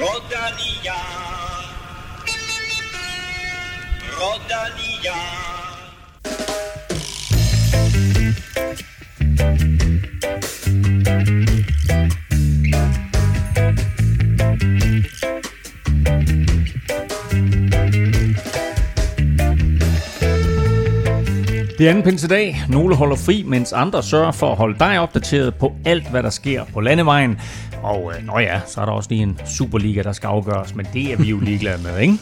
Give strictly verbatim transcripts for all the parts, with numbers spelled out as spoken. Rodania. Rodania. Det er anden pinsedag. Nogle holder fri, mens andre sørger for at holde dig opdateret på alt, hvad der sker på landevejen. Og øh, nå ja, så er der også lige en Superliga, der skal afgøres, men det er vi jo ligeglade med, ikke?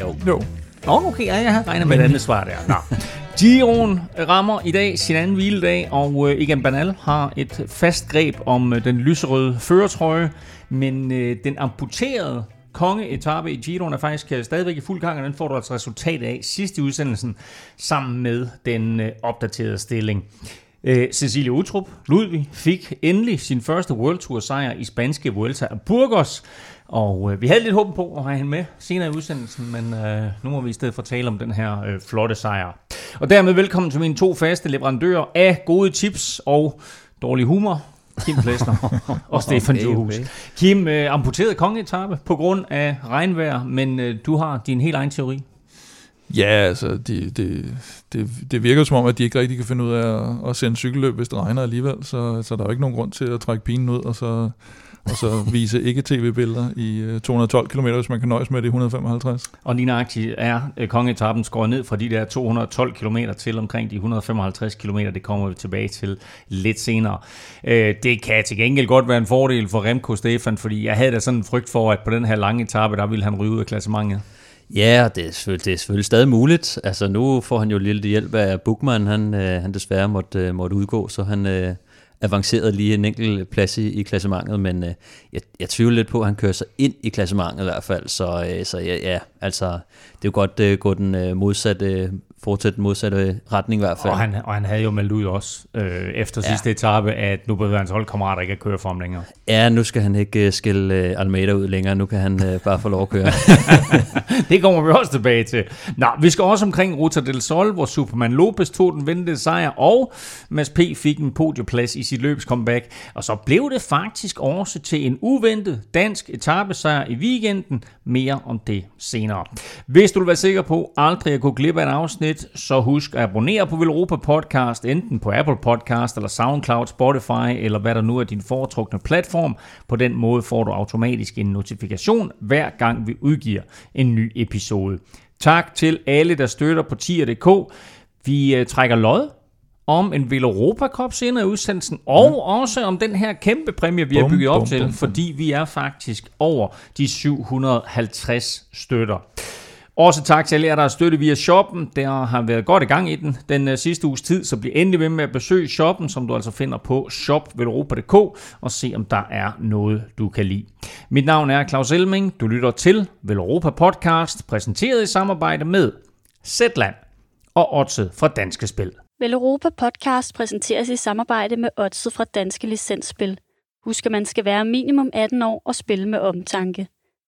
jo. jo. Nå, okay, ja, jeg har regnet med et andet svar der. Nå. Giroen rammer i dag sin anden hviledag, og øh, Egan Bernal har et fast greb om øh, den lyserøde førertrøje, men øh, den amputerede kongeetappe i Giroen er faktisk stadigvæk i fuld gang, og den får du et resultat af sidst i udsendelsen, sammen med den øh, opdaterede stilling. Øh, Cecilie Uttrup Ludwig fik endelig sin første World Tour sejr i spanske Vuelta a Burgos, og øh, vi havde lidt håbet på at have hende med senere i udsendelsen, men øh, nu må vi i stedet for tale om den her øh, flotte sejr. Og dermed velkommen til mine to faste leverandører af gode tips og dårlig humor, Kim Plesner og Stefan Johus. Okay, okay. Kim, øh, amputeret kongeetappe på grund af regnvejr, men øh, du har din helt egen teori. Ja, altså, det, det, det, det virker som om, at de ikke rigtig kan finde ud af at, at sende cykelløb, hvis det regner alligevel, så, så der er jo ikke nogen grund til at trække pinen ud, og så, og så vise ikke tv-billeder i to hundrede og tolv kilometer, hvis man kan nøjes med det et hundrede og femoghalvtreds. Og lige nøjagtigt er kongeetappen skåret ned fra de der to hundrede og tolv kilometer til omkring de et hundrede og femoghalvtreds kilometer, det kommer vi tilbage til lidt senere. Det kan til gengæld godt være en fordel for Remco Stefan, fordi jeg havde da sådan en frygt for, at på den her lange etape, der ville han ryge ud af klassementet. Ja, yeah, det, det er selvfølgelig stadig muligt. Altså nu får han jo lidt hjælp af Bugman, han, øh, han desværre måtte, øh, måtte udgå, så han øh, avancerede lige en enkelt plads i, i klassementet, men øh, jeg, jeg tvivler lidt på, at han kører sig ind i klassementet i hvert fald, så, øh, så ja, ja, altså det er jo godt øh, gå den øh, modsatte øh, fortsætte den modsatte retning i hvert fald. Og han, og han havde jo meldt ud også øh, efter ja. sidste etape, at nu behøver hans holdkammerater ikke at køre for ham længere. Ja, nu skal han ikke skille øh, Almeida ud længere. Nu kan han øh, bare få lov at køre. Det kommer vi også tilbage til. Nå, vi skal også omkring Ruta del Sol, hvor Superman Lopez tog den ventede sejr, og Mads P. fik en podieplads i sit løbscomeback. Og så blev det faktisk også til en uventet dansk etapesejr i weekenden. Mere om det senere. Hvis du vil være sikker på aldrig at gå glip af et afsnit, så husk at abonnere på Velropa Podcast, enten på Apple Podcast eller SoundCloud, Spotify eller hvad der nu er din foretrukne platform. På den måde får du automatisk en notifikation, hver gang vi udgiver en ny episode. Tak til alle, der støtter på tier punktum d k. Vi trækker lod om en Velropa Cup senere i udsendelsen, og ja. også om den her kæmpe præmie, vi bum, har bygget op bum, til, bum, fordi vi er faktisk over de syv hundrede og halvtreds støtter. Også tak til alle jer, der har støttet via shoppen. Der har været godt i gang i den den sidste uges tid, så bliv endelig ved med at besøge shoppen, som du altså finder på shop punktum velropa punktum d k, og se om der er noget, du kan lide. Mit navn er Claus Elming. Du lytter til Velropa Podcast, præsenteret i samarbejde med Zetland og Odset fra Danske Spil. Velropa Podcast præsenteres i samarbejde med Odset fra Danske Licensspil. Husk, at man skal være minimum atten år og spille med omtanke.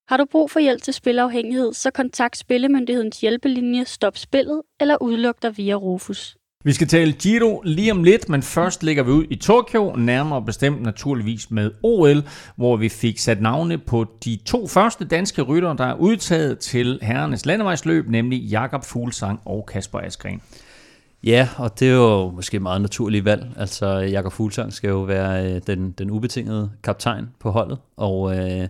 Har du brug for hjælp til spilafhængighed, så kontakt Spillemyndighedens hjælpelinje Stop Spillet eller udluk dig via Rufus. Vi skal tale Giro lige om lidt, men først ligger vi ud i Tokyo, nærmere bestemt naturligvis med O L, hvor vi fik sat navne på de to første danske ryttere, der er udtaget til herrenes landevejsløb, nemlig Jakob Fuglsang og Kasper Asgreen. Ja, og det er jo måske meget naturligt valg. Altså Jakob Fuglsang skal jo være den, den ubetingede kaptajn på holdet, og øh,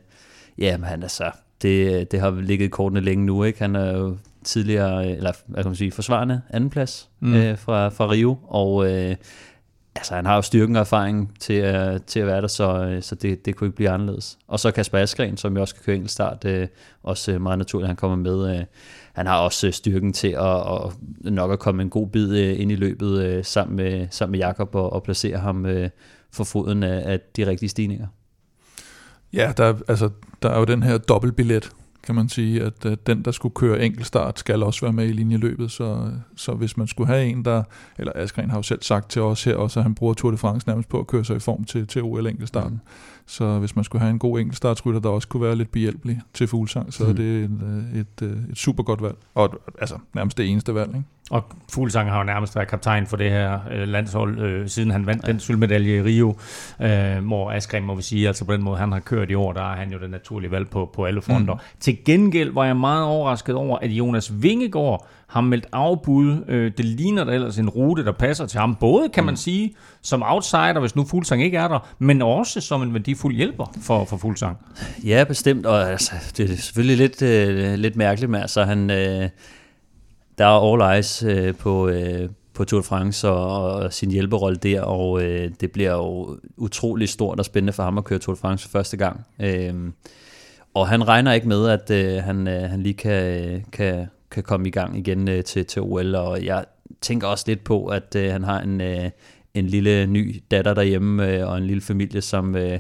ja, men han er så. Det, det har ligget i kortene længe nu, ikke? Han er jo tidligere, eller hvad kan man sige, forsvarende andenplads mm. øh, fra, fra Rio, og øh, altså, han har jo styrken og erfaring til, øh, til at være der, så, øh, så det, det kunne ikke blive anderledes. Og så Kasper Asgreen, som jo også kan køre enkeltstart, øh, også meget naturligt, han kommer med. Øh, han har også styrken til at, og nok at komme en god bid øh, ind i løbet øh, sammen med, sammen med Jakob og, og placere ham øh, for foden af, af de rigtige stigninger. Ja, der, altså, der er jo den her dobbeltbillet, kan man sige, at uh, den, der skulle køre enkeltstart, skal også være med i linjeløbet, så, så hvis man skulle have en, der, eller Asgreen har jo selv sagt til os her også, at han bruger Tour de France nærmest på at køre sig i form til, til O L enkeltstarten, mm. så hvis man skulle have en god enkeltstartsrytter, der også kunne være lidt behjælpelig til Fuglsang, så mm. er det et, et, et super godt valg, og altså nærmest det eneste valg, ikke? Og Fuglsang har jo nærmest været kaptajn for det her øh, landshold, øh, siden han vandt ja. den sølvmedalje i Rio, øh, hvor Askren, må vi sige, altså på den måde, han har kørt i år, der er han jo den naturlige valg på, på alle fronter. Mm. Til gengæld var jeg meget overrasket over, at Jonas Vingegaard har meldt afbud. Øh, det ligner da ellers en rute, der passer til ham, både kan mm. man sige, som outsider, hvis nu Fuglsang ikke er der, men også som en værdifuld hjælper for, for Fuglsang. Ja, bestemt, og altså, det er selvfølgelig lidt, øh, lidt mærkeligt, men altså han... Øh Der er all eyes øh, på, øh, på Tour de France og, og sin hjælperolle der, og øh, det bliver jo utrolig stort og spændende for ham at køre Tour de France for første gang. Øh, og han regner ikke med, at øh, han, øh, han lige kan, kan, kan komme i gang igen øh, til, til O L, og jeg tænker også lidt på, at øh, han har en, øh, en lille ny datter derhjemme øh, og en lille familie, som... Øh,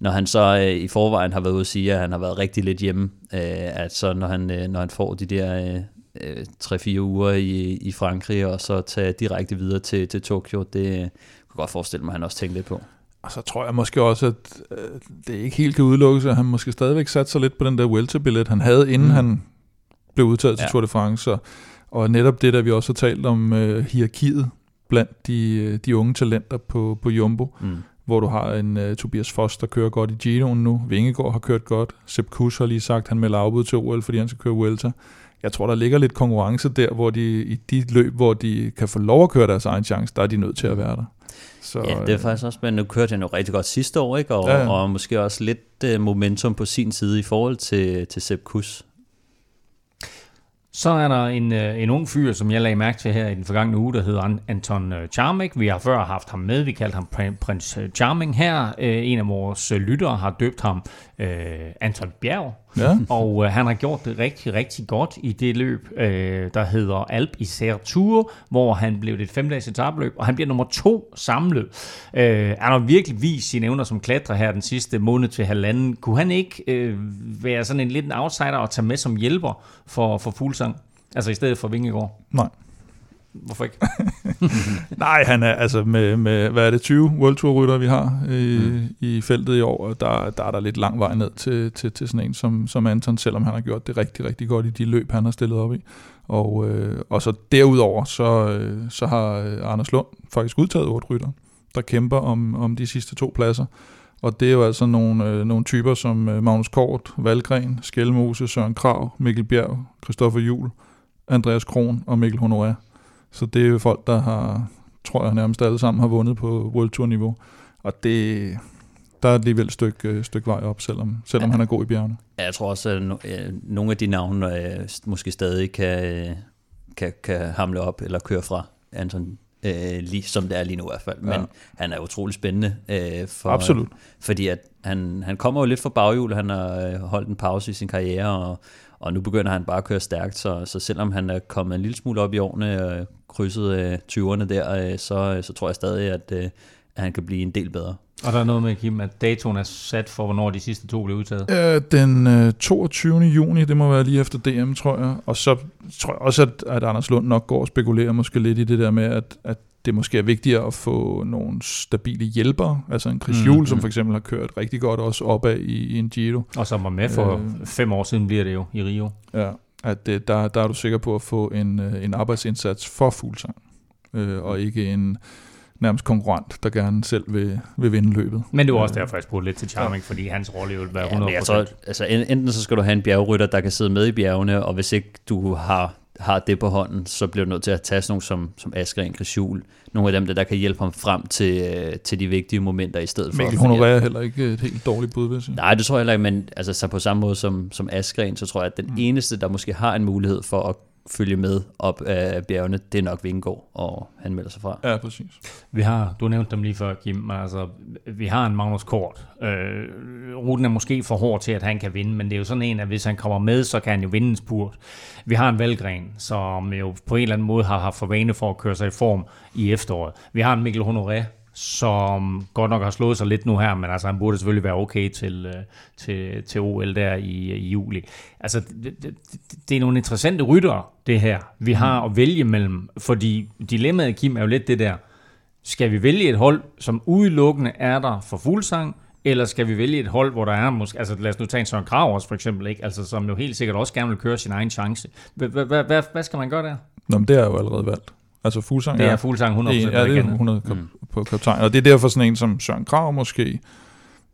Når han så øh, i forvejen har været ude at sige, at han har været rigtig lidt hjemme, øh, altså når han, øh, når han får de der øh, tre fire uger i, i Frankrig, og så tager direkte videre til, til Tokyo, det øh, kunne jeg godt forestille mig, at han også tænkte lidt på. Og så tror jeg måske også, at øh, det ikke helt kan udelukkes, at han måske stadigvæk satte sig lidt på den der welterbillet, han havde, inden mm. han blev udtaget ja. til Tour de France. Og, og netop det, der vi også har talt om, øh, hierarkiet blandt de, de unge talenter på, på Jumbo, mm. hvor du har en uh, Tobias Foss, der kører godt i Giroen nu. Vingegaard har kørt godt. Sepp Kuss har lige sagt, han melder afbud til O L, fordi han skal køre Vuelta. Jeg tror, der ligger lidt konkurrence der, hvor de i de løb, hvor de kan få lov at køre deres egen chance, der er de nødt til at være der. Så, ja, det er faktisk også spændende. Nu kørte han jo rigtig godt sidste år, ikke? Og, ja, ja. og måske også lidt uh, momentum på sin side i forhold til, til Sepp Kuss. Så er der en, en ung fyr, som jeg lagde mærke til her i den forgangne uge, der hedder Anton Charmik. Vi har før haft ham med, vi kaldte ham Prins Charming her. En af vores lyttere har døbt ham øh, Anton Bjerg, ja. og øh, han har gjort det rigtig, rigtig godt i det løb, øh, der hedder Alp Isère Tour, hvor han blev det femdages etapløb, og han bliver nummer to samlet. Øh, han har virkelig vist sine evner som klatrer her den sidste måned til halvanden. Kunne han ikke øh, være sådan en lidt en outsider og tage med som hjælper for, for Fuglsang? Altså i stedet for Vingegaard? Nej. Hvorfor ikke? Nej, han er altså med, med, hvad er det, tyve World Tour-rytter, vi har i, mm. i feltet i år, og der, der er der lidt lang vej ned til, til, til sådan en som, som Anton, selvom han har gjort det rigtig, rigtig godt i de løb, han har stillet op i. Og, øh, og så derudover, så, øh, så har Anders Lund faktisk udtaget otte rytter, der kæmper om, om de sidste to pladser. Og det er jo altså nogle, øh, nogle typer som øh, Magnus Kort, Valgren, Skelmose, Søren Krag, Mikkel Bjerg, Christoffer Juhl, Andreas Kron og Mikkel Honoré. Så det er jo folk, der har, tror jeg nærmest alle sammen, har vundet på World Tour-niveau. Og det, der er alligevel et stykke, øh, stykke vej op, selvom, selvom ja. han er god i bjergene. Ja, jeg tror også, at no- øh, nogle af de navne øh, måske stadig kan, øh, kan, kan hamle op eller køre fra Anton. Øh, lige, som det er lige nu i hvert fald, men ja. han er utrolig spændende. Øh, for, Absolut. Øh, fordi at han, han kommer jo lidt fra baghjul, han har øh, holdt en pause i sin karriere, og, og nu begynder han bare at køre stærkt, så, så selvom han er kommet en lille smule op i årene og øh, krydset øh, tyverne der, øh, så, øh, så tror jeg stadig, at, øh, at han kan blive en del bedre. Og der er noget med, Kim, at datoen er sat for, hvornår de sidste to blev udtaget? Øh, den øh, toogtyvende juni, det må være lige efter D M, tror jeg. Og så tror jeg også, at, at Anders Lund nok går og spekulerer måske lidt i det der med, at, at det måske er vigtigere at få nogle stabile hjælpere. Altså en Chris Juhl, mm-hmm. som for eksempel har kørt rigtig godt også opad i, i en Giro. Og som var med for øh, fem år siden, bliver det jo, i Rio. Ja, at øh, der, der er du sikker på at få en, øh, en arbejdsindsats for Fuglsang, øh, og ikke en... nærmest konkurrent, der gerne selv vil, vil vinde løbet. Men det var også derfor, jeg spurgte lidt til Charming, ja. fordi hans rolle vil være hundrede procent. Ja, tror, altså, enten så skal du have en bjergrytter, der kan sidde med i bjergene, og hvis ikke du har, har det på hånden, så bliver du nødt til at tage sådan nogle som, som Askren, Chris Juhl. Nogle af dem, der, der kan hjælpe ham frem til, til de vigtige momenter i stedet Mikkel for. Mikkel Honoré er heller ikke et helt dårligt bud, vil sige. Nej, det tror jeg heller ikke, men altså, så på samme måde som, som Askren, så tror jeg, at den mm. eneste, der måske har en mulighed for at følge med op af bjergene, det er nok Vingegaard, og han melder sig fra. Ja, præcis. Vi har, du nævnte dem lige før, Kim, men altså, vi har en Magnus Kort. Øh, ruten er måske for hård til, at han kan vinde, men det er jo sådan en, at hvis han kommer med, så kan han jo vinde en spurt. Vi har en Valgren, som jo på en eller anden måde har haft for vane for at køre sig i form i efteråret. Vi har en Mikkel Honoré, som godt nok har slået sig lidt nu her, men altså han burde selvfølgelig være okay til, til, til O L der i, i juli. Altså, det, det, det er nogle interessante ryttere, det her, vi har at vælge mellem, fordi dilemmaet, Kim, er jo lidt det der, skal vi vælge et hold, som udelukkende er der for Fuglsang, eller skal vi vælge et hold, hvor der er måske, altså lad os nu tage en Søren Kragh også for eksempel, ikke? Altså, som jo helt sikkert også gerne vil køre sin egen chance. Hvad skal man gøre der? Nå, men det er jo allerede valgt. Altså Fuglsang det er, er Fuglsang hundrede procent. Ja, det er hundrede mm. på kaptajn. Og det er derfor sådan en som Søren Kragh måske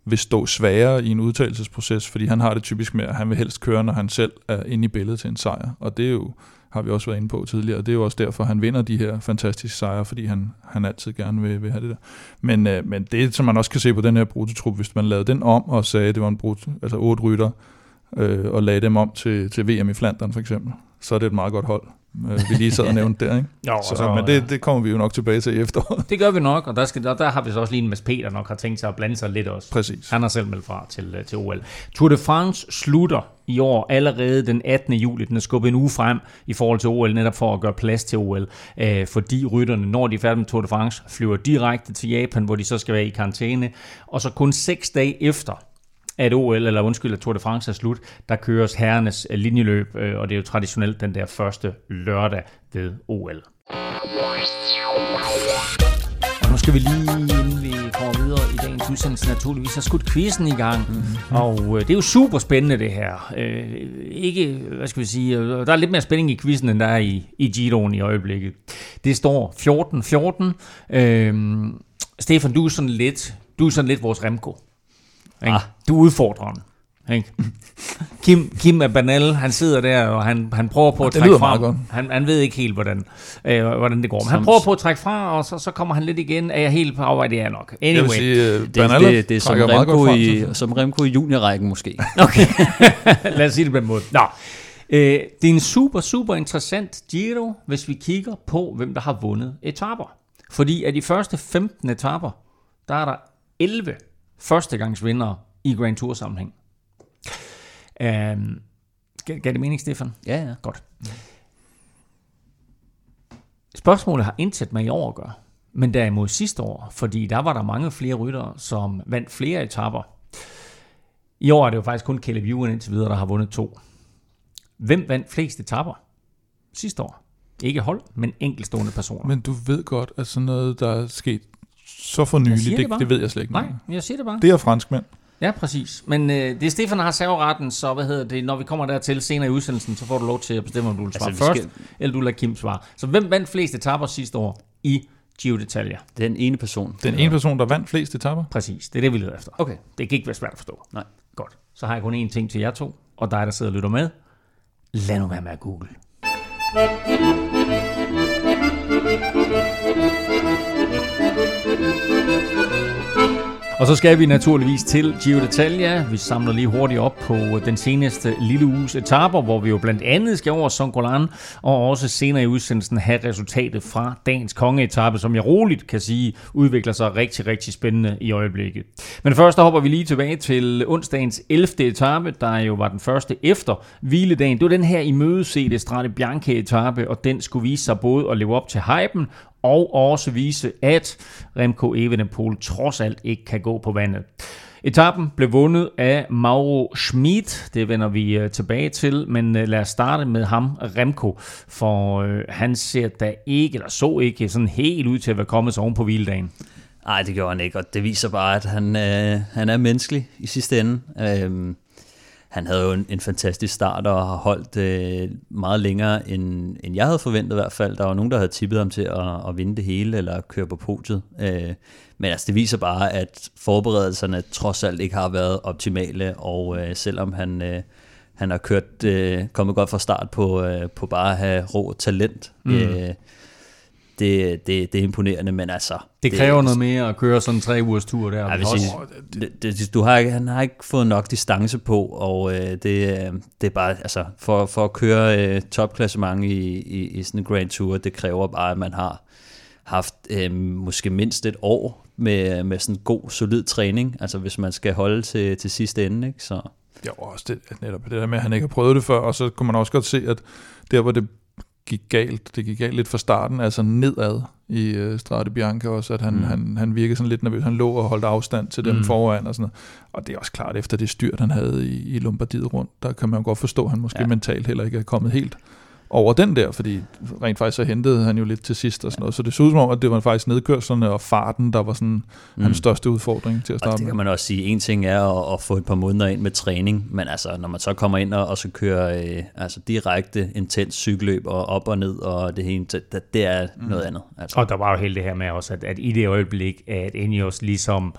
vil stå sværere i en udtalelsesproces, fordi han har det typisk med, at han vil helst køre, når han selv er inde i billedet til en sejr. Og det er jo, har vi også været inde på tidligere, og det er jo også derfor, han vinder de her fantastiske sejre, fordi han, han altid gerne vil, vil have det der. Men, øh, men det, som man også kan se på den her brutotrup, hvis man lavede den om og sagde, at det var en brut, altså otte rytter, øh, og lagde dem om til, til V M i Flandern for eksempel, så er det et meget godt hold. Vi lige sad og nævnte der, ikke? Jo, så, så, men det, det kommer vi jo nok tilbage til i efteråret. Det gør vi nok, og der, skal, der, der har vi så også lige en Mads Peter nok har tænkt sig at blande sig lidt også. Præcis. Han har selv meldt fra til, til O L. Tour de France slutter i år allerede den attende juli. Den er skubbet en uge frem i forhold til O L, netop for at gøre plads til O L. Øh, fordi rytterne, når de er færdige med Tour de France, flyver direkte til Japan, hvor de så skal være i karantæne. Og så kun seks dage efter at O L, eller undskyld, at Tour de France er slut, der køres herrenes linjeløb, og det er jo traditionelt den der første lørdag ved O L. Og nu skal vi lige, inden vi kommer videre i dagens udsendelse, naturligvis have skudt quizzen i gang. Mm-hmm. Og øh, det er jo super spændende det her. Øh, ikke, hvad skal vi sige, der er lidt mere spænding i quizzen, end der er i, i Giroen i øjeblikket. Det står fjorten fjorten. Øh, Stefan, du er sådan lidt, du er sådan lidt vores Remco. Ah. Du er udfordrende. Kim, Kim er banal. Han sidder der, og han, han prøver på at ja, trække fra. Han, han ved ikke helt, hvordan, øh, hvordan det går. Men han prøver på at trække fra, og så, så kommer han lidt igen. Er jeg helt på arbejde? Det er nok. Anyway. Sige, uh, det, det, det er som Remco, fra, i, som Remco i juniorrækken måske. Okay. Lad os sige det på den måde. Nå. Øh, det er en super, super interessant Giro, hvis vi kigger på, hvem der har vundet etaper. Fordi af de første femten etaper, der er der elleve førstegangsvindere i Grand Tour-sammenhæng. Øhm, gav det mening, Stefan? Ja, ja. Godt. Spørgsmålet har intet med i år at gøre, men derimod sidste år, fordi der var der mange flere ryttere, som vandt flere etapper. I år er det jo faktisk kun Caleb Ewan indtil videre, der har vundet to. Hvem vandt flest etapper sidste år? Ikke hold, men enkeltstående personer. Men du ved godt, at sådan noget, der er sket så for nylig, det, det, det ved jeg slet ikke. Nej, jeg siger det bare. Det er franskmænd. Ja, præcis. Men øh, det er Stefan, der har serveretten, så hvad hedder det, når vi kommer dertil senere i udsendelsen, så får du lov til at bestemme, om du vil svare altså, først, skal... eller du lader Kim svare. Så hvem vandt flest etaper sidste år i Giro d'Italia? Den ene person. Den ene person, der vandt flest etaper? Præcis, det er det, vi leder efter. Okay. Det kan ikke være svært at forstå. Nej. Godt. Så har jeg kun én ting til jer to, og dig, der sidder og lytter med. Lad nu være med at google. Og så skal vi naturligvis til Giro d'Italia. Vi samler lige hurtigt op på den seneste lille uges etaper, hvor vi jo blandt andet skal over Songolan, og også senere i udsendelsen have resultatet fra dagens kongeetappe, som jeg roligt kan sige udvikler sig rigtig, rigtig spændende i øjeblikket. Men først hopper vi lige tilbage til onsdagens ellevte etape, der jo var den første efter hviledagen. Det var den her imødesete Strade Bianche-etape, og den skulle vise sig både at leve op til hypen, og også vise, at Remco Evenepoel trods alt ikke kan gå på vandet. Etappen blev vundet af Mauro Schmid, det vender vi tilbage til, men lad os starte med ham, Remco, for han ser da ikke, eller så ikke, sådan helt ud til at være kommet sig oven på hviledagen. Nej, det gjorde han ikke, og det viser bare, at han, øh, han er menneskelig i sidste ende. Øh, han havde jo en, en fantastisk start, og har holdt øh, meget længere, end, end jeg havde forventet i hvert fald. Der var nogen, der havde tippet ham til at, at vinde det hele, eller køre på podiet. Øh, men altså, det viser bare, at forberedelserne trods alt ikke har været optimale, og øh, selvom han, øh, han har kørt, øh, kommet godt fra start på, øh, på bare at have rå talent, mm. øh, Det, det, det er imponerende, men altså... Det kræver det, noget mere at køre sådan en tre ugers tur der. Ja, hvis I, du har, han har ikke fået nok distance på, og øh, det, det er bare... Altså, for, for at køre øh, topklassement i, i, i sådan en Grand Tour, det kræver bare, at man har haft øh, måske mindst et år med, med sådan god, solid træning. Altså, hvis man skal holde til, til sidste ende, ikke? Så... Jo, også det, netop det der med, at han ikke har prøvet det før, og så kunne man også godt se, at der, hvor det... gik galt. Det gik galt lidt fra starten, altså nedad i øh, Strade Bianche også, at han, mm. han, han virkede sådan lidt nervøs. Han lå og holdt afstand til dem mm. foran og sådan noget. Og det er også klart, efter det styrt, han havde i, i Lombardiet rundt, der kan man jo godt forstå, at han måske ja. mentalt heller ikke er kommet helt over den der, fordi rent faktisk så hentede han jo lidt til sidst og sådan noget. Så det så ud som om, at det var faktisk nedkørslerne og farten, der var sådan mm. hans største udfordring til at starte med. Det kan man også sige. En ting er at, at få et par måneder ind med træning, men altså, når man så kommer ind og, og så kører øh, altså direkte intens cykelløb og op og ned, og det, hele, det, det er mm. noget andet. Altså. Og der var jo hele det her med også, at, at i det øjeblik, at Ineos ligesom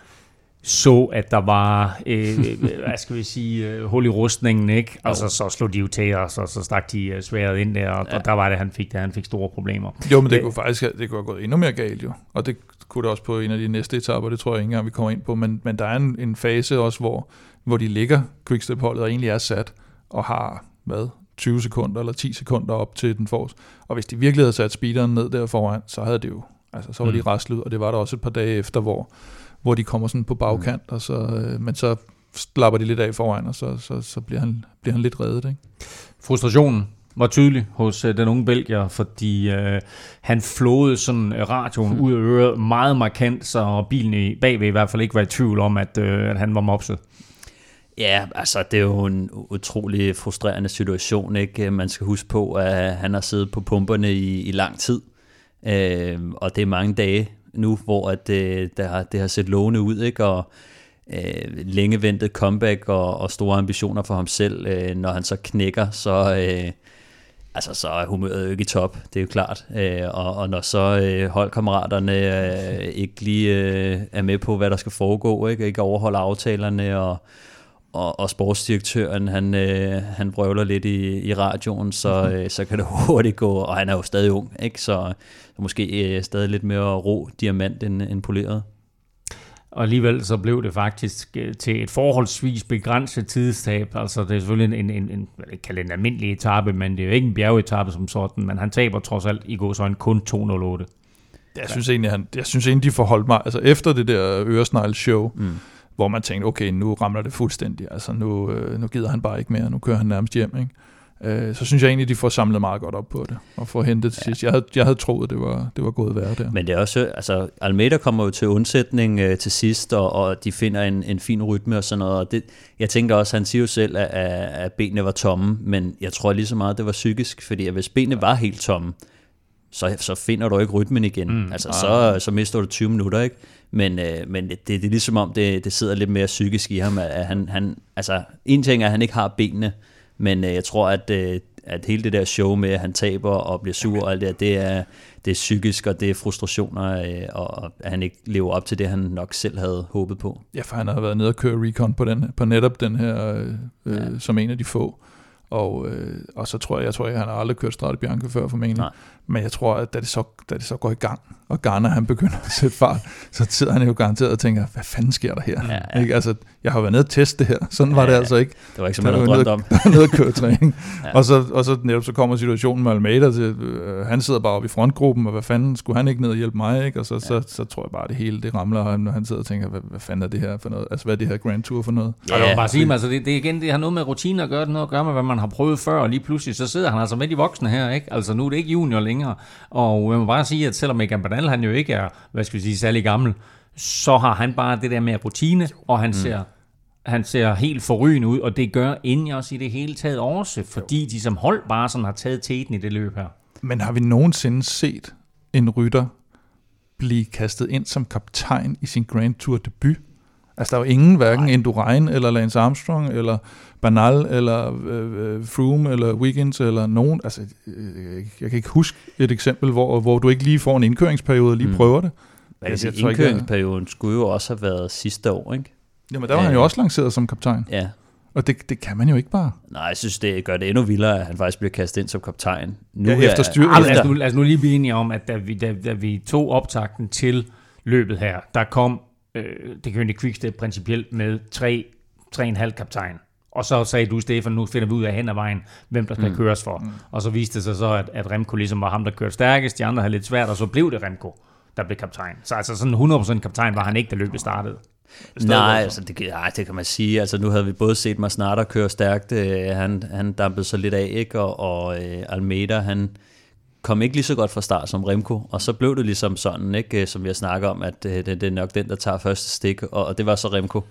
så, at der var, øh, hvad skal vi sige, øh, hul i rustningen, ikke? Og så, så slog de jo til, og så, så stak de sværet ind der, og ja. der var det, han fik, der, han fik store problemer. Jo, men det kunne faktisk det kunne have gået endnu mere galt, jo. Og det kunne det også på en af de næste etaper, det tror jeg ikke engang, vi kommer ind på, men, men der er en, en fase også, hvor, hvor de ligger, Quickstep-holdet, og egentlig er sat, og har, hvad, tyve sekunder eller ti sekunder op til den forrest. Og hvis de virkelig havde sat speederen ned der foran, så havde det jo, altså så var mm. de raslet, og det var der også et par dage efter, hvor hvor de kommer sådan på bagkant, og så, øh, men så slapper de lidt af foran, og så, så, så bliver, han, bliver han lidt reddet. Ikke? Frustrationen var tydelig hos øh, den unge belgier, fordi øh, han flåede sådan radioen hmm. ud af øret meget markant, så bilen bagved i hvert fald ikke var i tvivl om, at, øh, at han var mopset. Ja, altså det er jo en utrolig frustrerende situation, ikke? Man skal huske på, at han har siddet på pumperne i, i lang tid, øh, og det er mange dage nu, hvor at, øh, der har, det har set lovende ud, ikke? Og øh, længe ventet comeback og, og store ambitioner for ham selv. Øh, når han så knækker, så, øh, altså, så er humøret jo ikke i top, det er jo klart. Øh, og, og når så øh, holdkammeraterne øh, ikke lige øh, er med på, hvad der skal foregå, ikke, ikke overholder aftalerne, og, og, og sportsdirektøren, han, øh, han brøvler lidt i, i radioen, så, øh, så kan det hurtigt gå, og han er jo stadig ung, ikke? Så måske øh, stadig lidt mere rå diamant end, end poleret. Og alligevel så blev det faktisk til et forholdsvis begrænset tidstab. Altså det er selvfølgelig en, en, en, jeg kalder en almindelig etape, men det er jo ikke en bjergetape som sådan, men han taber trods alt i går så en kun to nul otte. Jeg synes egentlig, han, jeg synes egentlig, de forholdt mig, altså efter det der Øresnegl-show, mm. hvor man tænkte, okay, nu ramler det fuldstændig, altså nu, nu gider han bare ikke mere, nu kører han nærmest hjem, ikke? Så synes jeg egentlig, de får samlet meget godt op på det, og får hentet til sidst. Jeg havde, jeg havde troet, det var, det var gået værd der. Men det er også, altså Almeida kommer jo til undsætning øh, til sidst, og, og de finder en, en fin rytme og sådan noget. Og det, jeg tænker også, han siger jo selv, at, at benene var tomme, men jeg tror lige så meget, det var psykisk, fordi hvis benene var helt tomme, så, så finder du ikke rytmen igen. Mm, altså så, så mister du tyve minutter, ikke? Men, øh, men det, det er ligesom om, det, det sidder lidt mere psykisk i ham, at han, han altså en ting er, at han ikke har benene, men øh, jeg tror, at, øh, at hele det der show med, at han taber og bliver sur okay. og alt det, det er, det er psykisk, og det er frustrationer, øh, og at han ikke lever op til det, han nok selv havde håbet på. Ja, for han har været nede og køre recon på, den, på netop den her, øh, ja. som en af de få. Og, øh, og så tror jeg, jeg tror, at han har aldrig kørt Strade Bianche før formentlig. Nej. Men jeg tror, at da det, så, da det så går i gang, og Garner han begynder at sætte fart, så sidder han jo garanteret og tænker, hvad fanden sker der her? Ja, ja. Ikke? Altså, jeg har været nede og teste det her. Sådan ja, var det ja. altså ikke. Det var ikke, som man havde drømt om. Der var nede og køre træning. ja. Og, så, og så netop så kommer situationen med Almeida til, øh, han sidder bare oppe i frontgruppen, og hvad fanden, skulle han ikke ned og hjælpe mig? Ikke? Og så, ja. så, så, så tror jeg bare, at det hele det ramler, og han sidder og tænker, hvad, hvad fanden er det her for noget? Altså, hvad er det her Grand Tour for noget? Ja, ja. Bare sige, altså, det, det, igen, det har noget med rutiner at gøre, noget at gøre med, hvad man har prøvet før, og lige pludselig, så sidder han altså med de voksne her, ikke? Altså, nu er det ikke junior længere, og man må bare sige, at selvom Egan Bernal, han jo ikke er, hvad skal vi sige, særlig gammel, så har han bare det der med rutine, og han mm. ser han ser helt forrygende ud, og det gør Ineos i det hele taget også, fordi de som hold bare sådan har taget teten i det løb her. Men har vi nogensinde set en rytter blive kastet ind som kaptajn i sin Grand Tour debut? Altså, der er jo ingen, hverken Indurain, eller Lance Armstrong, eller Bernal, eller øh, Froome, eller Wiggins, eller nogen. Altså, øh, jeg kan ikke huske et eksempel, hvor, hvor du ikke lige får en indkøringsperiode og lige mm. prøver det. Jeg, jeg, jeg, indkøringsperioden jeg... skulle jo også have været sidste år, ikke? Jamen, der var ja. han jo også lanceret som kaptajn. Ja. Og det, det kan man jo ikke bare. Nej, jeg synes, det gør det endnu vildere, at han faktisk bliver kastet ind som kaptajn. Nu ja, efter styr. Jeg... Lad, lad os nu lige blive enige om, at da vi, da, da vi tog optakten til løbet her, der kom det kønte Quickstep principielt med tre, tre en halv kaptajn. Og så sagde du, Stefan, nu finder vi ud af hen ad vejen, hvem der skal mm. køres for. Mm. Og så viste det sig så, at, at Remco ligesom var ham, der kørte stærkest, de andre havde lidt svært, og så blev det Remco, der blev kaptajn. Så altså sådan hundrede procent kaptajn var han ikke, da løbet startede. Nej, altså det, ej, det kan man sige. Altså nu havde vi både set Masnada køre stærkt, øh, han, han dampede sig lidt af, ikke? Og, og øh, Almeida, han kom ikke lige så godt fra start som Remco, og så blev det ligesom sådan, ikke, som vi har snakket om, at det, det er nok den, der tager første stik, og det var så Remco.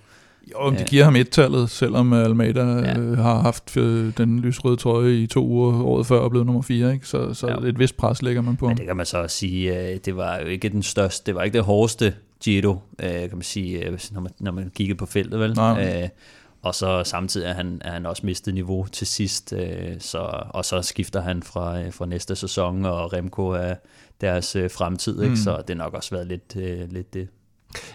Jo, men de giver ham et-tallet, selvom Almeida ja. øh, har haft øh, den lysrøde trøje i to uger året før og blev nummer fire, ikke? Så, så ja. et vist pres lægger man på. Men det kan man så sige, øh, det var jo ikke den største, det var ikke det hårdeste Giro, øh, kan man sige, øh, når, man, når man kiggede på feltet, vel? Øh, og så samtidig er han, er han også mistet niveau til sidst, øh, så, og så skifter han fra, øh, fra næste sæson, og Remco er deres øh, fremtid, ikke? Mm. Så det har nok også været lidt, øh, lidt det.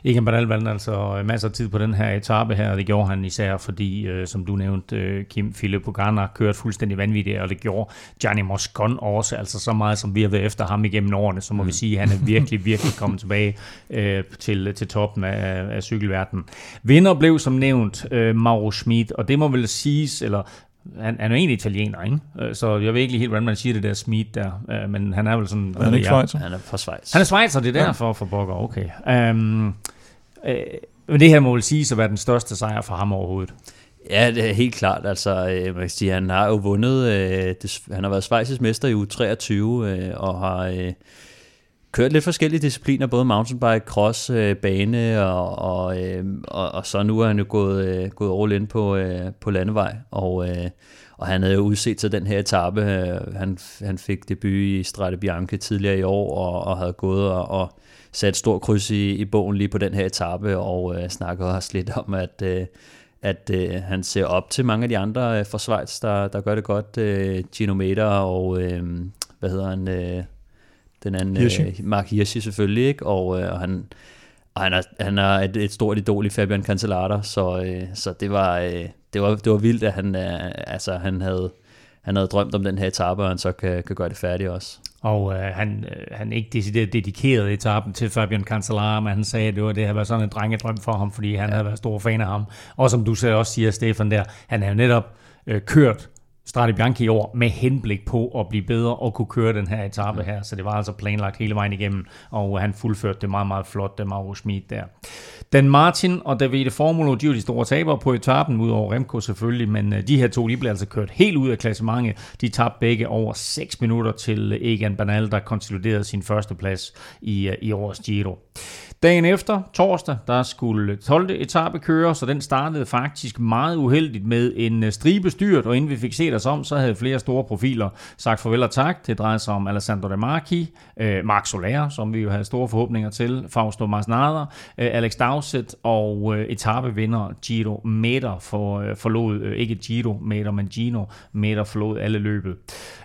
Egan Bernal vandt altså masser af tid på den her etape her, og det gjorde han især fordi, øh, som du nævnte, øh, Kim, Filippo Ganna kørte fuldstændig vanvittigt, og det gjorde Gianni Moscon også, altså så meget som vi har været efter ham igennem årene, så må mm. vi sige, at han er virkelig, virkelig kommet tilbage øh, til, til toppen af, af cykelverdenen. Vinder blev som nævnt øh, Mauro Schmid, og det må vel siges, eller han, han er egentlig italiener, ikke? Så jeg ved ikke helt, hvordan man siger det der Schmid der, men han er vel sådan... Han er ikke schweizer. Han er fra Schweiz. Han er schweizer, det er derfor ja. for Bokker, okay. Um, øh, men det her må vel siges at være den største sejr for ham overhovedet. Ja, det er helt klart. Altså, man kan sige, han har jo vundet... Øh, det, han har været schweizisk mester i U treogtyve, øh, og har... Øh, kørt lidt forskellige discipliner, både mountainbike, cross, øh, bane, og, og, øh, og, og så nu er han jo gået, øh, gået all in på, øh, på landevej, og, øh, og han havde jo udset til den her etape. Øh, han, han fik debut i Strade Bianche tidligere i år, og, og havde gået og, og sat stor kryds i, i bogen lige på den her etape, og øh, snakkede også lidt om, at, øh, at øh, han ser op til mange af de andre øh, fra Schweiz, der, der gør det godt. Øh, Gino Mäder og, øh, hvad hedder han... Øh, den anden Hirschi. Øh, Mark Hirschi selvfølgelig, ikke? Og, øh, og han og han er, han er et, et stort idol i Fabian Cancellara, så øh, så det var øh, det var det var vildt, at han øh, altså han havde han havde drømt om den her etape, og han så kan, kan gøre det færdigt også. Og øh, han, øh, han ikke decideret dedikerede etappen til Fabian Cancellara, men han sagde, at det, var, det havde været sådan en drengedrøm for ham, fordi han ja. havde været stor fan af ham. Og som du selv også siger, Stefan, der, han havde netop øh, kørt Strade Bianche i år med henblik på at blive bedre og kunne køre den her etape her. Så det var altså planlagt hele vejen igennem, og han fuldførte det meget, meget flot, det Mauro Schmid der. Dan Martin og Davide Formulo, de var de store tabere på etappen, ud over Remco selvfølgelig, men de her to, de blev altså kørt helt ud af klassementet. De tabte begge over seks minutter til Egan Bernal, der konsoliderede sin førsteplads i, i årets Giro. Dagen efter, torsdag, der skulle tolvte etape køre, så den startede faktisk meget uheldigt med en stribe styrt, og inden vi fik set os om, så havde flere store profiler sagt farvel og tak. Det drejede sig om Alessandro De Marchi, øh, Marc Soler, som vi jo havde store forhåbninger til, Fausto Masnada, øh, Alex Dowsett og øh, etapevinder Gino Mäder for, øh, forlod, øh, ikke Gino Mäder, men Gino Mäder forlod alle løbet.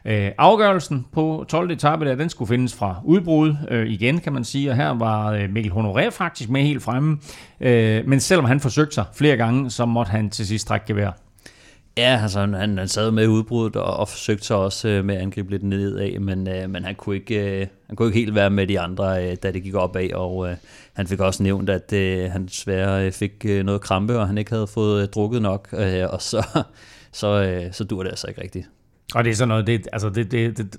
Øh, afgørelsen på tolvte etape, der, den skulle findes fra udbrud øh, igen, kan man sige, og her var øh, Mikkel Honoré faktisk med helt fremme, øh, men selvom han forsøgte sig flere gange, så måtte han til sidst trække gevær. Ja, altså han, han sad med i udbruddet og, og forsøgte sig også øh, med at angribe lidt nedad, men, øh, men han, kunne ikke, øh, han kunne ikke helt være med de andre, øh, da det gik opad, og øh, han fik også nævnt, at øh, han desværre fik øh, noget krampe, og han ikke havde fået øh, drukket nok, øh, og så, så, øh, så dur det altså ikke rigtigt. Og det er sådan noget, det, altså det... det, det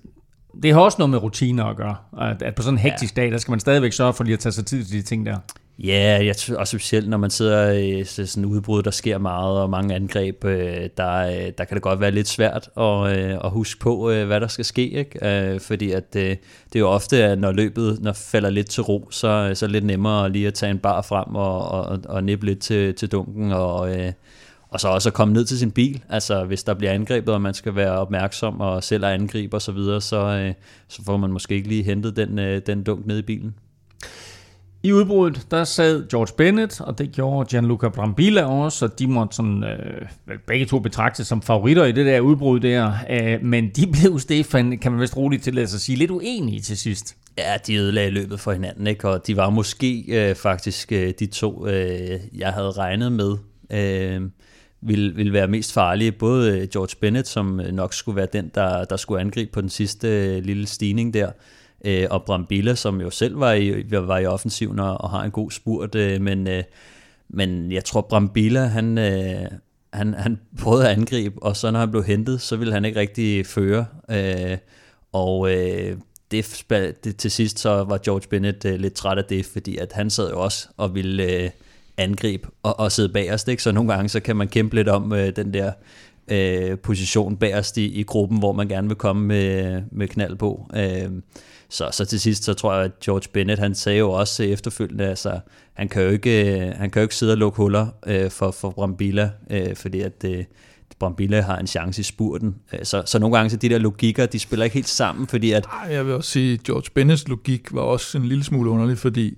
Det har også noget med rutiner at gøre, at på sådan en hektisk ja. dag, der skal man stadigvæk sørge for lige at tage sig tid til de ting der. Ja, yeah, og specielt når man sidder i sådan en udbrud, der sker meget, og mange angreb, der, der kan det godt være lidt svært at, at huske på, hvad der skal ske, ikke? Fordi at det er jo ofte, at når løbet når falder lidt til ro, så, så er det lidt nemmere lige at tage en bar frem og, og, og nippe lidt til, til dunken, og... Og så også at komme ned til sin bil, altså hvis der bliver angrebet, og man skal være opmærksom og selv er angriber og så videre, så, så får man måske ikke lige hentet den, den dunk ned i bilen. I udbruddet, der sad George Bennett, og det gjorde Gianluca Brambilla også, og de måtte sådan, øh, begge to betragtes som favoritter i det der udbrud der, øh, men de blev, Stefan, kan man vist roligt tillade sig at sige, lidt uenige til sidst. Ja, de ødelagde løbet for hinanden, ikke? Og de var måske øh, faktisk øh, de to, øh, jeg havde regnet med, øh, Vil, vil være mest farlige, både George Bennett, som nok skulle være den, der, der skulle angribe på den sidste lille stigning der, og Brambilla, som jo selv var i, var i offensiven og har en god spurt, men, men jeg tror Brambilla, han, han, han prøvede at angribe, og så når han blev hentet, så ville han ikke rigtig føre, og det, det, til sidst så var George Bennett lidt træt af det, fordi at han sad jo også og ville... angreb og, og sidde bagerst, ikke? Så nogle gange så kan man kæmpe lidt om øh, den der øh, position bagerst i, i gruppen, hvor man gerne vil komme med, med knald på. Øh, så, så til sidst, så tror jeg, at George Bennett, han sagde jo også efterfølgende, altså, han kan jo ikke, han kan jo ikke sidde og lukke huller øh, for, for Brambilla, øh, fordi at øh, Brambilla har en chance i spurten. Så, så nogle gange, så de der logikker, de spiller ikke helt sammen, fordi at... Ej, jeg vil også sige, at George Bennets logik var også en lille smule underlig, fordi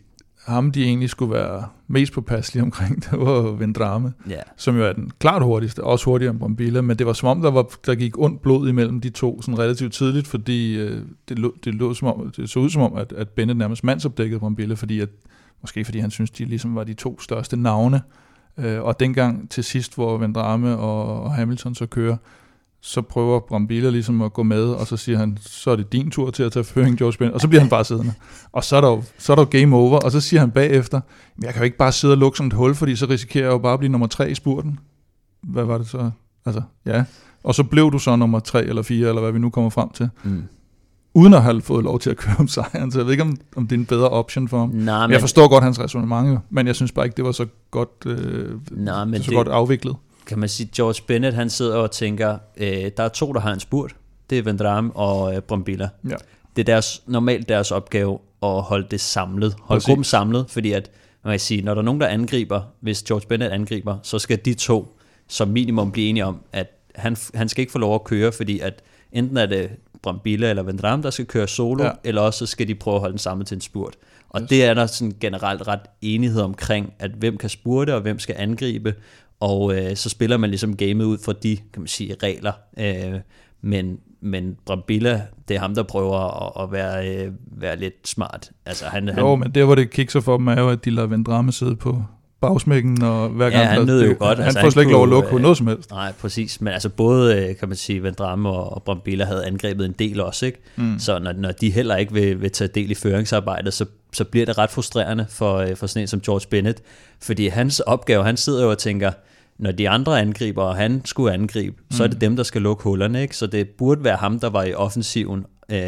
ham, de egentlig skulle være mest påpasselige omkring, det var Vendrame, yeah. som jo er den klart hurtigste, også hurtigere end Brambilla, men det var som om, der, var, der gik ondt blod imellem de to, sådan relativt tidligt, fordi øh, det, lå, det, lå som om, det så ud som om, at, at Bennett nærmest mandsopdækkede Brambilla, fordi at, måske fordi han synes, de ligesom var de to største navne, øh, og dengang til sidst, hvor Vendrame og, og Hamilton så kører, så prøver Brambilla ligesom at gå med, og så siger han, så er det din tur til at tage føring, George Bennett, og så bliver han bare siddende. Og så er der jo, så er der jo game over, og så siger han bagefter, jeg kan jo ikke bare sidde og lukke som et hul, fordi så risikerer jeg jo bare at blive nummer tre i spurten. Hvad var det så? Altså, ja. Og så blev du så nummer tre eller fire, eller hvad vi nu kommer frem til. Mm. Uden at have fået lov til at køre om sejren, så jeg ved ikke, om, om det er en bedre option for ham. Nej, men... Jeg forstår godt hans ræsonnement jo, men jeg synes bare ikke, det var så godt, øh, Nej, men så det... godt afviklet. Kan man sige, George Bennett, han sidder og tænker, øh, der er to, der har en spurt. Det er Vendrame og øh, Brambilla. Ja. Det er deres, normalt deres opgave at holde det samlet. Holde gruppen samlet, fordi at, man kan sige, når der er nogen, der angriber, hvis George Bennett angriber, så skal de to som minimum blive enige om, at han, han skal ikke få lov at køre, fordi at enten er det Brambilla eller Vendrame, der skal køre solo, ja. Eller også skal de prøve at holde den samlet til en spurt. Og yes. det er der sådan generelt ret enighed omkring, at hvem kan spurte, og hvem skal angribe, og øh, så spiller man ligesom gamet ud fra de, kan man sige, regler. Øh, men, men Brambilla, det er ham, der prøver at, at være, øh, være lidt smart. Altså, han, jo, han, men der hvor det kikser for dem er jo, at de lader Vendrame sidde på bagsmækken, og hver gang ja, han nød jo det, godt. Han altså, får slet ikke lov at lukke på øh, noget som helst. Nej, præcis. Men altså både, kan man sige, Vendrame og Brambilla havde angrebet en del også, ikke? Mm. Så når, når de heller ikke vil, vil tage del i føringsarbejdet, så så bliver det ret frustrerende for, for sådan en som George Bennett, fordi hans opgave, han sidder jo og tænker, når de andre angriber, og han skulle angribe, mm. så er det dem, der skal lukke hullerne, ikke? Så det burde være ham, der var i offensiven, øh,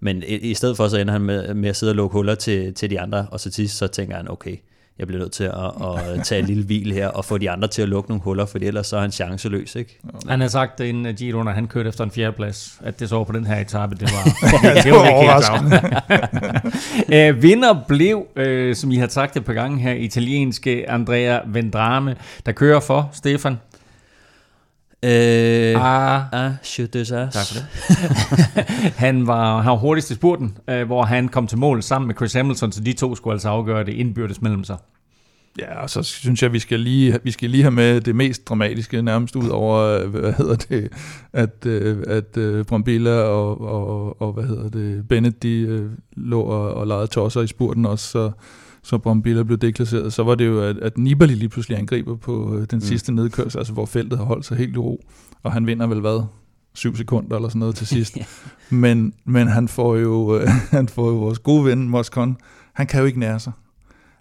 men i, i stedet for, så ender han med, med at sidde og lukke huller til, til de andre, og så sidst, så tænker han, okay, jeg bliver nødt til at, at tage en lille hvil her, og få de andre til at lukke nogle huller, for ellers så er han chanceløs, ikke? Han har sagt inden Giro, når han kørte efter en fjerdeplads, at det så på den her etape, det var, det var overraskende. uh, vinder blev, uh, som I har sagt et par gange her, italienske Andrea Vendrame, der kører for Stefan. Øh, ah, ah, shit, det er tak for det. han var han var hurtigst i spurten, øh, hvor han kom til mål sammen med Chris Hamilton, så de to skulle altså afgøre det indbyrdes mellem sig. Ja, og så synes jeg, vi skal lige vi skal lige have med det mest dramatiske nærmest ud over hvad hedder det, at at, at Brambilla og, og og hvad hedder det Bennett, de lå og, og legede tosser i spurten også. Så så Brambilla blev deklasseret, så var det jo, at, at Nibali lige pludselig angriber på den sidste mm. nedkørsel, altså hvor feltet har holdt sig helt i ro, og han vinder vel hvad? Syv sekunder eller sådan noget til sidst. yeah. Men, men han, får jo, han får jo vores gode ven, Moscon, han kan jo ikke nære sig.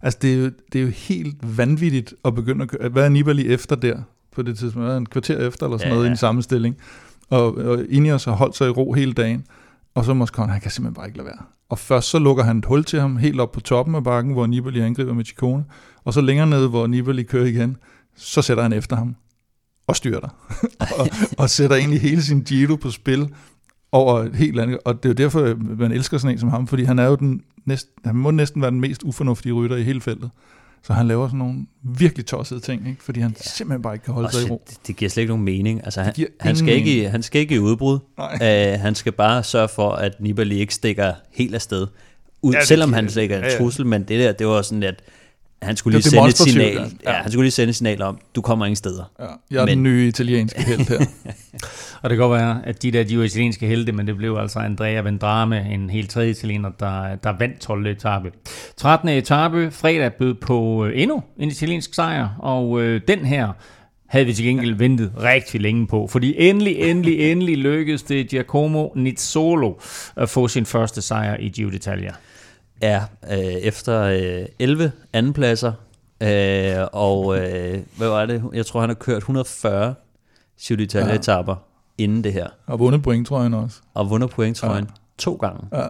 Altså det er jo, det er jo helt vanvittigt at begynde at køre. Hvad er Nibali efter der på det tidspunkt? En kvarter efter eller sådan yeah. noget i en sammenstilling. Og, og Ineos har holdt sig i ro hele dagen, og så Moscon, han kan simpelthen bare ikke lade være. Og først så lukker han et hul til ham, helt op på toppen af bakken, hvor Nibali angriber med Ciccone. Og så længere nede, hvor Nibali kører igen, så sætter han efter ham og styrter. og, og sætter egentlig hele sin Giro på spil over et helt andet. Og det er jo derfor, man elsker sådan en som ham, fordi han er jo den næst, han må næsten være den mest ufornuftige rytter i hele feltet. Så han laver sådan nogle virkelig tossede ting, ikke? Fordi han ja. simpelthen bare ikke kan holde også, sig i ro. Det, det giver slet ikke nogen mening. Altså, han, han, skal mening. Ikke, han skal ikke i udbrud. Æ, han skal bare sørge for, at Nibali ikke stikker helt afsted. Ud, ja, selvom giver, han stikker en ja, ja. trussel, men det der, det var sådan, at han skulle lige sende et signal. Ja. Ja, han skulle lige sende et signal om, du kommer ingen steder. Ja. Jeg er men... den nye italienske held her. Og det kan godt være, at de der, de var italienske helte, men det blev altså Andrea Vendrame, en helt tredje italiener, der, der vandt tolvte etape. trettende etape, fredag bød på endnu en italiensk sejr, og øh, den her havde vi til gengæld ventet rigtig længe på, fordi endelig, endelig, endelig lykkedes det Giacomo Nizzolo at få sin første sejr i Giro d'Italia. Ja, øh, efter øh, elleve andenpladser, øh, og øh, hvad var det? Jeg tror, han har kørt et hundrede og fyrre Giro d'Italia-etapper ja. inden det her. Og vundet pointtrøjen også. Og vundet pointtrøjen ja. to gange. Ja.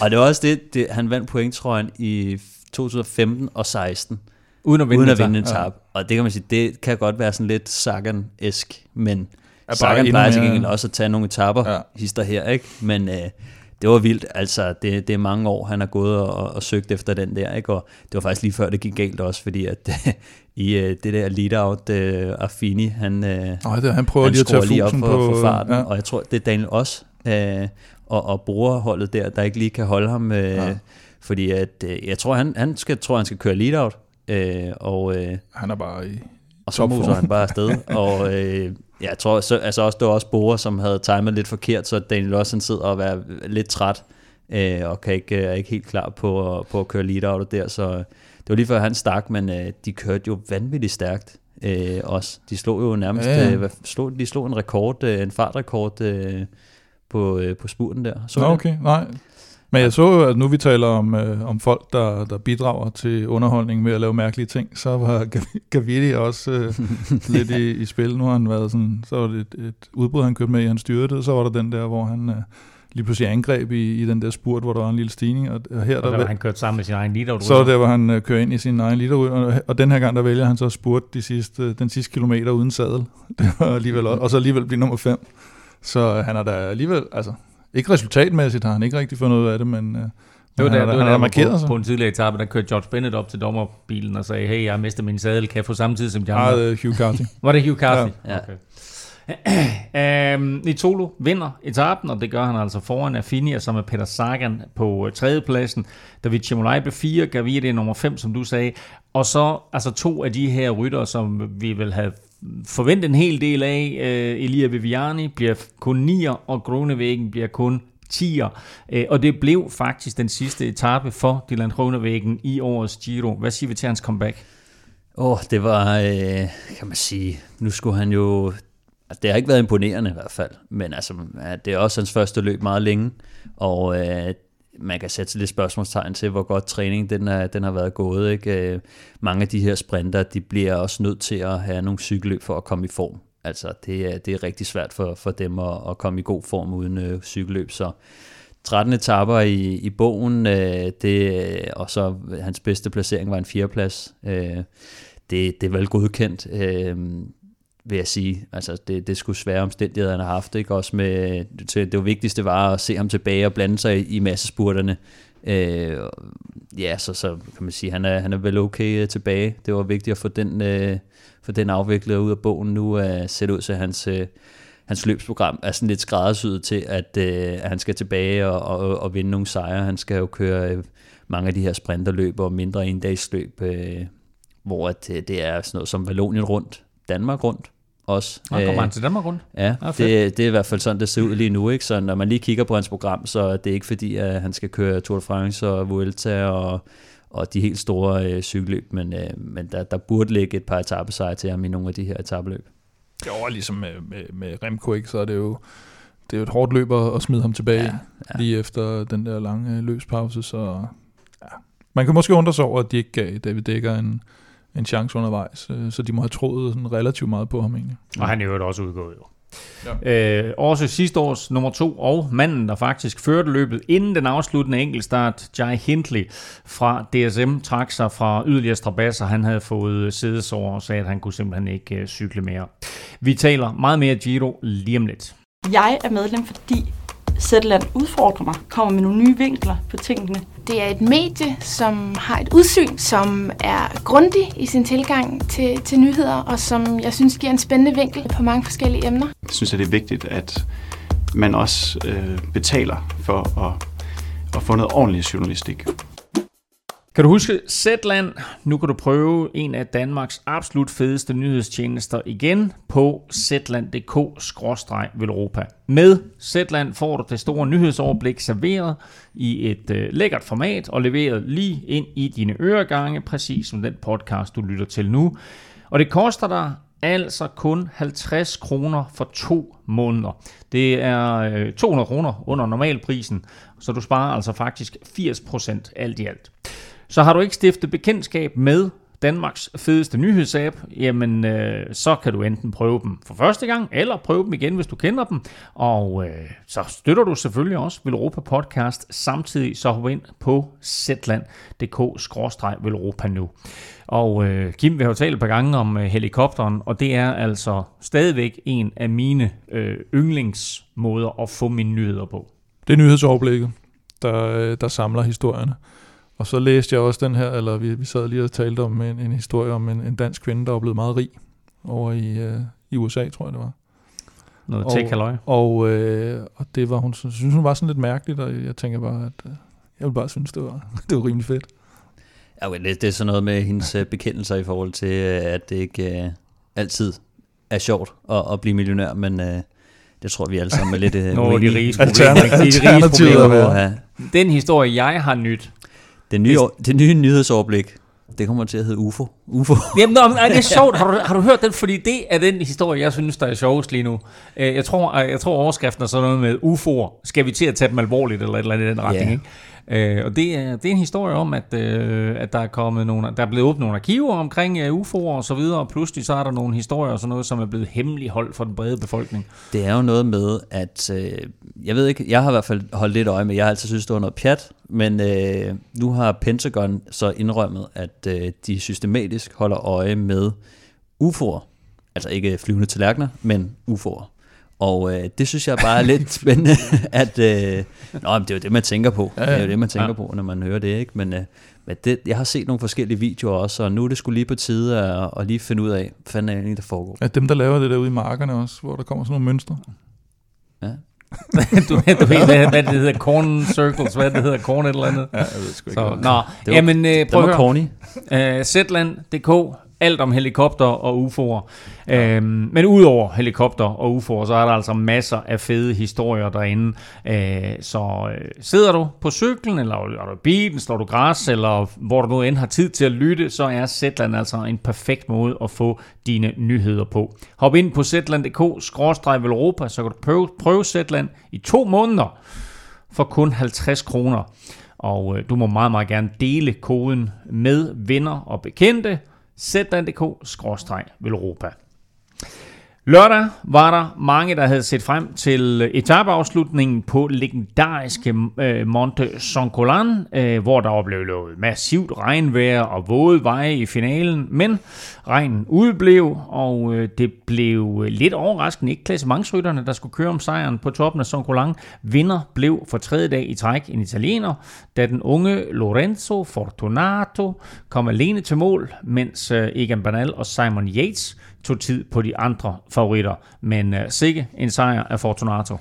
Og det var også det, det han vandt pointtrøjen i to tusind og femten og seksten Uden at vinde, uden at vinde en tab. Ja. Og det kan man sige, det kan godt være sådan lidt Sagan-esk, men ja, Sagan plejer til gengæld også at tage nogle etapper, ja. hister her, ikke? Men øh, det var vildt, altså det, det er mange år, han har gået og, og søgt efter den der, ikke? Og det var faktisk lige før, det gik galt også, fordi at i øh, det der lead-out, øh, Affini, han, øh, Øj, det, han, prøver han lige at tage lige op for, for farten, ja. Og jeg tror, det er Daniel også, øh, og, og brugerholdet der, der ikke lige kan holde ham, øh, ja. fordi at, øh, jeg tror, han, han skal, tror, han skal køre lead-out, Øh, og, øh, han er bare i og så muser han bare afsted og øh, jeg tror så, altså også, det var også Bora, som havde timet lidt forkert, så Daniel også sidder og er lidt træt øh, og kan ikke, er ikke helt klar på at, på at køre lead-out der, så det var lige før han stak, men øh, de kørte jo vanvittigt stærkt øh, også, de slog jo nærmest ja. øh, slog, de slog en rekord, øh, en fartrekord øh, på, øh, på spurten der, så. Nå, okay, nej. Men jeg så jo, at nu vi taler om, øh, om folk, der, der bidrager til underholdning med at lave mærkelige ting, så var Gavidi også øh, lidt i, i spil. Nu har han været sådan, så var det et, et udbrud, han kørte med i, han styrtede, så var der den der, hvor han øh, lige pludselig angreb i, i den der spurt, hvor der var en lille stigning. Og, og her og der, der var han kørt sammen med sin egen liter. Så der var han øh, kørt ind i sin egen liter, og, og den her gang, der vælger han så spurt de sidste, den sidste kilometer uden sadel. Det var alligevel, og så alligevel blev nummer fem. Så han er der alligevel, altså... Ikke resultatmæssigt har han ikke rigtig fundet ud af det, men øh, det var der, han, det var han der, der markeret sig. På en tidligere etape, der kørte George Bennett op til dommerbilen og sagde, hey, jeg har mistet min sadel, kan jeg få samme tid som de andre? Nej, Hugh Carthy. Var det Hugh Carthy? Ja. Okay. øhm, Nizzolo vinder etapen, og det gør han altså foran Affini, og så med Peter Sagan på tredjepladsen. David Chemolai blev fire, Gaviria nummer fem, som du sagde. Og så altså to af de her rytter, som vi vil have forvent en hel del af. Uh, Elia Viviani bliver kun nier, og Groenewegen bliver kun tier. Uh, og det blev faktisk den sidste etape for Dylan Groenewegen i årets Giro. Hvad siger vi til hans comeback? Åh, oh, det var, øh, kan man sige, nu skulle han jo... Det har ikke været imponerende i hvert fald, men altså, det er også hans første løb meget længe, og øh, man kan sætte lidt spørgsmålstegn til, hvor godt træning den, er, den har været gået. Ikke? Mange af de her sprinter, de bliver også nødt til at have nogle cykelløb for at komme i form. Altså, det er, det er rigtig svært for, for dem at, at komme i god form uden øh, cykelløb, så tretten etapper i, i bogen, øh, det, og så hans bedste placering var en fjerdeplads. Øh, det, det er vel godkendt. Øh, vil jeg sige, altså det, det skulle svære omstændigheder, han har haft, ikke? Også med, det, det vigtigste var at se ham tilbage og blande sig i, i massespurterne. Øh, ja, så, så kan man sige, han er, han er vel okay tilbage. Det var vigtigt at få den, øh, få den afviklet ud af bogen nu, at sætte ud til hans, øh, hans løbsprogram er sådan lidt skræddersyet til, at, øh, at han skal tilbage og, og, og vinde nogle sejre. Han skal jo køre øh, mange af de her sprinterløb og mindre endagsløb, øh, hvor at, øh, det er sådan noget som Vallonien rundt, Danmark rundt også. Nå, kommer han til Danmark rundt? Ja, ah, det, det er i hvert fald sådan, det ser ud lige nu. Ikke? Så når man lige kigger på hans program, så det er det ikke fordi, at han skal køre Tour de France og Vuelta og, og de helt store øh, cykelløb, men, øh, men der, der burde ligge et par etapesejre til ham i nogle af de her etapeløb. Jo, ligesom med, med, med Remco, ikke? Så er det jo, det er jo et hårdt løb at smide ham tilbage, ja, ja. Lige efter den der lange løbspause. Så ja. Man kan måske undre sig over, at de ikke gav David Dekker en en chance undervejs, så de må have troet sådan relativt meget på ham egentlig. Og han er jo også udgået jo. Ja. Øh, også sidste års nummer to, og manden, der faktisk førte løbet inden den afsluttende enkeltstart, Jai Hindley fra D S M, trak sig fra yderligere strabasser. Han havde fået sædesår og sagde, at han kunne simpelthen ikke cykle mere. Vi taler meget mere Giro lige om lidt. Jeg er medlem, fordi Zetland udfordrer mig, kommer med nogle nye vinkler på tingene. Det er et medie, som har et udsyn, som er grundig i sin tilgang til, til nyheder, og som jeg synes giver en spændende vinkel på mange forskellige emner. Jeg synes, at det er vigtigt, at man også øh, betaler for at, at få noget ordentlig journalistik. Kan du huske Zetland? Nu kan du prøve en af Danmarks absolut fedeste nyhedstjenester igen på zetland punktum d k skråstreg velropa. Med Zetland får du det store nyhedsoverblik serveret i et øh, lækkert format og leveret lige ind i dine øregange, præcis som den podcast, du lytter til nu. Og det koster dig altså kun halvtreds kroner for to måneder. Det er øh, to hundrede kroner under normalprisen, så du sparer altså faktisk firs procent alt i alt. Så har du ikke stiftet bekendtskab med Danmarks fedeste nyhedsapp, jamen øh, så kan du enten prøve dem for første gang, eller prøve dem igen, hvis du kender dem. Og øh, så støtter du selvfølgelig også Velropa Podcast. Samtidig så hop ind på zetland punktum d k skråstreg velropa nu. Og øh, Kim, vi har jo talt et par gange om øh, helikopteren, og det er altså stadigvæk en af mine øh, yndlingsmåder at få mine nyheder på. Det er nyhedsoverblikket, der, der samler historierne. Og så læste jeg også den her, eller vi, vi sad lige og talte om en, en historie om en, en dansk kvinde, der var blevet meget rig over i, øh, i U S A, tror jeg det var. Noget tech-halløj. Og, og, øh, og det var, hun synes hun var sådan lidt mærkeligt, og jeg tænker bare, at øh, jeg ville bare synes, det var, det var rimelig fedt. Ja, okay, det, det er sådan noget med hendes bekendelser i forhold til, at det ikke øh, altid er sjovt at, at blive millionær, men... Øh, det tror vi alle sammen er lidt... Nå, de riges problemer. Den historie, jeg har nyt... Det nye, det nye nyhedsoverblik, det kommer til at hedde U F O. U F O. Jamen, nå, nej, det er sjovt. Har du, har du hørt den? Fordi det er den historie, jeg synes, der er sjovest lige nu. Jeg tror, jeg tror overskriften er sådan noget med U F O'er. Skal vi til at tage dem alvorligt, eller et eller andet i den retning, yeah. ikke? Øh, og det er, det er en historie om, at, øh, at der, er kommet nogle, der er blevet åbnet nogle arkiver omkring øh, U F O'er og så videre, og pludselig så er der nogle historier og sådan noget, som er blevet hemmeligholdt for den brede befolkning. Det er jo noget med, at øh, jeg ved ikke, jeg har i hvert fald holdt lidt øje med, jeg har altid synes, det var noget pjat, men øh, nu har Pentagon så indrømmet, at øh, de systematisk holder øje med U F O'er, altså ikke flyvende tallerkener, men U F O'er. Og øh, det synes jeg bare er lidt spændende, at øh, nå, det er jo det, man tænker på. Det er jo det, man tænker ja. på, når man hører det, ikke? Men, øh, men det, jeg har set nogle forskellige videoer også, og nu er det sgu lige på tide at, at lige finde ud af, hvad fanden er egentlig, der foregår. Ja, dem, der laver det derude i markerne også, hvor der kommer sådan nogle mønstre. Ja. du, du ved, hvad det hedder, corn circles, hvad det hedder, corn et eller andet. Ja, jeg ved sgu ikke. Så, nå, det var, jamen øh, prøv at høre. Zetland punktum d k. Alt om helikopter og U F O'er. Ja. Øhm, men udover helikopter og U F O'er, så er der altså masser af fede historier derinde. Øh, så øh, sidder du på cyklen, eller er du i bilen, står du græs, eller hvor du nu end har tid til at lytte, så er Zetland altså en perfekt måde at få dine nyheder på. Hop ind på zetland punktum d k skråstreg velropa, så kan du prøve, prøve Zetland i to måneder for kun halvtreds kroner. Og øh, du må meget, meget gerne dele koden med venner og bekendte. zetland punktum d k skråstreg velropa. Lørdag var der mange, der havde set frem til etapeafslutningen på legendariske Monte Soncolan, hvor der blev lovet massivt regnvejr og våde veje i finalen, men regnen udblev, og det blev lidt overraskende ikke klassementsrytterne, der skulle køre om sejren på toppen af Soncolan. Vinder blev for tredje dag i træk en italiener, da den unge Lorenzo Fortunato kom alene til mål, mens Egan Bernal og Simon Yates tog tid på de andre favoritter, men uh, sikke en sejr af Fortunato.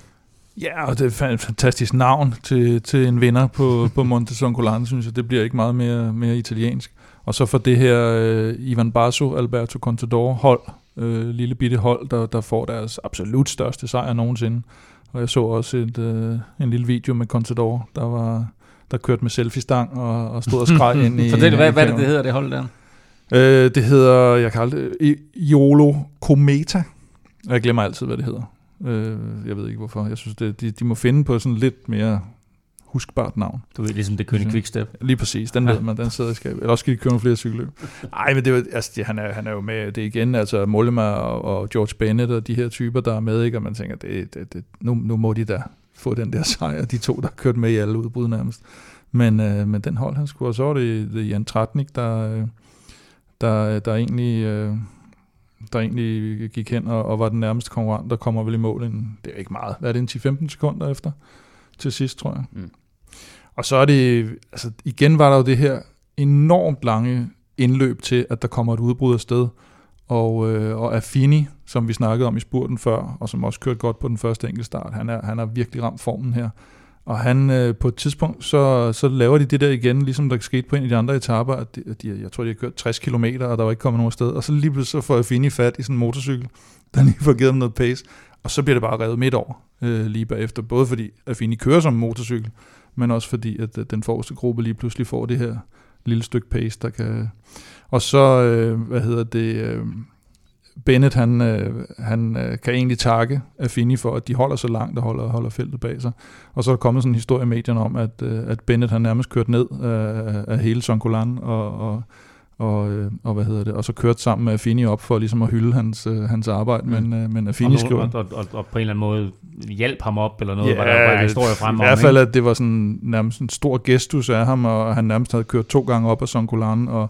Ja, og det er et fantastisk navn til, til en vinder på, på Monte Soncolan, synes jeg. Det bliver ikke meget mere, mere italiensk. Og så for det her uh, Ivan Basso, Alberto Contador hold, uh, lille bitte hold, der, der får deres absolut største sejr nogensinde. Og jeg så også et, uh, en lille video med Contador, der, var, der kørte med selfie-stang og, og stod og skreg ind i... Fortæl, hvad, hvad det, det hedder, det hold der? Det hedder, jeg kalder det, Iolo Cometa. Jeg glemmer altid, hvad det hedder. Jeg ved ikke, hvorfor. Jeg synes, det, de, de må finde på sådan lidt mere huskbart navn. Du ved, ligesom det kører i Quickstep. Lige præcis, den ja. ved man, den sidder i skabet. Eller også skal de køre nogle flere cykelløb. Nej, men det var, altså, det, han, er, han er jo med, det er igen, altså Mollema og, og George Bennett og de her typer, der er med, ikke? Og man tænker, det, det, det, nu, nu må de da få den der sejr, de to, der har kørt med i alle udbrud nærmest. Men, øh, men den hold, han skulle, og så var det, det Jan Tratnik, der... Øh, Der, der, egentlig, der egentlig gik hen og, og var den nærmeste konkurrent, der kommer vel i mål. En, det er ikke meget. Hvad er det, en ti femten sekunder efter? Til sidst, tror jeg. Mm. Og så er det... Altså, igen var der jo det her enormt lange indløb til, at der kommer et udbrud af sted. Og, øh, og Affini, som vi snakkede om i spurten før, og som også kørte godt på den første enkeltstart, han er, han er virkelig ramt formen her. Og han øh, på et tidspunkt, så, så laver de det der igen, ligesom der skete på en af de andre etaper, at de, at de, jeg tror, de har kørt tres kilometer, og der var ikke kommet nogen sted. Og så lige pludselig så får Affini fat i sådan en motorcykel, der lige får givet dem noget pace, og så bliver det bare revet midt over øh, lige bagefter. Både fordi Affini kører som en motorcykel, men også fordi, at, at den forreste gruppe lige pludselig får det her lille stykke pace, der kan... Og så, øh, hvad hedder det... Øh, Bennett, han, øh, han øh, kan egentlig takke Affini for, at de holder så langt og holder, holder feltet bag sig. Og så er der kommet sådan en historie i medierne om, at, øh, at Bennett han nærmest kørt ned øh, af hele Soncolan og, og, og, øh, og hvad hedder det, og så kørte sammen med Affini op for ligesom at hylde hans, øh, hans arbejde, mm. men, øh, men Affini skriver... Og, og, og, og på en eller anden måde hjælp ham op, eller noget, ja, var der var en historie frem om, i hvert fald, at det var sådan, nærmest en stor gestus af ham, og han nærmest havde kørt to gange op af Zoncolan, og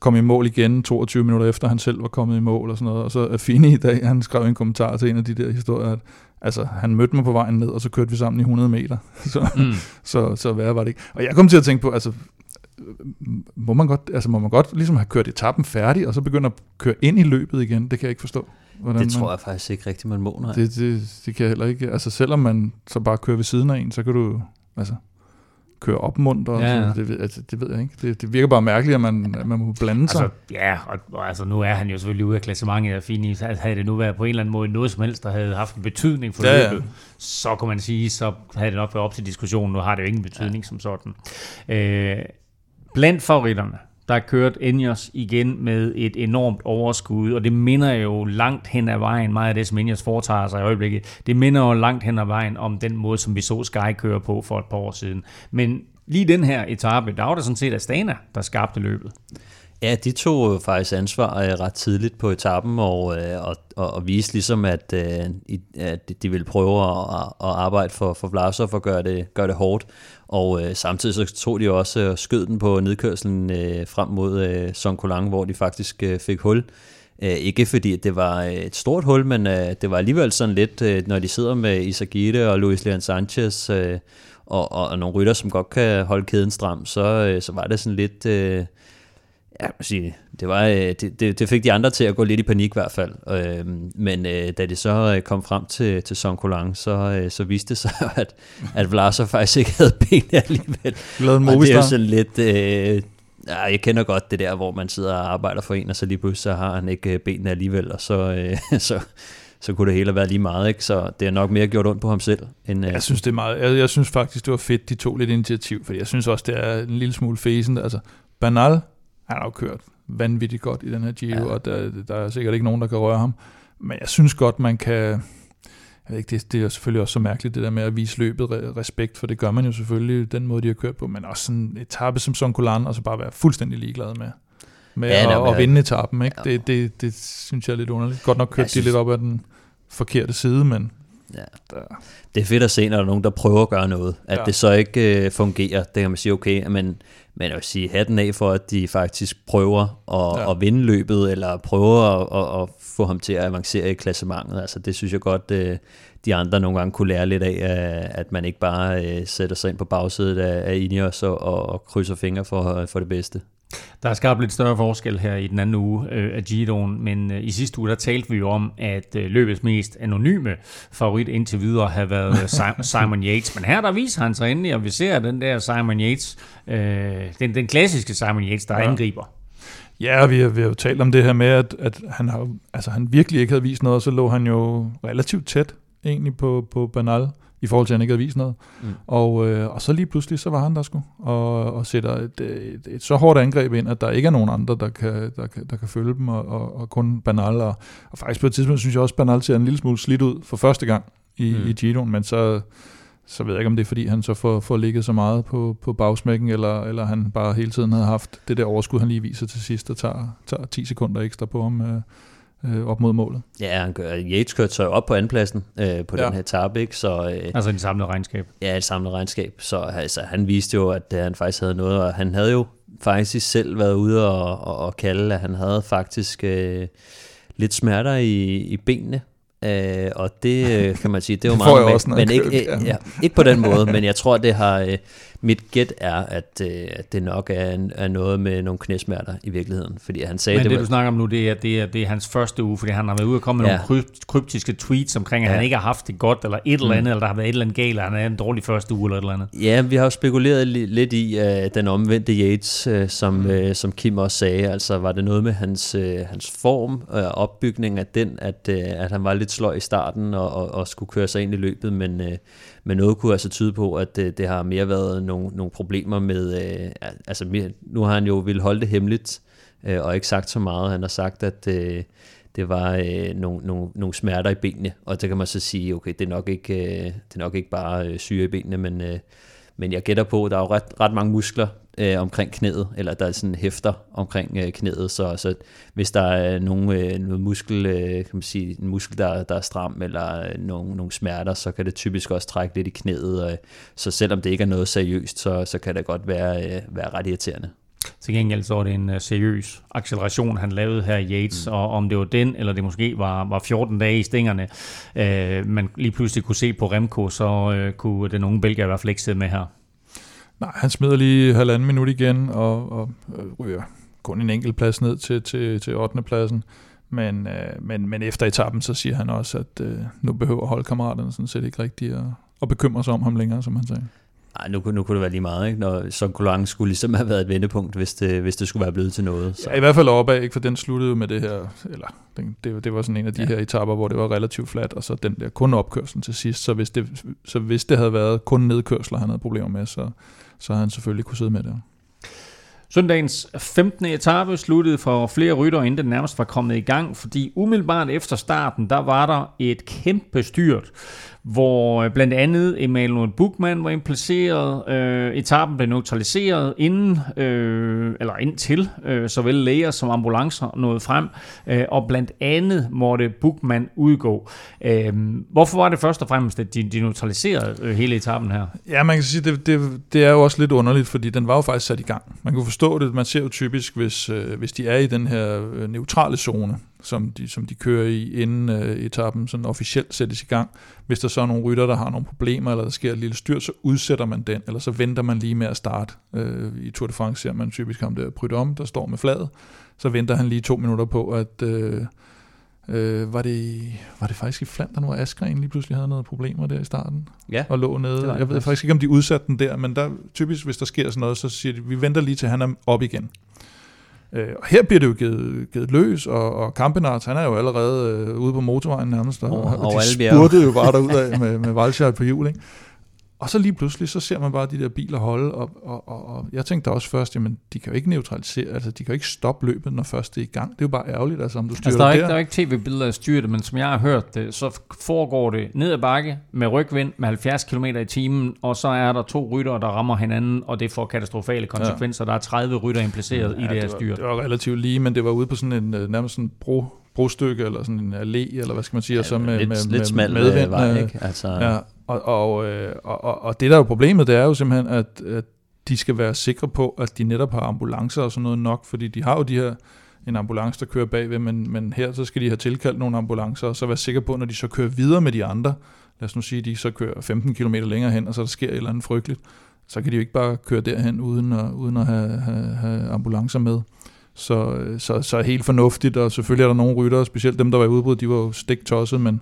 kom i mål igen toogtyve minutter efter, han selv var kommet i mål og sådan noget, og så Affini i dag, han skrev en kommentar til en af de der historier, at altså, han mødte mig på vejen ned, og så kørte vi sammen i hundrede meter, så, mm. så, så værre var det ikke. Og jeg kom til at tænke på, altså, må man godt, altså, må man godt ligesom have kørt etappen færdig, og så begynde at køre ind i løbet igen, det kan jeg ikke forstå. Det tror jeg faktisk ikke rigtigt, man må, nej. Det, det, det kan jeg heller ikke, altså selvom man så bare kører ved siden af en, så kan du, altså... kører opmuntret, ja, ja. det, altså, det ved jeg ikke. Det, det virker bare mærkeligt, at man, at man må blande sig. Altså, ja, og, og altså, nu er han jo selvfølgelig ude af klassementet af Fini. Havde det nu været på en eller anden måde noget som helst, der havde haft en betydning for ja, løbet, ja. så kunne man sige, så havde det nok været op til diskussionen. Nu har det jo ingen betydning ja. som sådan. Øh, blandt favoritterne, der kørt Ineos igen med et enormt overskud, og det minder jo langt hen ad vejen, meget af det, som Ineos foretager sig i øjeblikket, det minder jo langt hen ad vejen om den måde, som vi så Sky køre på for et par år siden. Men lige den her etape, der var det sådan set Astana, der skabte løbet. Ja, de tog faktisk ansvar ret tidligt på etappen, og, og, og viste ligesom, at, at de ville prøve at, at arbejde for, for Vlasov og gøre det, gøre det hårdt. Og øh, samtidig så tog de også og skød den på nedkørslen øh, frem mod øh, Zoncolan, hvor de faktisk øh, fik hul. Æh, ikke fordi det var et stort hul, men øh, det var alligevel sådan lidt, øh, når de sidder med Izagirre og Luis Leon Sanchez øh, og, og, og nogle rytter, som godt kan holde kæden stram, så, øh, så var det sådan lidt... Øh, ja, sige, det, var, øh, det, det, det fik de andre til at gå lidt i panik i hvert fald. Øh, men øh, da de så øh, kom frem til, til Zoncolan, så, øh, så viste det sig, at, at Vlasov faktisk ikke havde benene alligevel. Og det er jo sådan lidt... Øh, ja, jeg kender godt det der, hvor man sidder og arbejder for en, og så lige pludselig så har han ikke benene alligevel, og så... Øh, så så kunne det hele have været lige meget, ikke? Så det er nok mere gjort ondt på ham selv. End, jeg synes det er meget. Jeg, jeg synes faktisk, det var fedt, de tog lidt initiativ, for jeg synes også, det er en lille smule fesen. Altså, Bernal, han har jo kørt vanvittigt godt i den her Giro, ja. og der, der er sikkert ikke nogen, der kan røre ham. Men jeg synes godt, man kan... Jeg ved ikke, det, det er selvfølgelig også så mærkeligt, det der med at vise løbet respekt, for det gør man jo selvfølgelig, den måde, de har kørt på, men også sådan en etape som Zoncolan, og så bare være fuldstændig ligeglad med... med ja, at, at vinde etappen, ikke? Ja. Det, det, det synes jeg er lidt underligt. Godt nok kørte synes... de lidt op ad den forkerte side, men... Ja. Der. Det er fedt at se, når der er nogen, der prøver at gøre noget. At ja. det så ikke øh, fungerer, det kan man sige, okay, men, men jeg vil sige hatten af for, at de faktisk prøver at, ja. at vinde løbet, eller prøver at, at, at få ham til at avancere i klassementet. Altså, det synes jeg godt, øh, de andre nogle gange kunne lære lidt af, at man ikke bare øh, sætter sig ind på bagsædet af, af Ineos og, og, og krydser fingre for, for det bedste. Der er skabt lidt større forskel her i den anden uge øh, af Giroen, men øh, i sidste uge der talte vi jo om, at øh, løbets mest anonyme favorit indtil videre havde været øh, Simon Yates, men her der viser han sig endelig, og vi ser den der Simon Yates, øh, den, den klassiske Simon Yates, der ja. angriber. Ja, vi har, vi har jo talt om det her med, at, at han, har, altså, han virkelig ikke havde vist noget, og så lå han jo relativt tæt egentlig på, på Bernal, i forhold til, at han ikke havde vist noget. Mm. Og, øh, og så lige pludselig, så var han der sgu, og, og sætter et, et, et så hårdt angreb ind, at der ikke er nogen andre, der kan, der kan, der kan følge dem, og, og, og kun Bernal. Og, og faktisk på et tidspunkt, synes jeg også, at Bernal ser en lille smule slidt ud for første gang i, mm. i Giroen, men så, så ved jeg ikke, om det er, fordi han så får, får ligget så meget på, på bagsmækken, eller, eller han bare hele tiden havde haft det der overskud, han lige viser til sidst, og tager, tager ti sekunder ekstra på ham, øh, op mod målet. Ja, han gør, Yates kørte så op på andenpladsen øh, på ja. den her etape, ikke? Så, øh, altså et samlet regnskab. Ja, et samlet regnskab. Så altså, han viste jo, at øh, han faktisk havde noget, og han havde jo faktisk selv været ude og, og, og kalde, at han havde faktisk øh, lidt smerter i, i benene, øh, og det øh, kan man sige, det var meget, men, også, men ikke, øh, ja, ikke på den måde, men jeg tror, det har, øh, mit gæt er, at, øh, at det nok er, en, er noget med nogle knæsmerter i virkeligheden, fordi han sagde... Men det, det var, du snakker om nu, det er, det, er, det er hans første uge, fordi han har været ude og komme med ja. nogle kryptiske tweets omkring, at ja. han ikke har haft det godt, eller et eller andet, mm. eller der har været et eller andet galt, eller han er en dårlig første uge, eller et eller andet. Ja, vi har jo spekuleret lidt i uh, den omvendte Yates, uh, som, mm. uh, som Kim også sagde, altså var det noget med hans, uh, hans form og uh, opbygning af den, at, uh, at han var lidt sløj i starten, og, og, og skulle køre sig ind i løbet, men... Uh, Men noget kunne altså tyde på, at det, det har mere været nogle, nogle problemer med... Øh, altså mere, nu har han jo ville holde det hemmeligt, øh, og ikke sagt så meget. Han har sagt, at øh, det var øh, nogle, nogle, nogle smerter i benene. Og der kan man så sige, okay, det er nok ikke, øh, det er nok ikke bare øh, syre i benene, men, øh, Men jeg gætter på, at der er jo ret, ret mange muskler øh, omkring knæet, eller der er sådan hæfter omkring øh, knæet, så, så hvis der er nogle øh, muskel, øh, kan man sige, en muskel, der, der er stram, eller øh, nogle, nogle smerter, så kan det typisk også trække lidt i knæet, og, så selvom det ikke er noget seriøst, så, så kan det godt være, øh, være ret irriterende. Til gengæld så var det en seriøs acceleration, han lavede her i Yates, mm. og om det var den, eller det måske var, var fjorten dage i stængerne, øh, man lige pludselig kunne se på Remco, så øh, kunne den unge belgier i hvert fald ikke sidde med her. Nej, han smider lige halvanden minut igen, og, og ryger kun en enkelt plads ned til, til, til ottende pladsen, men, øh, men, men efter etappen, så siger han også, at øh, nu behøver holdkammeraterne sådan set ikke rigtigt at, at bekymre sig om ham længere, som han sagde. Ej, nu, nu kunne det være lige meget, ikke? Når Sokolange skulle ligesom have været et vendepunkt, hvis det, hvis det skulle være blevet til noget. Så. Ja, i hvert fald opad, ikke? For den sluttede med det her, eller den, det, det var sådan en af de ja. her etapper, hvor det var relativt fladt, og så den der kun opkørslen til sidst. Så hvis det, så hvis det havde været kun nedkørsler, han havde problemer med, så, så havde han selvfølgelig kunne sidde med det. Søndagens femtende etape sluttede for flere ryttere, inden den nærmest var kommet i gang, fordi umiddelbart efter starten, der var der et kæmpe styrt, hvor blandt andet Emmanuel Buchmann var implaceret. Øh, etappen blev neutraliseret inden, øh, eller indtil øh, såvel læger som ambulancer nåede frem, øh, og blandt andet måtte Buchmann udgå. Øh, hvorfor var det først og fremmest, at de, de neutraliserede øh, hele etappen her? Ja, man kan sige, det, det, det er jo også lidt underligt, fordi den var jo faktisk sat i gang. Man kunne forstå det, man ser jo typisk, hvis, øh, hvis de er i den her neutrale zone, som de, som de kører i, inden øh, etappen sådan officielt sættes i gang. Hvis der så er nogle rytter, der har nogle problemer, eller der sker et lille styr, så udsætter man den, eller så venter man lige med at starte. Øh, I Tour de France ser man typisk ham der Prudhomme, der står med flaget, så venter han lige to minutter på, at øh, øh, var, det, var det faktisk i Flandern, hvor Askren lige pludselig havde noget problemer der i starten, ja, og lå nede. Jeg ved faktisk ikke, om de udsatte den der, men der, typisk hvis der sker sådan noget, så siger de, vi venter lige til han er op igen. Og her bliver det jo givet, givet løs, og, og Campenaerts, han er jo allerede øh, ude på motorvejen nærmest, og, oh, og de spurtede jo bare derudad med, med Valsjard på hjul, ikke? Og så lige pludselig, så ser man bare de der biler holde, og, og, og, og jeg tænkte da også først, jamen de kan jo ikke neutralisere, altså de kan jo ikke stoppe løbet, når først det er i gang. Det er jo bare ærgerligt, altså om du styrer altså, der er ikke, der. Der er ikke tv-billeder af styret, men som jeg har hørt det, så foregår det ned ad bakke med rygvind med halvfjerds kilometer i timen, og så er der to ryttere, der rammer hinanden, og det får katastrofale konsekvenser. Ja. Der er tredive ryttere impliceret ja, i det, det her styret. Det var relativt lige, men det var ude på sådan en nærmest sådan en bro. brostykke eller sådan en allé, eller hvad skal man sige, og så med, lidt, med, lidt med medvind. Vej, ikke? Altså. Ja, og, og, og, og, og det, der er jo problemet, det er jo simpelthen, at, at de skal være sikre på, at de netop har ambulancer og sådan noget nok, fordi de har jo de her, en ambulance, der kører bagved, men, men her så skal de have tilkaldt nogle ambulancer, og så være sikre på, når de så kører videre med de andre, lad os nu sige, de så kører femten kilometer længere hen, og så der sker et eller andet frygteligt, så kan de jo ikke bare køre derhen, uden at, uden at have, have, have ambulancer med. Så, så, så helt fornuftigt, og selvfølgelig er der nogle ryttere, specielt dem, der var i udbrud, de var jo stik-tosset, men,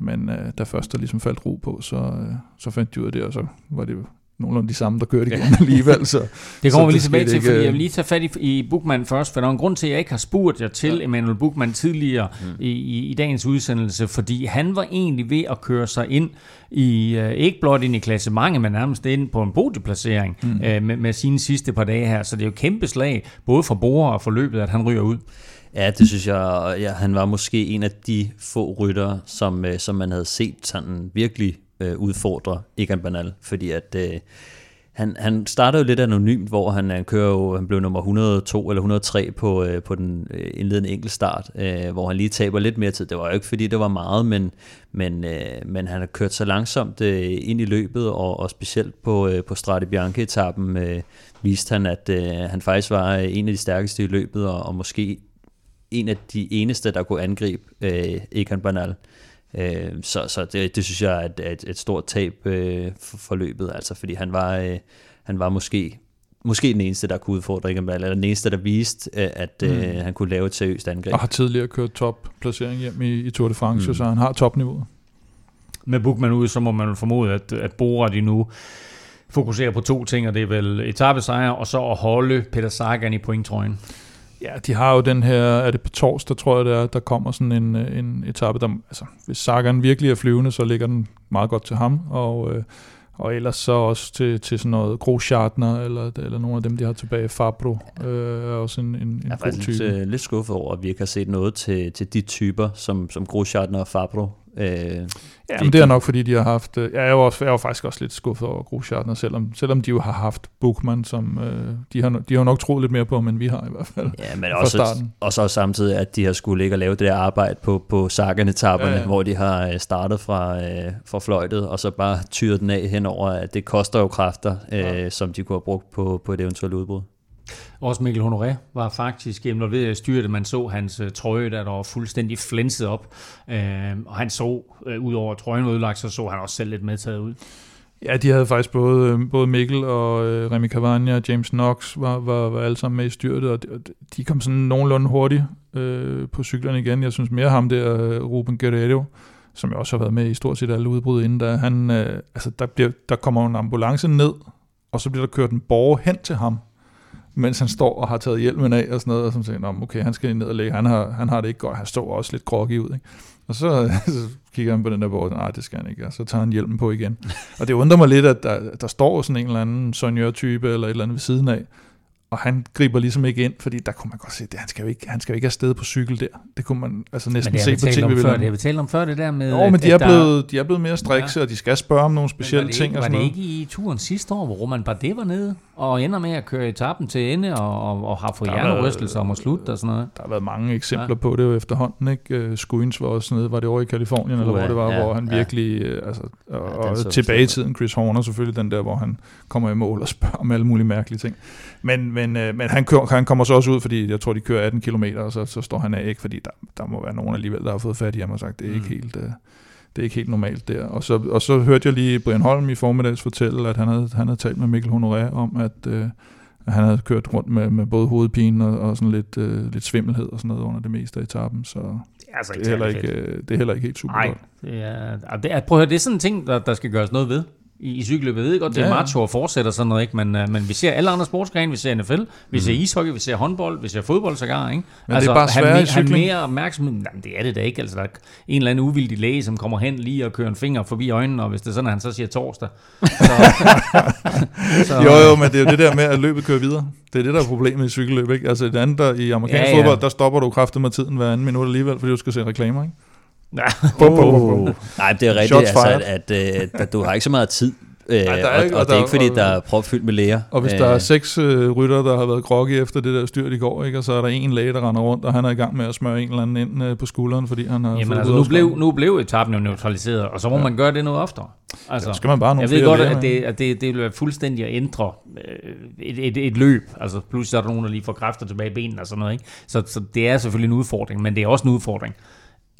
men da først der ligesom faldt ro på, så, så fandt de ud af det, og så var det jo nogenlunde de samme, der kørte igen alligevel. Så, det kommer vi lige tilbage til, ikke, fordi jeg vil lige tage fat i, i Buchmann først, for der er en grund til, at jeg ikke har spurgt jer til ja. Emmanuel Buchmann tidligere mm. i, i, i dagens udsendelse, fordi han var egentlig ved at køre sig ind i, ikke blot ind i klassementet, men nærmest ind på en podieplacering mm. øh, med, med sine sidste par dage her, så det er jo kæmpe slag, både for Bora og for løbet, at han ryger ud. Ja, det synes jeg, ja, han var måske en af de få ryttere, som, som man havde set sådan virkelig udfordrer Egan Bernal, fordi at øh, han, han starter jo lidt anonymt, hvor han, han kører jo, han blev nummer et hundrede og to eller et hundrede og tre på, øh, på den øh, indledende enkeltstart, øh, hvor han lige taber lidt mere tid. Det var jo ikke, fordi det var meget, men, men, øh, men han har kørt så langsomt øh, ind i løbet, og, og specielt på, øh, på Strade Bianche-etappen øh, viste han, at øh, han faktisk var en af de stærkeste i løbet, og, og måske en af de eneste, der kunne angribe øh, Egan Bernal. Så, så det, det synes jeg er et, et, et stort tab øh, for, for løbet, altså, fordi han var, øh, han var måske, måske den eneste, der kunne udfordre Egan Bernal, eller den eneste, der viste, øh, at øh, mm. han kunne lave et seriøst angreb. Og har tidligere kørt topplacering hjem i, i Tour de France, mm. så han har topniveauet. Med Buchmann ude, så må man formode, at, at Bora de nu fokuserer på to ting, og det er vel etapesejr, og så at holde Peter Sagan i pointtrøjen. Ja, de har jo den her, er det på torsdag, tror jeg det er, der kommer sådan en, en etape, der, altså hvis Sagan virkelig er flyvende, så ligger den meget godt til ham, og, øh, og ellers så også til, til sådan noget Großschartner, eller, eller nogle af dem, de har tilbage, Fabro, ja. øh, er også en, en, en jeg er faktisk lidt, øh, lidt skuffet over, at vi ikke har set noget til, til de typer, som, som Großschartner og Fabro, Øh, ja, men det er nok fordi de har haft. Jeg er jo, også, jeg er jo faktisk også lidt skuffet over Grosjean, selvom selvom de jo har haft Buchmann, som øh, de har de har nok troet lidt mere på, men vi har i hvert fald. Ja, men også og så samtidig at de har skulle ligge og lave det der arbejde på på Sagan-etapperne, ja, ja, hvor de har startet fra øh, fra fløjtet og så bare tyret den af henover, at det koster jo kræfter, øh, ja, som de kunne have brugt på på et eventuelt udbrud. Også Mikkel Honoré var faktisk involveret i styret. Man så hans trøje, der var fuldstændig flænset op. Og han så, ud over trøjen udlagt, så så han også selv lidt medtaget ud. Ja, de havde faktisk både, både Mikkel og Remy Cavagna og James Knox var, var, var alle sammen med i styret. Og de kom sådan nogenlunde hurtigt øh, på cyklerne igen. Jeg synes mere ham der, Ruben Guerrero, som jeg også har været med i stort set alle udbrud inden. Der, han, øh, altså, der, bliver, der kommer en ambulance ned, og så bliver der kørt en borger hen til ham, mens han står og har taget hjelmen af og sådan noget, og så tænker jeg, okay, han skal ned og lægge, han har, han har det ikke godt, han står også lidt groggy ud, ikke? Og så, så kigger han på den der borg, nej, det skal han ikke, og så tager han hjelmen på igen. Og det undrer mig lidt, at der, der står sådan en eller anden sonjør-type eller et eller andet ved siden af, og han griber ligesom ikke ind, fordi der kunne man godt se, at han skal jo ikke, han skal jo ikke afsted på cykel der. Det kunne man altså næsten se på T V. Det har vi talt om før, det der med... Nå, men de er, der... blevet, de er blevet mere strikse, ja, og de skal spørge om nogle specielle ting. Var det, ikke, ting og sådan var det ikke i turen sidste år, hvor Romain Bardet var nede og ender med at køre etappen til ende og, og, og har fået hjernerystelser om at slutte og sådan noget? Der har været mange eksempler, ja, på det jo efterhånden, ikke? Skuins var også nede, var det over i Kalifornien, eller hvor det var, ja, hvor han virkelig... Ja. Altså, og ja, og tilbage i tiden, Chris Horner selvfølgelig, den der, hvor han kommer i mål og spørger om alle mulige mærkelige ting. Men... Men, øh, men han, kører, han kommer så også ud, fordi jeg tror, de kører atten kilometer, og så, så står han af, ikke, fordi der, der må være nogen alligevel, der har fået fat i ham og sagt, det er, mm. ikke, helt, øh, det er ikke helt normalt der. Og så, og så hørte jeg lige Brian Holm i formiddags fortælle, at han havde, han havde talt med Mikkel Honoré om, at øh, han havde kørt rundt med, med både hovedpine og, og sådan lidt, øh, lidt svimmelhed og sådan noget under det meste af etappen, så... Altså, det, er heller ikke, øh, det er heller ikke helt super. Nej, det er, det er, prøv at høre, det er sådan en ting, der, der skal gøres noget ved. I, i cykeløbet, jeg ved godt, det er, ja, marts og fortsætter sådan noget, ikke? Men, uh, men vi ser alle andre sportsgrene, vi ser N F L, vi mm. ser ishockey, vi ser håndbold, vi ser fodbold sågar, ikke? Men altså, det er bare svært i cykling. Han mere opmærksomhed, jamen, det er det da ikke, altså der er en eller anden uvildig læge, som kommer hen lige og kører en finger forbi øjnene, og hvis det er sådan, at han så siger torsdag. Så, så. Jo jo, men det er jo det der med, at løbet kører videre. Det er det, der er problemet i cykelløb, ikke? Altså det andet, der i amerikansk, ja, ja, fodbold, der stopper du kraftigt med tiden hver anden minut alligevel, fordi du skal se reklamer, ikke? Nej. Bum, bum, bum, bum. Nej, det er rigtigt, altså, at, at, at du har ikke så meget tid, øh, nej, og, ikke, og, og det er ikke fordi, der er propfyldt med læger. Og hvis der er seks øh, rytter, der har været groggy efter det der styrt i går, ikke, og så er der en læge, der render rundt, og han er i gang med at smøre en eller anden ind øh, på skulderen, fordi han har... Jamen altså, nu blev, nu blev etappen jo neutraliseret, og så må, ja, man gøre det noget oftere. Altså, ja, skal man bare nogle jeg ved godt, læger, at, det, at det, det vil være fuldstændig at ændre et, et, et løb. Altså, pludselig er der nogen, der lige får kræfter tilbage i benene og sådan noget, ikke? Så, så det er selvfølgelig en udfordring, men det er også en udfordring,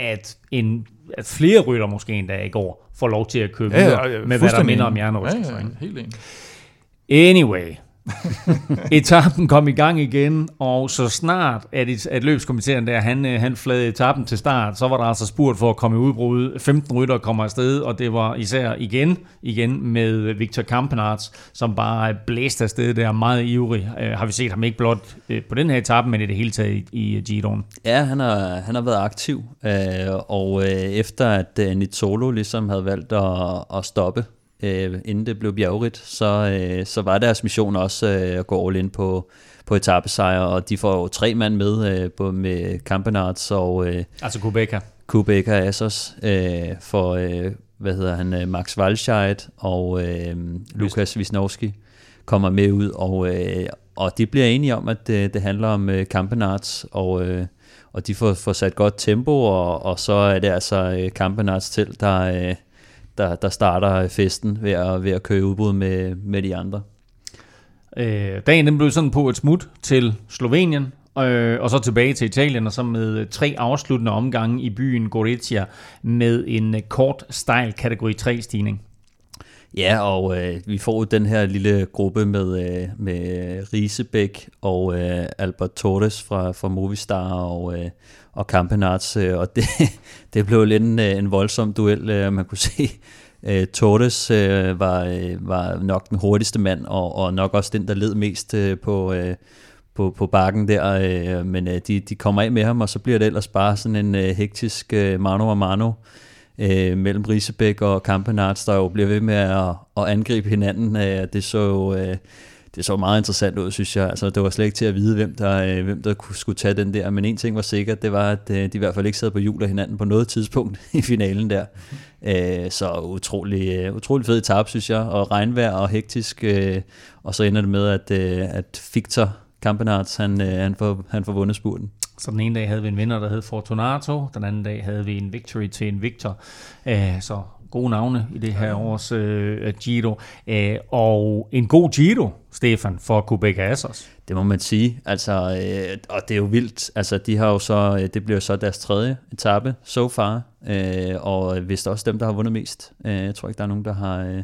at en at flere rytter måske endda i går får lov til at købe, ja, ja, ja, med hvad der minder om hjernerystelser. Ja, ja, helt enig. Anyway, etappen kom i gang igen, og så snart at, at løbskomiteen der, han, han flagede etappen til start, så var der altså spurt for at komme i udbrud. femten rytter kommer afsted, og det var især igen, igen med Victor Campenaerts, som bare blæste afsted der, meget ivrig. Har vi set ham ikke blot på den her etappe, men i det hele taget i Giroen? Ja, han har, han har været aktiv, og efter at Nizzolo ligesom havde valgt at, at stoppe, Øh, inden det blev bjergrigt, så, øh, så var deres mission også øh, at gå all in på, på etappesejre, og de får jo tre mand med, øh, både med Campenaerts og... Øh, altså Kubeka. Kubeka Assos, øh, for, øh, hvad hedder han, Max Walscheid og øh, Lukas Wisnowski kommer med ud, og, øh, og de bliver enige om, at øh, det handler om øh, Campenaerts, og, øh, og de får, får sat godt tempo, og, og så er det altså øh, Campenaerts til, der... Øh, Der, der starter festen ved at, ved at køre udbrud med, med de andre. Øh, dagen den blev sådan på et smut til Slovenien, øh, og så tilbage til Italien, og så med tre afsluttende omgange i byen Gorizia med en kort, stejl kategori tre-stigning. Ja, og øh, vi får den her lille gruppe med, øh, med Risebæk og øh, Albert Torres fra, fra Movistar og... Øh, og Campenaerts, og det, det blev lidt en, en voldsom duel, man kunne se. Torres var, var nok den hurtigste mand, og, og nok også den, der led mest på, på, på bakken der, men de, de kommer af med ham, og så bliver det ellers bare sådan en hektisk mano a mano mellem Risebæk og Campenaerts, der jo bliver ved med at, at angribe hinanden. Det så jo... det så meget interessant ud, synes jeg. Altså, det var slet ikke til at vide, hvem der, øh, hvem der skulle tage den der. Men en ting var sikkert, det var, at øh, de i hvert fald ikke sad på hjul af hinanden på noget tidspunkt i finalen der. Øh, så utrolig, øh, utrolig fed etape, synes jeg. Og regnvejr og hektisk. Øh, og så ender det med, at, øh, at Victor Campenaerts, han, øh, han, får, han får vundet spurten. Så den ene dag havde vi en vinder, der hed Fortunato. Den anden dag havde vi en victory til en Victor. Æh, så gode navne i det her års øh, Giro. Æh, og en god Giro, Stefan, for Kubeka Assers. Det må man sige. Altså, øh, og det er jo vildt. Altså, de har jo så, øh, det bliver så deres tredje etape, so far. Øh, og vist også dem, der har vundet mest. Øh, jeg tror ikke, der er nogen, der har øh,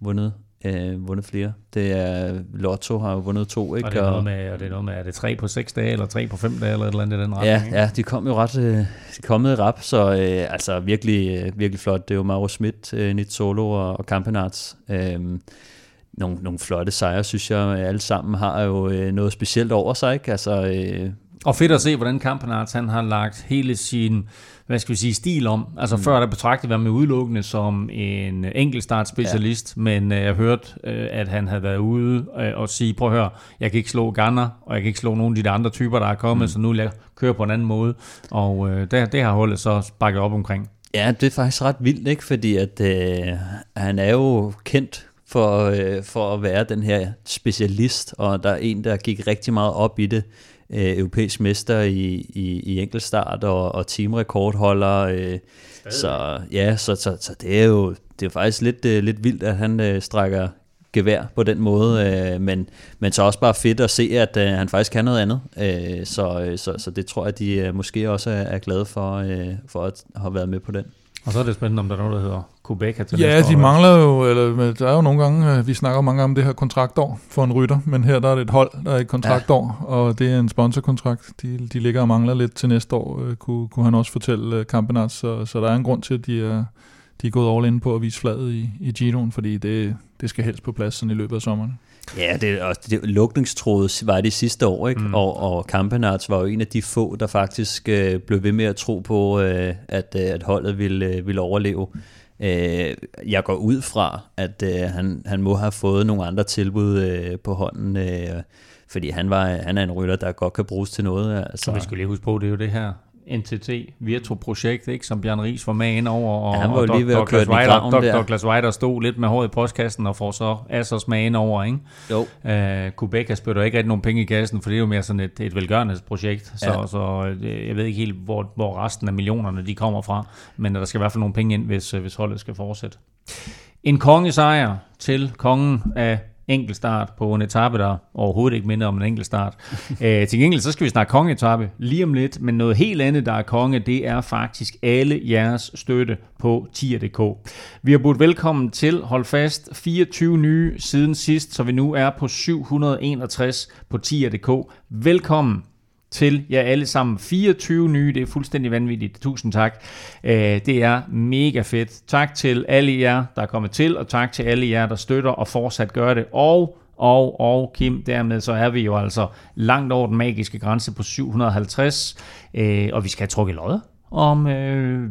vundet. Øh, vundet flere. Det er Lotto har jo vundet to, ikke? Og det er noget med, og det er noget med, er det tre på seks dage eller tre på fem dage eller et eller andet i den retning? Ja, ikke? Ja, de kom jo ret, de kom med rap, så øh, altså virkelig, virkelig flot. Det er jo Mauro Schmid, øh, Nizzolo og, og Campenaerts. Øh, nogle, nogle flotte sejre, synes jeg. Alle sammen har jo øh, noget specielt over sig, ikke? Altså øh, og fedt at se, hvordan Campenaerts, han har lagt hele sin, hvad skal vi sige, stil om. Altså mm. før der betragtede jeg mig udelukkende som en enkeltstartspecialist, ja. Men jeg hørte, at han havde været ude og sige, prøv at høre, jeg kan ikke slå Ganna, og jeg kan ikke slå nogen af de andre typer, der er kommet, mm. så nu vil jeg køre på en anden måde. Og det, det har holdet så bakket op omkring. Ja, det er faktisk ret vildt, ikke? Fordi at, øh, han er jo kendt for, øh, for at være den her specialist, og der er en, der gik rigtig meget op i det. Øh, europæisk mester i, i, i enkeltstart og, og teamrekordholder. Øh, så ja, så, så, så det er jo det er faktisk lidt, øh, lidt vildt, at han øh, strækker gevær på den måde, øh, men, men så også bare fedt at se, at øh, han faktisk kan noget andet. Øh, så, så, så det tror jeg, de øh, måske også er, er glade for, øh, for at have været med på den. Og så er det spændende, om der er noget, der hedder Kubeka til ja, næste de år, mangler jo, eller der er jo nogle gange, vi snakker mange gange om det her kontraktår for en rytter, men her der er det et hold, der er et kontraktår, ja. Og det er en sponsorkontrakt, de, de ligger og mangler lidt til næste år, kunne, kunne han også fortælle Campenaerts, så, så der er en grund til, at de er, de er gået all in på at vise flaget i, i Giroen, fordi det, det skal helst på plads sådan i løbet af sommeren. Ja, det, og det, lukningstroet var det sidste år, ikke? Mm. Og, og Campenaerts var jo en af de få, der faktisk øh, blev ved med at tro på, øh, at, øh, at holdet ville, øh, ville overleve. Øh, jeg går ud fra, at øh, han, han må have fået nogle andre tilbud øh, på hånden, øh, fordi han, var, han er en rytter, der godt kan bruges til noget. Altså. Og vi skal lige huske på, det er jo det her N T T Virtu-projekt, ikke, som Bjørn Riis var med ind over, og, ja, og Douglas Ryder stod lidt med håret i postkassen og får så Assers med ind over, ikke? Jo. Æ, Kubeka spytter ikke rigtig nogen penge i kassen, for det er jo mere sådan et, et velgørenhedsprojekt, så, ja. så jeg ved ikke helt, hvor, hvor resten af millionerne de kommer fra, men der skal i hvert fald nogle penge ind, hvis, hvis holdet skal fortsætte. En kongesejr til kongen af enkeltstart på en etape, der overhovedet ikke minder om en enkeltstart. Æ, til gengæld, så skal vi snakke kongeetape lige om lidt, men noget helt andet, der er konge, det er faktisk alle jeres støtte på tier punktum d k. Vi har budt velkommen til, hold fast, fireogtyve nye siden sidst, så vi nu er på syv hundrede og enogtres på tier punktum d k. Velkommen til jer alle sammen. fireogtyve nye, det er fuldstændig vanvittigt. Tusind tak. Det er mega fedt. Tak til alle jer, der er kommet til, og tak til alle jer, der støtter og fortsat gør det. Og, og, og Kim, dermed så er vi jo altså langt over den magiske grænse på syv hundrede og halvtreds, og vi skal have trukket lod om øh,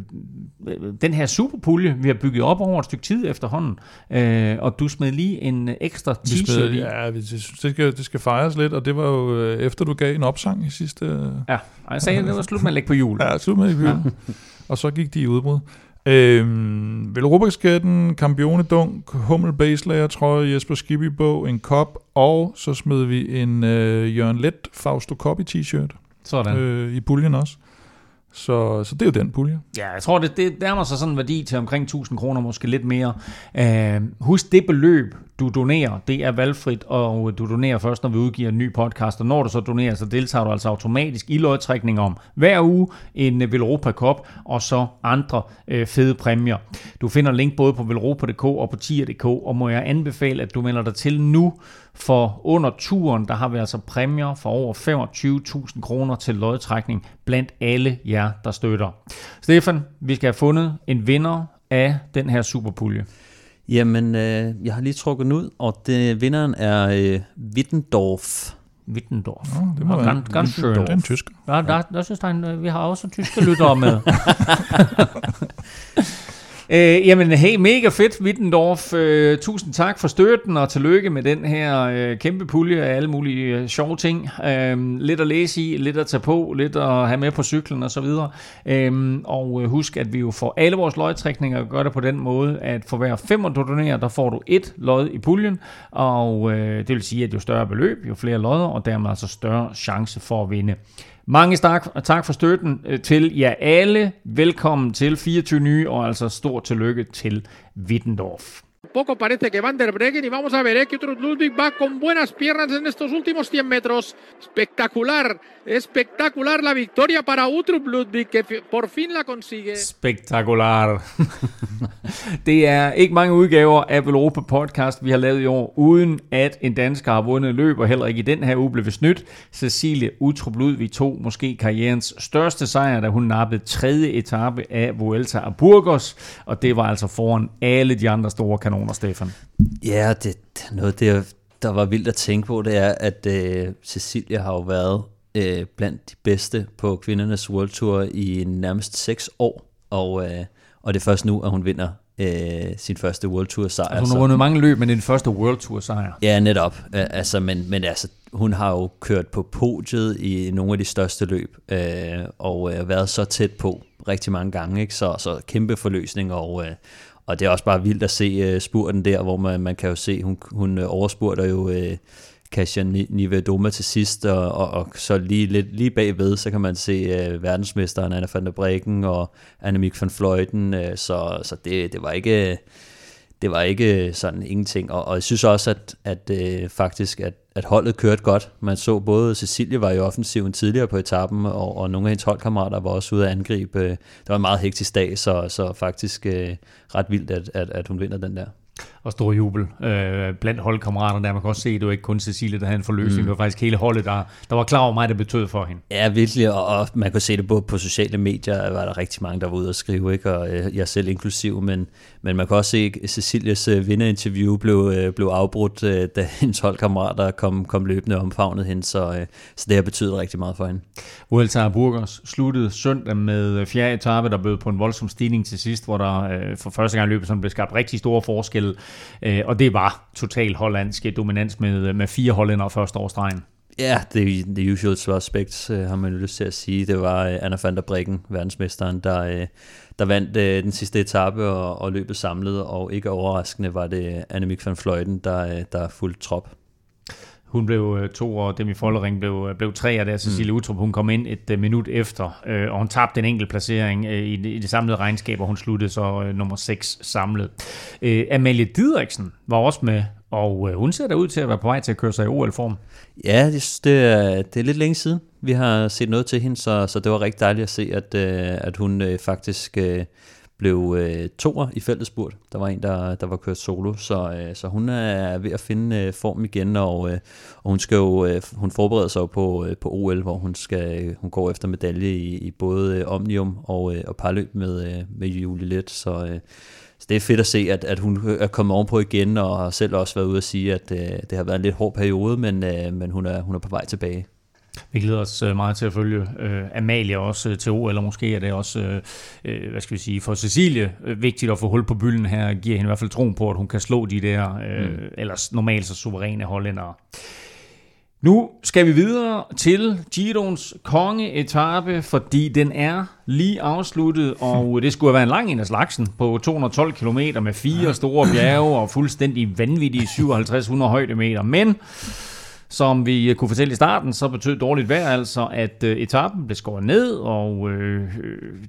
den her superpulje, vi har bygget op over et stykke tid efterhånden, øh, og du smed lige en ekstra t-shirt i. Ja, det skal, det skal fejres lidt, og det var jo efter, du gav en opsang i sidste... Ja, og jeg sagde, at det var slut med at lægge på jul. Ja, slut med at lægge på jul. Ja. Og så gik de i udbrud. Øhm, Veloropaksketten, Campione-dunk, Hummel-baselager, trøje, Jesper Skibby-bog, en kop, og så smed vi en øh, Jørgen Leth, Fausto Coppi-t-shirt. Sådan. Øh, I puljen også. Så, så det er jo den pulje. Ja, jeg tror, det, det nærmer sig sådan en værdi til omkring tusind kroner, måske lidt mere. Uh, husk det beløb, du donerer, det er valgfrit, og du donerer først, når vi udgiver en ny podcast, og når du så donerer, så deltager du altså automatisk i lodtrækning om hver uge en Velropa Cup, og så andre øh, fede præmier. Du finder link både på velropa punktum d k og på tier punktum d k, og må jeg anbefale, at du melder dig til nu, for under turen, der har vi altså præmier for over femogtyve tusind kroner til lodtrækning blandt alle jer, der støtter. Stefan, vi skal have fundet en vinder af den her superpulje. Jamen, øh, jeg har lige trukket den ud, og det, vinderen er øh, Wittendorf. Wittendorf. Ja, det må være Wittendorf. Det er en tysker. Ja, der, der, der synes jeg, vi har også en tysker lytter med. Øh, jamen, hey, mega fedt, Wittendorf. Øh, tusind tak for støtten, og tillykke med den her øh, kæmpe pulje af alle mulige øh, sjove ting. Øh, lidt at læse i, lidt at tage på, lidt at have med på cyklen osv. Og, øh, og husk, at vi jo får alle vores lodtrækninger gør det på den måde, at for hver femmer, du donerer, der får du et lod i puljen, og øh, det vil sige, at jo større beløb, jo flere lodder, og dermed altså større chance for at vinde. Mange tak, tak for støtten til jer alle. Velkommen til fireogtyve nye, og altså stor tillykke til Wittendorf. Poco parece que van der Breggen, y vamos a ver, eh, que Uttrup Ludwig va con buenas piernas en estos últimos cien metros. Espectacular, espectacular la victoria para Uttrup Ludwig, que por fin la consigue. Spektakular. Det er ikke mange udgaver af Velropa Podcast, vi har lavet i år, uden at en dansker har vundet løb, og heller ikke i den her uge blev vi snydt. Cecilie Uttrup Ludwig tog måske karrierens største sejr, da hun nappede tredje etape af Vuelta a Burgos, og det var altså foran alle de andre store kanaler. Stefan. Ja, det noget det, der var vildt at tænke på, det er, at øh, Cecilie har jo været øh, blandt de bedste på kvindernes World Tour i nærmest seks år, og, øh, og det er først nu, at hun vinder øh, sin første World Tour sejr. Altså, hun har vundet mange løb, men det er den første World Tour sejr. Ja, netop. Øh, altså, men, men altså, hun har jo kørt på podiet i nogle af de største løb, øh, og øh, været så tæt på rigtig mange gange, ikke? Så, så kæmpe forløsning, og øh, Og det er også bare vildt at se uh, spurten der, hvor man, man kan jo se, hun, hun uh, overspurter jo uh, Kasia Nivedoma til sidst, og, og, og så lige, lidt, lige bagved, så kan man se uh, verdensmesteren Anna van der Breggen og Annemiek van Vleuten, uh, så, så det, det var ikke, det var ikke sådan ingenting. Og, og jeg synes også, at, at uh, faktisk, at, at holdet kørte godt. Man så både, Cecilie var i offensiven tidligere på etappen, og, og nogle af hendes holdkammerater var også ude at angribe. Det var en meget hektisk dag, så, så faktisk øh, ret vildt, at, at, at hun vinder den der. Og stor jubel øh, blandt holdkammeraterne der. Man kan også se, at det var ikke kun Cecilie, der havde en forløsning. Mm. Det var faktisk hele holdet, der, der var klar over mig, det betød for hende. Ja, virkelig. Og, og man kunne se det både på sociale medier, var der rigtig mange, der var ude og skrive, ikke? Og øh, jeg selv inklusiv. Men, men man kan også se, at Cecilies øh, vinderinterview blev, øh, blev afbrudt, øh, da hendes holdkammerater kom, kom løbende og omfavnede hende. Så, øh, så det har betydet rigtig meget for hende. Vuelta a Burgos sluttede søndag med fjerde etape, der bød på en voldsom stigning til sidst, hvor der øh, for første gang i løbet sådan blev skabt rigtig store forskel. Og det var total hollandsk dominans med, med fire hollændere første års stregen. Ja, yeah, the usual suspects, har man jo lyst til at sige. Det var Anna van der Breggen, verdensmesteren, der, der vandt den sidste etape og, og løbet samlet. Og ikke overraskende var det Annemiek van Vleuten, der, der fulgte trop. Hun blev to, og Demi Follering blev, blev tre, og der Cecilie mm. Uttrup, hun kom ind et minut efter, øh, og hun tabte en enkelt placering øh, i, det, i det samlede regnskab, og hun sluttede så øh, nummer seks samlet. Øh, Amalie Didriksen var også med, og øh, hun ser der ud til at være på vej til at køre sig i O L-form. Ja, det, det, er, det er lidt længe siden, vi har set noget til hende, så, så det var rigtig dejligt at se, at, øh, at hun øh, faktisk... Øh, blev øh, toer i fællesspurt. Der var en, der, der var kørt solo, så, øh, så hun er ved at finde øh, form igen, og, øh, og hun, skal jo, øh, hun forbereder sig på, øh, på O L, hvor hun, skal, øh, hun går efter medalje i, i både øh, Omnium og, øh, og parløb med, øh, med Julie Lett, så, øh, så det er fedt at se, at, at hun er kommet ovenpå igen, og har selv også været ude at sige, at øh, det har været en lidt hård periode, men, øh, men hun, er, hun er på vej tilbage. Vi glæder os meget til at følge øh, Amalie også til O, eller måske er det også, øh, hvad skal vi sige, for Cecilie øh, vigtigt at få hul på bylden her, giver hende i hvert fald troen på, at hun kan slå de der, øh, mm. ellers normalt så suveræne hollændere. Nu skal vi videre til Giroens kongeetape, fordi den er lige afsluttet, og det skulle have været en lang en af slagsen på to hundrede og tolv kilometer med fire store bjerge og fuldstændig vanvittige syv tusind fem hundrede højdemeter, men... Som vi kunne fortælle i starten, så betød dårligt vejr altså, at etappen blev skåret ned, og øh,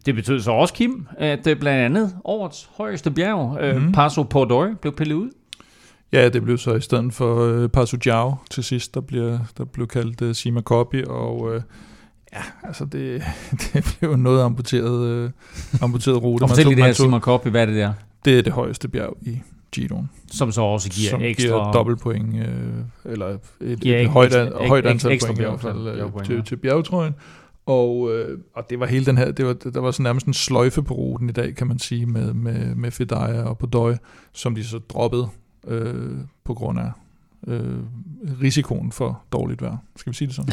det betød så også, Kim, at blandt andet årets højeste bjerg, øh, mm-hmm. Passo Pordoi, blev pillet ud. Ja, det blev så i stedet for øh, Passo Giao til sidst, der blev, der blev kaldt øh, Sima Coppi, og... Øh, ja, altså det, det blev noget amputeret, øh, amputeret rute. Og fortæl lige det her Sima Coppi, hvad er det der? Det er det højeste bjerg i Giroen. Som så også giver som ekstra... Som giver dobbeltpoint, øh, eller et, et, et højt højt antal point i hvert fald øh, til, til bjergetrøjen. Og, øh, og det var hele den her... Det var, der var så nærmest en sløjfe på ruten i dag, kan man sige, med, med, med Fedaya og Pordoi, som de så droppede øh, på grund af øh, risikoen for dårligt vejr. Skal vi sige det sådan?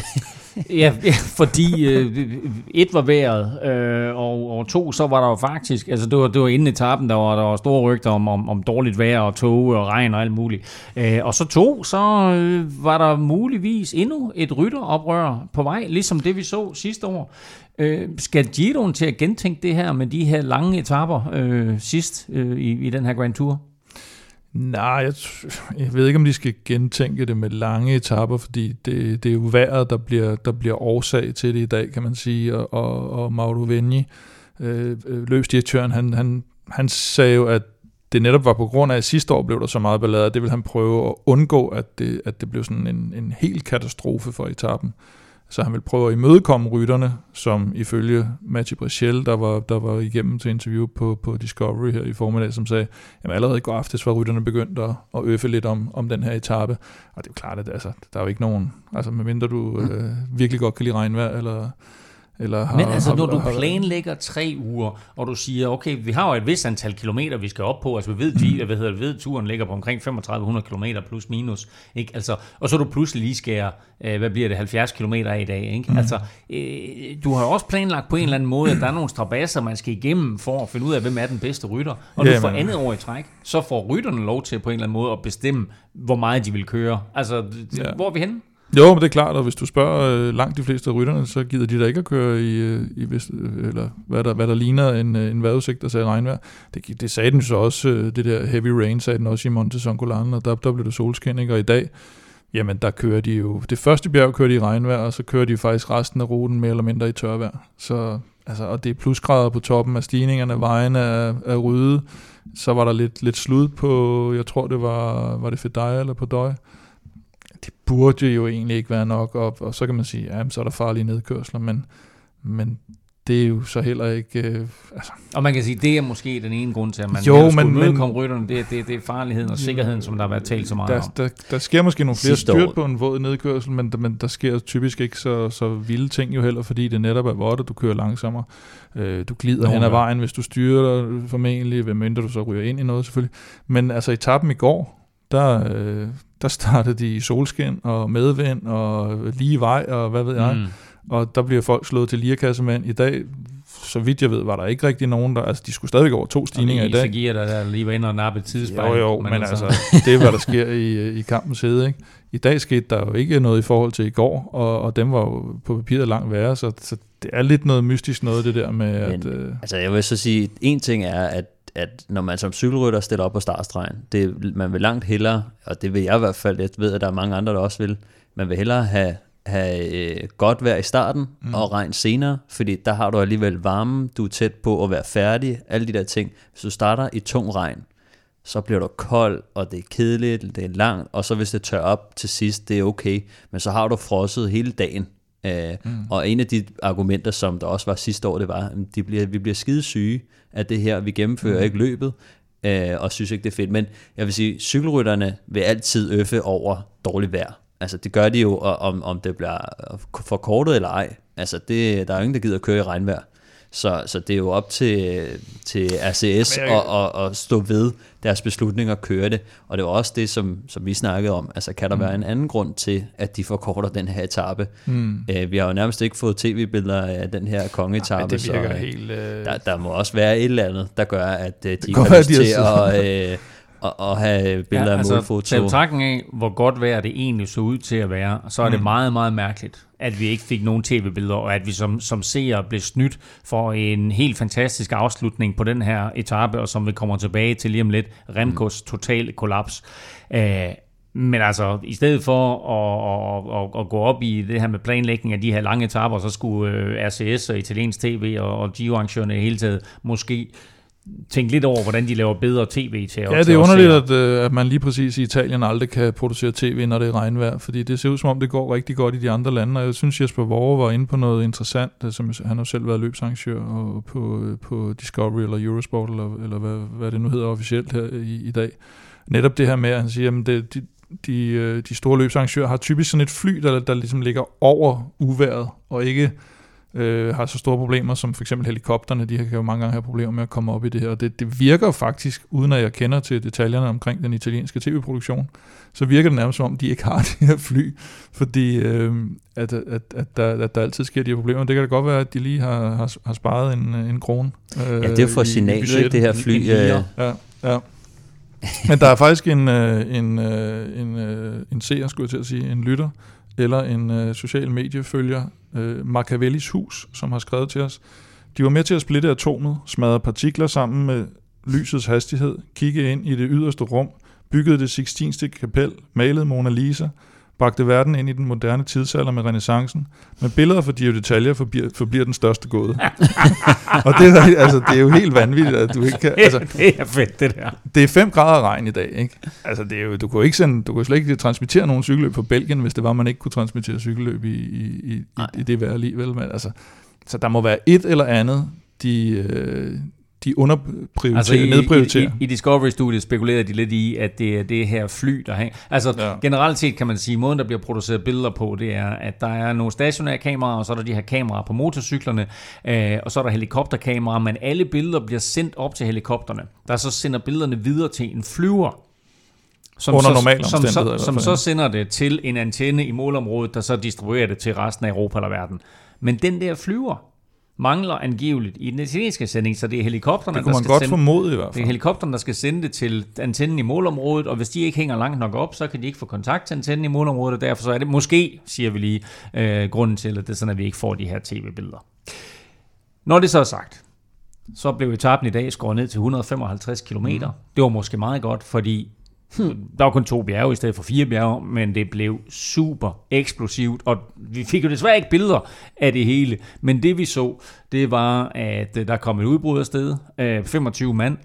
ja, ja, fordi øh, et var vejret, øh, og, og to, så var der jo faktisk, altså det var, det var inden etappen, der var, der var store rygter om, om, om dårligt vejr og tåge og regn og alt muligt. Øh, og så to, så øh, var der muligvis endnu et rytteroprør på vej, ligesom det vi så sidste år. Øh, skal Giroen til at gentænke det her med de her lange etapper øh, sidst øh, i, i den her Grand Tour? Nej, jeg, jeg ved ikke, om de skal gentænke det med lange etapper, fordi det, det er jo vejret, der bliver, der bliver årsag til det i dag, kan man sige, og, og, og Mauro Vigny, øh, løbsdirektøren, han, han, han sagde jo, at det netop var på grund af, at sidste år blev der så meget ballade, det ville han prøve at undgå, at det, at det blev sådan en, en hel katastrofe for etappen. Så han ville prøve at imødekomme rytterne, som ifølge Mathieu Brechel, der var, der var igennem til interview på, på Discovery her i formiddag, som sagde, jamen allerede i går aftes var rytterne begyndt at, at øffe lidt om, om den her etape. Og det er jo klart, at altså, der er jo ikke nogen, altså medmindre du øh, virkelig godt kan lide regnvejr, eller... Eller har, men altså, når du planlægger tre uger, og du siger, okay, vi har jo et vist antal kilometer, vi skal op på, altså vi ved, vi, hvad hedder det, ved turen ligger på omkring tre tusind fem hundrede kilometer plus minus, ikke? Altså, og så du pludselig lige skærer, hvad bliver det, halvfjerds kilometer af i dag, ikke? Mm. Altså, øh, du har jo også planlagt på en eller anden måde, at der er nogle strabasser, man skal igennem for at finde ud af, hvem er den bedste rytter, og nu for andet år i træk, så får rytterne lov til på en eller anden måde at bestemme, hvor meget de vil køre. Altså, yeah. Hvor er vi henne? Jo, men det er klart, og hvis du spørger øh, langt de fleste af rytterne, så gider de der ikke at køre i, øh, i vest, øh, eller hvad der, hvad der ligner en, øh, en vejrudsigt, der sagde regnvejr. Det, det sagde den så også, øh, det der heavy rain sagde den også i Monte Soncolan, og der, der blev det solskin, ikke? Og i dag, jamen der kører de jo, det første bjerg kører de i regnvejr, og så kører de faktisk resten af ruten mere eller mindre i tørvejr. Så, altså, og det er plusgrader på toppen af stigningerne, vejen er, er ryddet, så var der lidt, lidt slud på, jeg tror det var, var det Fedaya eller Podøj. Det burde jo egentlig ikke være nok op, og så kan man sige, ja, så er der farlige nedkørsler, men, men det er jo så heller ikke... Øh, altså. Og man kan sige, det er måske den ene grund til, at man jo, skulle mødekomme rytterne, det, det, det er farligheden og sikkerheden, som der har været talt så meget der, om. Der, der sker måske nogle flere styrt på en våd nedkørsel, men, men der sker typisk ikke så, så vilde ting jo heller, fordi det netop er vådt, og du kører langsommere, øh, du glider Nå, hen ad vejen, hvis du styrer dig formentlig, hvem mindre du så ryger ind i noget selvfølgelig. Men altså etappen i går, der... Øh, der startede de i solskin og medvind og lige vej og hvad ved jeg. Mm. Og der bliver folk slået til lirekassemand i dag. Så vidt jeg ved, var der ikke rigtig nogen, der... Altså, de skulle stadigvæk over to stigninger i dag. Så giver der, der lige var inde og nappe tidsspejl. Jo, jo, men, men altså, det er, hvad der sker i, i kampens hede, ikke? I dag skete der jo ikke noget i forhold til i går, og, og dem var jo på papiret langt værre, så, så det er lidt noget mystisk noget, det der med men, at... Øh... Altså, jeg vil så sige, en ting er, at at når man som cykelrytter stiller op på startstregen, det, man vil langt hellere, og det vil jeg i hvert fald, jeg ved, at der er mange andre, der også vil, man vil hellere have, have øh, godt vejr i starten mm. og regn senere, fordi der har du alligevel varme, du er tæt på at være færdig, alle de der ting. Hvis du starter i tung regn, så bliver du kold, og det er kedeligt, det er langt, og så hvis det tør op til sidst, det er okay, men så har du frosset hele dagen. Øh, mm. Og en af de argumenter, som der også var sidste år, det var, at de bliver, vi bliver skide syge af det her, vi gennemfører mm. ikke løbet, øh, og synes ikke det er fedt. Men jeg vil sige, cykelrytterne vil altid øffe over dårligt vejr. Altså det gør de jo, om, om det bliver forkortet eller ej. Altså det, der er jo ingen, der gider at køre i regnvejr. Så, så det er jo op til, til R C S at og, og stå ved deres beslutning og køre det. Og det var også det, som, som vi snakkede om. Altså, kan der mm. være en anden grund til, at de forkorter den her etape? Mm. Uh, vi har jo nærmest ikke fået tv-billeder af den her kongeetape, så uh, helt, uh... der, der må også være et eller andet, der gør, at uh, de det kan lyst til at... Uh, Og, og have billeder ja, altså, af målfoto. Til betragtning af, hvor godt vejr det egentlig så ud til at være, så er det mm. meget, meget mærkeligt, at vi ikke fik nogen tv-billeder, og at vi som, som seere blev snydt for en helt fantastisk afslutning på den her etape, og som vi kommer tilbage til lige om lidt, Remkos mm. totale kollaps. Uh, Men altså, i stedet for at, at, at, at gå op i det her med planlægning af de her lange etaper, så skulle R C S og italiensk tv og, og Giro-arrangørerne i hele taget måske tænk lidt over, hvordan de laver bedre tv til at... Ja, det er underligt, at, at man lige præcis i Italien aldrig kan producere tv, når det er regnvejr, fordi det ser ud som om, det går rigtig godt i de andre lande, og jeg synes, Jesper Vorre var inde på noget interessant, som han har selv været løbsarrangør og på, på Discovery eller Eurosport, eller, eller hvad, hvad det nu hedder officielt her i, i dag. Netop det her med, at han siger, at det, de, de, de store løbsarrangører har typisk sådan et fly, der, der ligesom ligger over uvejret, og ikke... øh, har så store problemer som for eksempel helikopterne. De kan jo mange gange have problemer med at komme op i det her, og det, det virker jo faktisk, uden at jeg kender til detaljerne omkring den italienske tv-produktion, så virker det nærmest som om, de ikke har det her fly, fordi øh, at, at, at, der, at der altid sker de her problemer. Det kan da godt være, at de lige har, har, har sparet en, en krone. Øh, ja, det er for signalet, ikke, det her fly. Ja, ja. ja. Men der er faktisk en, en, en, en, en seer, skulle jeg til at sige, en lytter, eller en øh, social mediefølger, øh, Machiavellis Hus, som har skrevet til os. De var med til at splitte atomet, smadre partikler sammen med lysets hastighed, kiggede ind i det yderste rum, byggede det Sixtinske kapel, malede Mona Lisa, bragte verden ind i den moderne tidsalder med renæssancen, men billeder for de detaljer forbliver, forbliver den største gåde. Og det er, altså, det er jo helt vanvittigt, at du ikke kan... Altså, det er fedt, det der. Det er fem grader regn i dag, ikke? Altså, det er jo, du kunne ikke sende, du kunne slet ikke transmittere nogen cykelløb på Belgien, hvis det var, man ikke kunne transmittere cykelløb i, i, i, i det vejr alligevel. Men, altså, så der må være et eller andet, de... Øh, de underprioriterer, altså i, nedprioriterer. I, i, i Discovery-studiet spekulerede de lidt i, at det er det her fly, der hænger. Altså ja. Generelt set kan man sige, at måden, der bliver produceret billeder på, det er, at der er nogle stationære kameraer, og så er der de her kameraer på motorcyklerne, øh, og så er der helikopterkameraer, men alle billeder bliver sendt op til helikopterne, der så sender billederne videre til en flyver, som, under så, som, så, som så sender det til en antenne i målområdet, der så distribuerer det til resten af Europa eller verden. Men den der flyver mangler angiveligt i den italienske sending, så det er helikopterne, det kunne man der skal godt sende, formode, i hvert fald. Det er helikopterne, der skal sende det til antennen i målområdet, og hvis de ikke hænger langt nok op, så kan de ikke få kontakt til antennen i målområdet, og derfor så er det måske, siger vi lige, øh, grunden til, at det er sådan, at vi ikke får de her tv-billeder. Når det så er sagt, så blev etapen i dag skåret ned til et hundrede og femoghalvtreds kilometer. Mm. Det var måske meget godt, fordi hmm. der var kun to bjerge i stedet for fire bjerge, men det blev super eksplosivt, og vi fik jo desværre ikke billeder af det hele, men det vi så, det var, at der kom et udbrud af sted, femogtyve mand,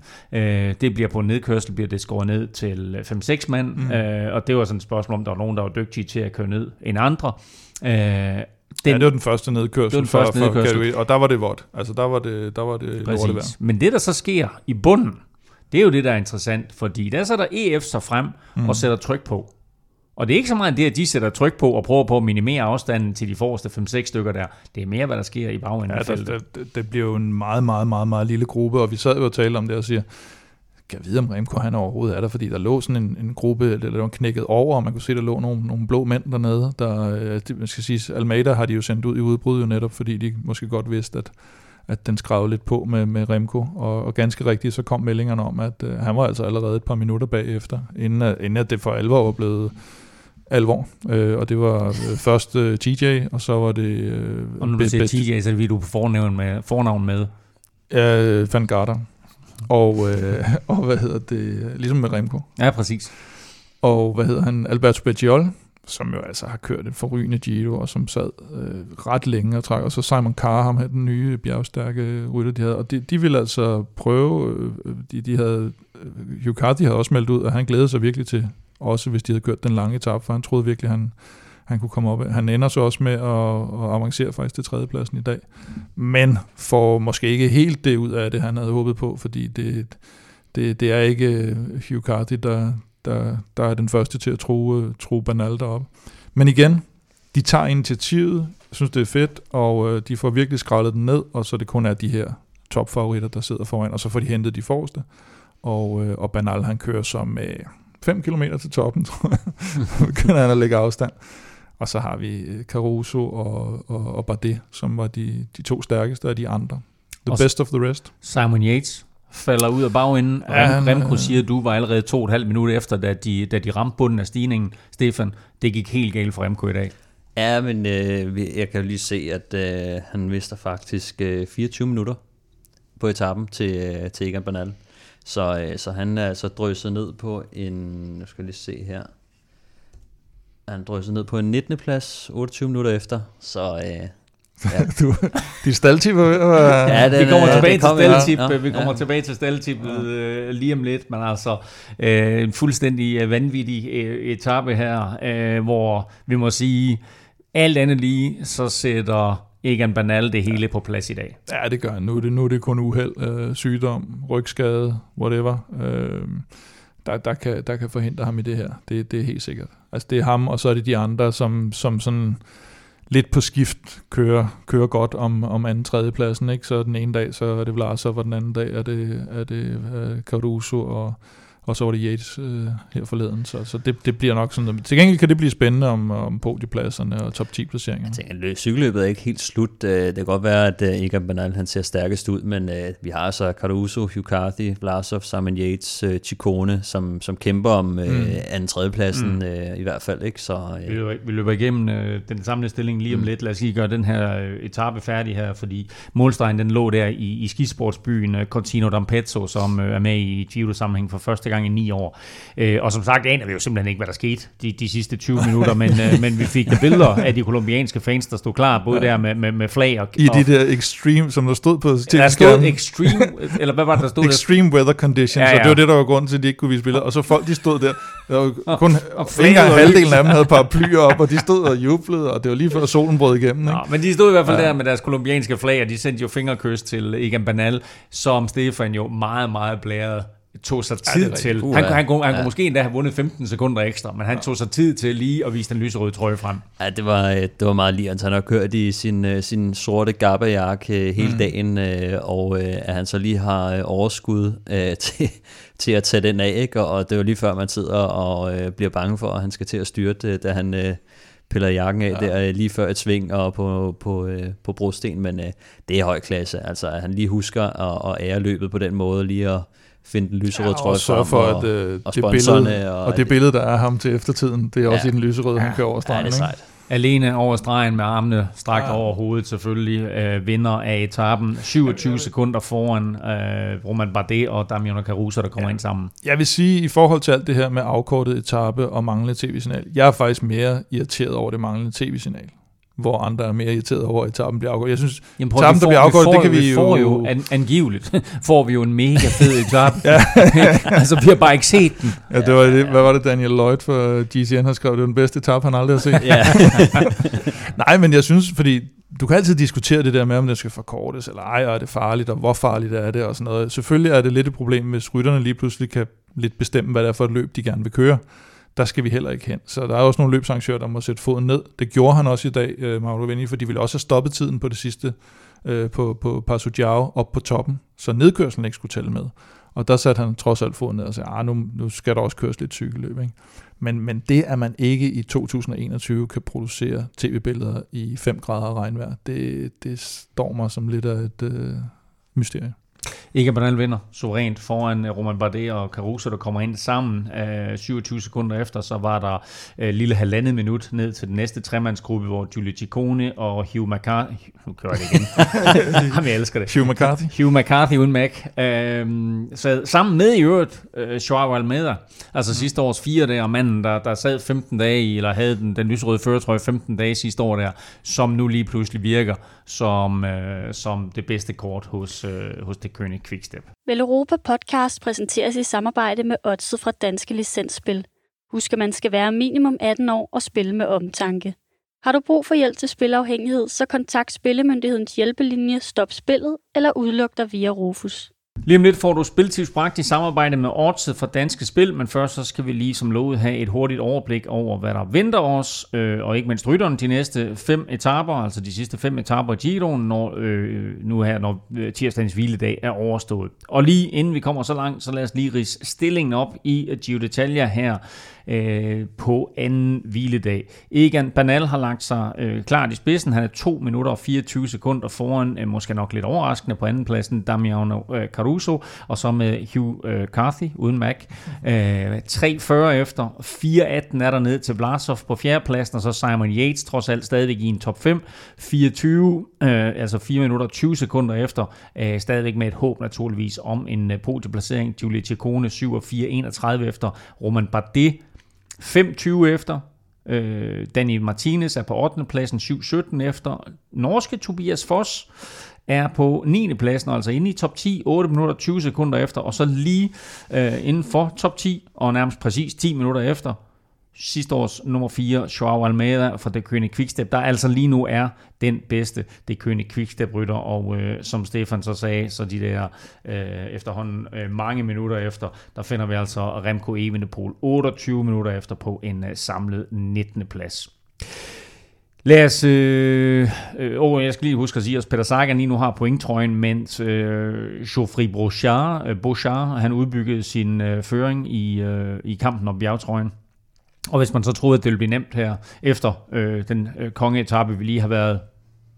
det bliver på en nedkørsel, bliver det skåret ned til fem til seks mand, mm. og det var sådan et spørgsmål, om der var nogen, der var dygtige til at køre ned end andre. Den, ja, det var den første nedkørsel, det var den første for, nedkørsel. For kategori, og der var det vådt, altså der var det, der var det lortevejr. Men det, der så sker i bunden, det er jo det, der er interessant, fordi der sætter E F sig frem mm. og sætter tryk på. Og det er ikke så meget det, at de sætter tryk på og prøver på at minimere afstanden til de forreste fem seks stykker der. Det er mere, hvad der sker i bagenden af feltet. Ja, det, det, det bliver jo en meget, meget, meget, meget lille gruppe, og vi sad jo og talte om det og siger, kan jeg vide, om Remco han overhovedet er der, fordi der lå sådan en, en gruppe, eller der var knækket over, og man kunne se, der lå nogle, nogle blå mænd dernede. Der, det, man skal sige, Almeida har de jo sendt ud i udbrud jo netop, fordi de måske godt vidste, at at den skrev lidt på med, med Remco, og, og ganske rigtigt, så kom meldingerne om, at øh, han var altså allerede et par minutter bagefter, inden at, inden at det for alvor var blevet alvor, øh, og det var øh, først øh, T J, og så var det... Øh, og når du siger T J, så vil du på fornavn med... Fornavn med. Øh, Van Garter, og, øh, og hvad hedder det, ligesom med Remco. Ja, præcis. Og hvad hedder han, Alberto Baggiol, som jo altså har kørt et forrygende Giro, og som sad øh, ret længe og trak, og så Simon Carr, ham havde den nye bjergstærke rytter, de havde, og de, de ville altså prøve, øh, de, de havde, øh, Hugh Carthy havde også meldt ud, og han glædede sig virkelig til, også hvis de havde kørt den lange etape, for han troede virkelig, han han kunne komme op af. Han ender så også med at, at avancere faktisk til tredjepladsen i dag, men får måske ikke helt det ud af det, han havde håbet på, fordi det, det, det er ikke Hugh Carthy, der Der, der er den første til at true, true Bernal deroppe. Men igen, de tager initiativet, synes det er fedt, og øh, de får virkelig skrællet den ned, og så det kun er de her topfavoritter, der sidder foran, og så får de hentet de forreste. Og, øh, og Bernal, han kører som øh, fem kilometer til toppen, tror jeg. Begynder han at lægge afstand. Og så har vi Caruso og, og, og Bardet, som var de, de to stærkeste af de andre. The og best of the rest. Simon Yates falder ud af bagenden, og ja, Remco siger, at du var allerede to og et halvt minut efter, da de, da de ramte bunden af stigningen. Stefan, det gik helt galt for Remco i dag. Ja, men øh, jeg kan jo lige se, at øh, han mister faktisk øh, fireogtyve minutter på etappen til, øh, til Egan Bernal. Så, øh, så han er altså drysset ned på en... Nu skal jeg lige se her. Han drysset ned på en nittende plads, otteogtyve minutter efter, så... Øh, Ja. Du, de staldtip er ja, den, vi kommer ja, tilbage til staldtip ja, ja, vi kommer ja. tilbage til staldtippet øh, lige om lidt, men altså øh, en fuldstændig vanvittig øh, etape her, øh, hvor vi må sige alt andet lige, så sætter Egan Bernal det hele ja. på plads i dag. Ja, det gør han. Nu er det, nu er det kun uheld, øh, sygdom, rygskade, whatever øh, der, der, kan, der kan forhindre ham i det her. Det, det er helt sikkert. Altså det er ham, og så er det de andre, som, som sådan lidt på skift kører, kører godt om, om anden tredjepladsen, ikke? Så den ene dag, så er det Vlasov, og den anden dag er det, er det uh, Caruso, og, og så var det Yates uh, her forleden. Så, så det, det bliver nok sådan, til gengæld kan det blive spændende om, om podiepladserne og top ti placeringer. Jeg tænker, cykelløbet er ikke helt slut. Det kan godt være, at Egan Bernal han ser stærkest ud, men uh, vi har altså Caruso, Hugh Carthy, Vlasov, Simon Yates, uh, Ciccone, som, som kæmper om uh, mm. anden tredjepladsen mm. uh, i hvert fald. Ikke? Så, uh, vi, løber, vi løber igennem uh, den samlede stilling lige om mm. lidt. Lad os lige gøre den her etape færdig her, fordi målstregen den lå der i, i skisportsbyen uh, Cortino d'Ampezzo, som uh, er med i Giro-sammenhæng for første gang i ni år. Øh, og som sagt, aner vi jo simpelthen ikke, hvad der skete de, de sidste tyve minutter, men, øh, men vi fik billeder af de kolumbianske fans, der stod klar, både ja. der med, med, med flag og... I og, de der extreme, som der stod på... Der stod extreme, eller hvad var det, der stod? Extreme der? Weather conditions, ja, ja. Og det var det, der var grunden til, at de ikke kunne vise billeder. Og så folk, de stod der, der var kun flere halvdelen af dem havde paraplyer op, og de stod og jublede, og det var lige før solen brød igennem. Nå, ikke? Men de stod i hvert fald ja. der med deres kolumbianske flag, og de sendte jo fingerkys til Egan Bernal, som Stefan jo meget, meget blærede. Tog sig tid ja, til. Uh, han, han, han, han ja. kunne måske endda have vundet femten sekunder ekstra, men han ja. tog sig tid til lige at vise den lyserøde trøje frem. Ja, det var, det var meget lige. Han har kørt i sin, sin sorte gabbajakke hele mm. dagen, og at han så lige har overskud til, til at tage den af, ikke? Og det var lige før, man sidder og bliver bange for, at han skal til at styrte, da han... piller jakken af ja. der lige før et sving og på, på, på brosten, men det er høj klasse. Altså, han lige husker at, at ære løbet på den måde, lige at finde den lyserøde ja, trøje frem, for, at, og, det og billede og, og det billede, der er ham til eftertiden, det er også ja. i den lyserøde, ja. han kører over stregen. Ja, alene over stregen med armene strakt ja. over hovedet, selvfølgelig øh, vinder af etappen. syvogtyve sekunder foran øh, Romain Bardet og Damiano Caruso, der kommer ja. ind sammen. Jeg vil sige, i forhold til alt det her med afkortet etape og manglende tv-signal, jeg er faktisk mere irriteret over det manglende tv-signal, hvor andre er mere irriteret over, at etappen bliver afgået. Jeg synes, jamen, prøv, etappen, får, der bliver afgået, får, det kan vi, vi får jo... jo an, angiveligt får vi jo en mega fed etappe. Altså, vi har bare ikke set den. Ja, det var det. Hvad var det, Daniel Lloyd fra G C N har skrevet? Det var den bedste etappe, han aldrig har set. Nej, men jeg synes, fordi du kan altid diskutere det der med, om det skal forkortes, eller ej, og er det farligt, og hvor farligt er det, og sådan noget. Selvfølgelig er det lidt et problem, hvis rytterne lige pludselig kan lidt bestemme, hvad det er for et løb, de gerne vil køre. Der skal vi heller ikke hen. Så der er også nogle løbsarrangører, der må sætte foden ned. Det gjorde han også i dag, øh, Mauro Venni, for de ville også have stoppet tiden på det sidste, øh, på, på Passo Giao, op på toppen, så nedkørslen ikke skulle tælle med. Og der satte han trods alt foden ned og sagde, ah, nu, nu skal der også køres lidt cykelløb. Ikke? Men, men det, at man ikke i to tusind og enogtyve kan producere tv-billeder i fem grader regnvejr, det, det står mig som lidt af et øh, mysterie. Egan Bernal vinder suverænt foran Romain Bardet og Caruso, der kommer ind sammen. syvogtyve sekunder efter, så var der lille halvandet minut ned til den næste tremandsgruppe, hvor Giulio Ciccone og Hugh McCarthy... Nu kører jeg det igen. Jamen, jeg elsker det. Hugh McCarthy. Hugh McCarthy uden Mac. Øhm, sad sammen med i øvrigt øh, João Almeida, altså mm. sidste års fire der, og manden, der, der sad femten dage i, eller havde den, den lyserøde førertrøje femten dage sidste år der, som nu lige pludselig virker som, øh, som det bedste kort hos, øh, hos det kønne Quickstep. Vel Europa Podcast præsenteres i samarbejde med Odset fra Danske Licensspil. Husk, at man skal være minimum atten år og spille med omtanke. Har du brug for hjælp til spilafhængighed, så kontakt Spillemyndighedens hjælpelinje Stop Spillet eller udluk dig via Rufus. Lige om lidt får du Spiltips-bragt i samarbejde med Odset fra Danske Spil, men først så skal vi lige som lovet have et hurtigt overblik over, hvad der venter os, øh, og ikke mindst rytterne de næste fem etaper, altså de sidste fem etaper i Giroen, når, øh, nu her, når tirsdagens hviledag er overstået. Og lige inden vi kommer så langt, så lad os lige ridse stillingen op i Giro d'Italia her øh, på anden hviledag. Egan Bernal har lagt sig øh, klart i spidsen. Han er to minutter og fireogtyve sekunder foran, øh, måske nok lidt overraskende på andenpladsen, Damiano øh, Caruso, og så med Hugh øh, Carthy uden Mac. Øh, tre fyrre efter, fire atten er der ned til Vlasov på fjerdepladsen, og så Simon Yates trods alt stadigvæk i en top fem. fireogtyve, øh, altså fire minutter og tyve sekunder efter, øh, stadigvæk med et håb naturligvis om en øh, podieplacering. Giulio Ciccone syv fire enogtredive efter, Romain Bardet fem tyve efter, øh, Dani Martinez er på ottende pladsen syv sytten efter, norske Tobias Foss er på niende pladsen, altså inde i top ti, otte minutter og tyve sekunder efter, og så lige øh, inden for top ti, og nærmest præcis ti minutter efter, sidste års nummer fire, João Almeida fra det kønne Quickstep, der altså lige nu er den bedste det kønne Quickstep-rytter, og øh, som Stefan så sagde, så de der øh, efterhånden øh, mange minutter efter, der finder vi altså Remco Evenepoel otteogtyve minutter efter på en øh, samlet nittende plads. Lad os, øh, øh, åh, jeg skal lige huske at sige, at Peter Sagan lige nu har pointtrøjen, mens øh, Geoffrey Bouchard, øh, Bouchard, han udbyggede sin øh, føring i, øh, i kampen om bjergetrøjen. Og hvis man så troede, at det ville blive nemt her, efter øh, den øh, kongeetappe, vi lige har været,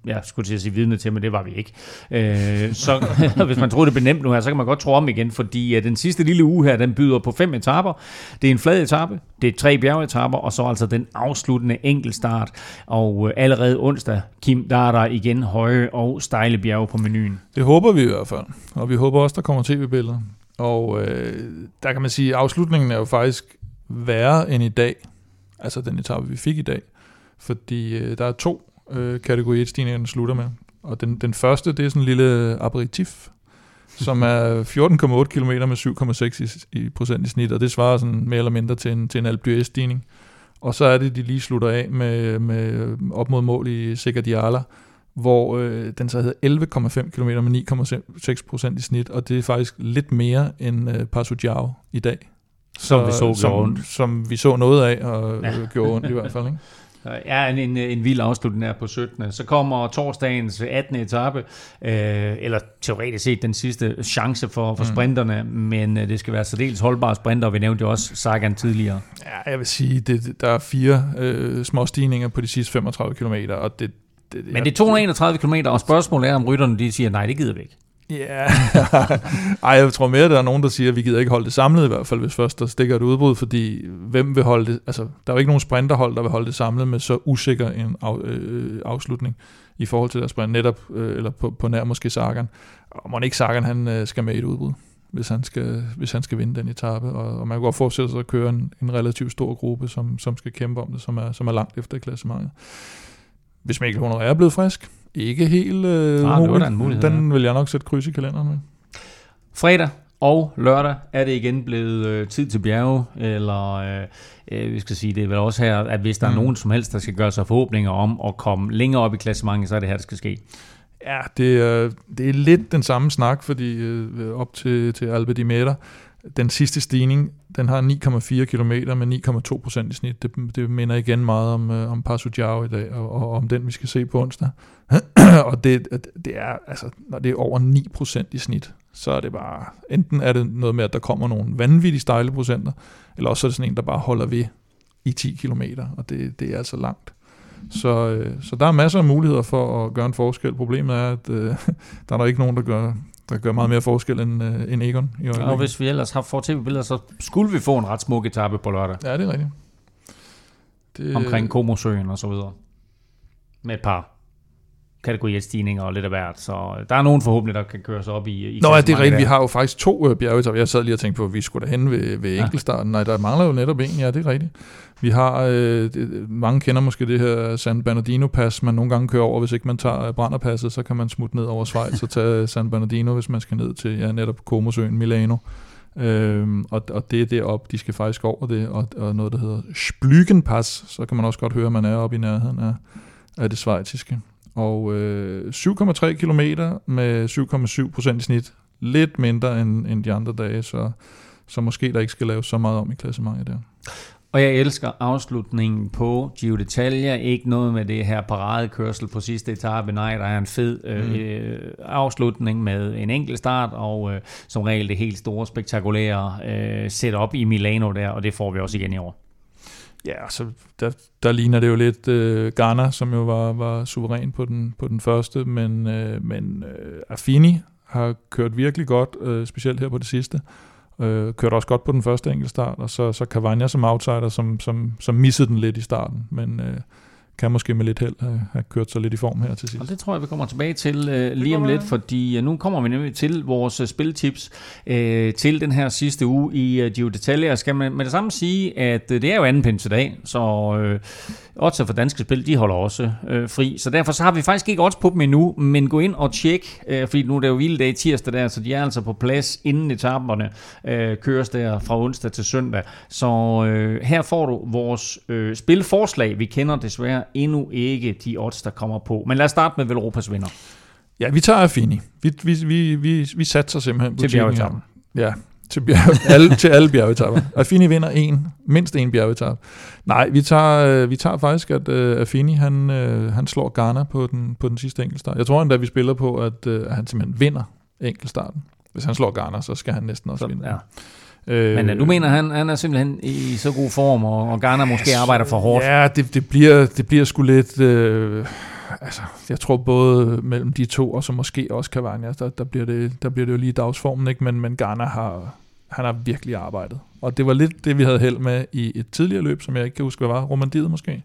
jeg skulle til at sige vidne til, men det var vi ikke. Øh, så hvis man troede, det blev nemt nu her, så kan man godt tro om igen, fordi øh, den sidste lille uge her, den byder på fem etapper. Det er en flad etape, det er tre bjergetapper, og så altså den afsluttende enkeltstart. Og øh, allerede onsdag, Kim, der er der igen høje og stejle bjerge på menuen. Det håber vi i hvert fald, og vi håber også, der kommer tv-billeder. Og øh, der kan man sige, at afslutningen er jo faktisk værre end i dag, altså den etape, vi fik i dag, fordi øh, der er to øh, kategori et-stigninger, den slutter med, og den, den første, det er sådan en lille aperitif, som er fjorten komma otte kilometer med syv komma seks i, i procent i snit, og det svarer sådan mere eller mindre til en, til en Alpe d'Huez-stigning, og så er det, de lige slutter af med, med op mod mål i Segadiala, hvor øh, den så hedder elleve komma fem kilometer med ni komma seks procent i snit, og det er faktisk lidt mere end øh, Passo Giro i dag. Som, så, vi så som, som vi så noget af, og ja. gjorde ondt i hvert fald, ikke? Ja, en, en, en vild afslutning her på syttende Så kommer torsdagens attende etape, øh, eller teoretisk set den sidste chance for, for mm. sprinterne, men det skal være særdeles holdbare sprinter, og vi nævnte jo også Sagan tidligere. Ja, jeg vil sige, det, der er fire øh, små stigninger på de sidste femogtredive kilometer, og det... det men det er to hundrede enogtredive kilometer, og spørgsmålet er, om rytterne de siger, nej, det gider vi ikke. Ja, yeah. Ej, jeg tror mere, at der er nogen, der siger, at vi gider ikke holde det samlet i hvert fald, hvis først der stikker et udbrud, fordi hvem vil holde det, altså der er jo ikke nogen sprinterhold, der vil holde det samlet med så usikker en af, øh, afslutning i forhold til deres sprint, netop, øh, eller på, på nær måske Sagan, og må ikke Sagan, han øh, skal med i et udbrud, hvis han skal, hvis han skal vinde den etape, og, og man kan godt forestille sig at køre en, en relativt stor gruppe, som, som skal kæmpe om det, som er, som er langt efter klassementet. Hvis Mikkel Honoré er blevet frisk, ikke helt øh, ah, muligt. Den vil jeg nok sætte kryds i kalenderen med. Fredag og lørdag er det igen blevet øh, tid til bjerge, eller øh, vi skal sige, det er vel også her, at hvis der mm. er nogen som helst, der skal gøre sig forhåbninger om at komme længere op i klassementet, så er det her, der skal ske. Ja, det, øh, det er lidt den samme snak, fordi øh, op til, til Alpe di Meta, den sidste stigning, den har ni komma fire kilometer med ni komma to procent i snit. Det, det minder igen meget om, øh, om Passo Giro i dag, og, og om den, vi skal se på onsdag. Og det, det er, altså, når det er over ni procent i snit, så er det bare, enten er det noget med, at der kommer nogle vanvittige stejle procenter, eller også er det sådan en, der bare holder ved i ti kilometer, og det, det er altså langt. Så, øh, så der er masser af muligheder for at gøre en forskel. Problemet er, at øh, der er der ikke nogen, der gør... Der gør meget mere forskel end, øh, end Egon i øjeblikket. Og hvis vi ellers har fået tv-billeder, så skulle vi få en ret smuk etape på lørdag. Ja, det er rigtigt. Det... Omkring Komosøen og så videre. Med et par kategoriestigninger og lidt af hvert. Så der er nogen forhåbentlig, der kan køre sig op i... i Nå, ja, det er rigtigt. Vi har jo faktisk to øh, bjergetapper. Jeg sad lige og tænkte på, at vi skulle derhen ved, ved enkeltstarten. Ja. Nej, der mangler jo netop en. Ja, det er rigtigt. Vi har... Øh, det, mange kender måske det her San Bernardino-pas, man nogle gange kører over. Hvis ikke man tager Branderpasset, så kan man smutte ned over Schweiz og tage San Bernardino, hvis man skal ned til ja, netop Komosøen, Milano. Øhm, og, og det er deroppe. De skal faktisk over det. Og, og noget, der hedder Splügenpass. Så kan man også godt høre, at man er oppe i nærheden af, af det schweiziske. Og øh, syv komma tre kilometer med syv komma syv procent i snit. Lidt mindre end, end de andre dage, så, så måske der ikke skal laves så meget om i klassementet der. Og jeg elsker afslutningen på Giro d'Italia. Ikke noget med det her paradekørsel på sidste etape. Nej, der er en fed øh, mm. afslutning med en enkelt start, og øh, som regel det helt store, spektakulære øh, setup i Milano der, og det får vi også igen i år. Ja, så der, der ligner det jo lidt øh, Ganna, som jo var, var suveræn på den, på den første, men, øh, men øh, Affini har kørt virkelig godt, øh, specielt her på det sidste. Øh, kørte også godt på den første enkeltstart, og så, så Cavagna som outsider, som, som, som missede den lidt i starten, men... Øh, kan måske med lidt held have kørt sig lidt i form her til sidst. Og det tror jeg, vi kommer tilbage til uh, lige om lidt, fordi uh, nu kommer vi nemlig til vores uh, spiltips uh, til den her sidste uge i uh, Giro d'Italia. Skal man med det samme sige, at uh, det er jo anden pinsedag, så uh, odds for danske spil, de holder også uh, fri. Så derfor så har vi faktisk ikke odds på dem endnu, men gå ind og tjek, uh, fordi nu er det jo hviledag tirsdag der, så de er altså på plads inden etaperne uh, køres der fra onsdag til søndag. Så uh, her får du vores uh, spilforslag. Vi kender desværre endnu ikke de odds, der kommer på. Men lad os starte med Velropas vinder. Ja, vi tager Affini. Vi, vi, vi, vi, vi satser simpelthen på til bjergetappen. Ja, til, bjerg, alle, til alle bjergetapper. Affini vinder en, mindst en bjergetap. Nej, vi tager, vi tager faktisk, at uh, Affini, han, uh, han slår Ganna på den, på den sidste enkeltstart. Jeg tror endda, vi spiller på, at uh, han simpelthen vinder enkeltstarten. Hvis han slår Ganna, så skal han næsten også så, vinde. Ja. Men øh, du mener, han, han er simpelthen i så god form, og, og Ganna måske altså, arbejder for hårdt? Ja, det, det, bliver, det bliver sgu lidt... Øh, altså, jeg tror både mellem de to, og så måske også Cavagna, der, der, bliver, det, der bliver det jo lige dagsformen, ikke? Men, men Ganna har, han har virkelig arbejdet. Og det var lidt det, vi havde held med i et tidligere løb, som jeg ikke kan huske, hvad var, Romandiet måske,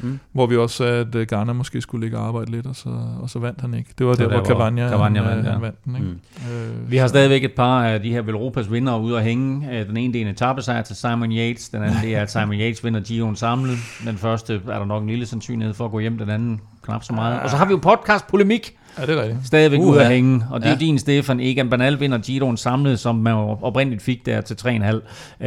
mm. hvor vi også sagde, at Ganna måske skulle ligge og arbejde lidt, og så, og så vandt han ikke. Det var, det var der, hvor Cavagna, Cavagna han, vandt, ja. han vandt den. Ikke? Mm. Øh, vi har så. stadigvæk et par af de her Velropas vinder ude at hænge. Den ene, det er en etapesejr til Simon Yates. Den anden, det er, at Simon Yates vinder Giroen samlet. Den første er der nok en lille sandsynlighed for at gå hjem. Den anden, knap så meget. Og så har vi jo podcast-polemik. Ja, det er rigtigt. Stadigvæk ude at hænge. Og det er ja. din, Stefan. Egan Bernal vinder Giroen samlet, som man oprindeligt fik der til tre komma fem.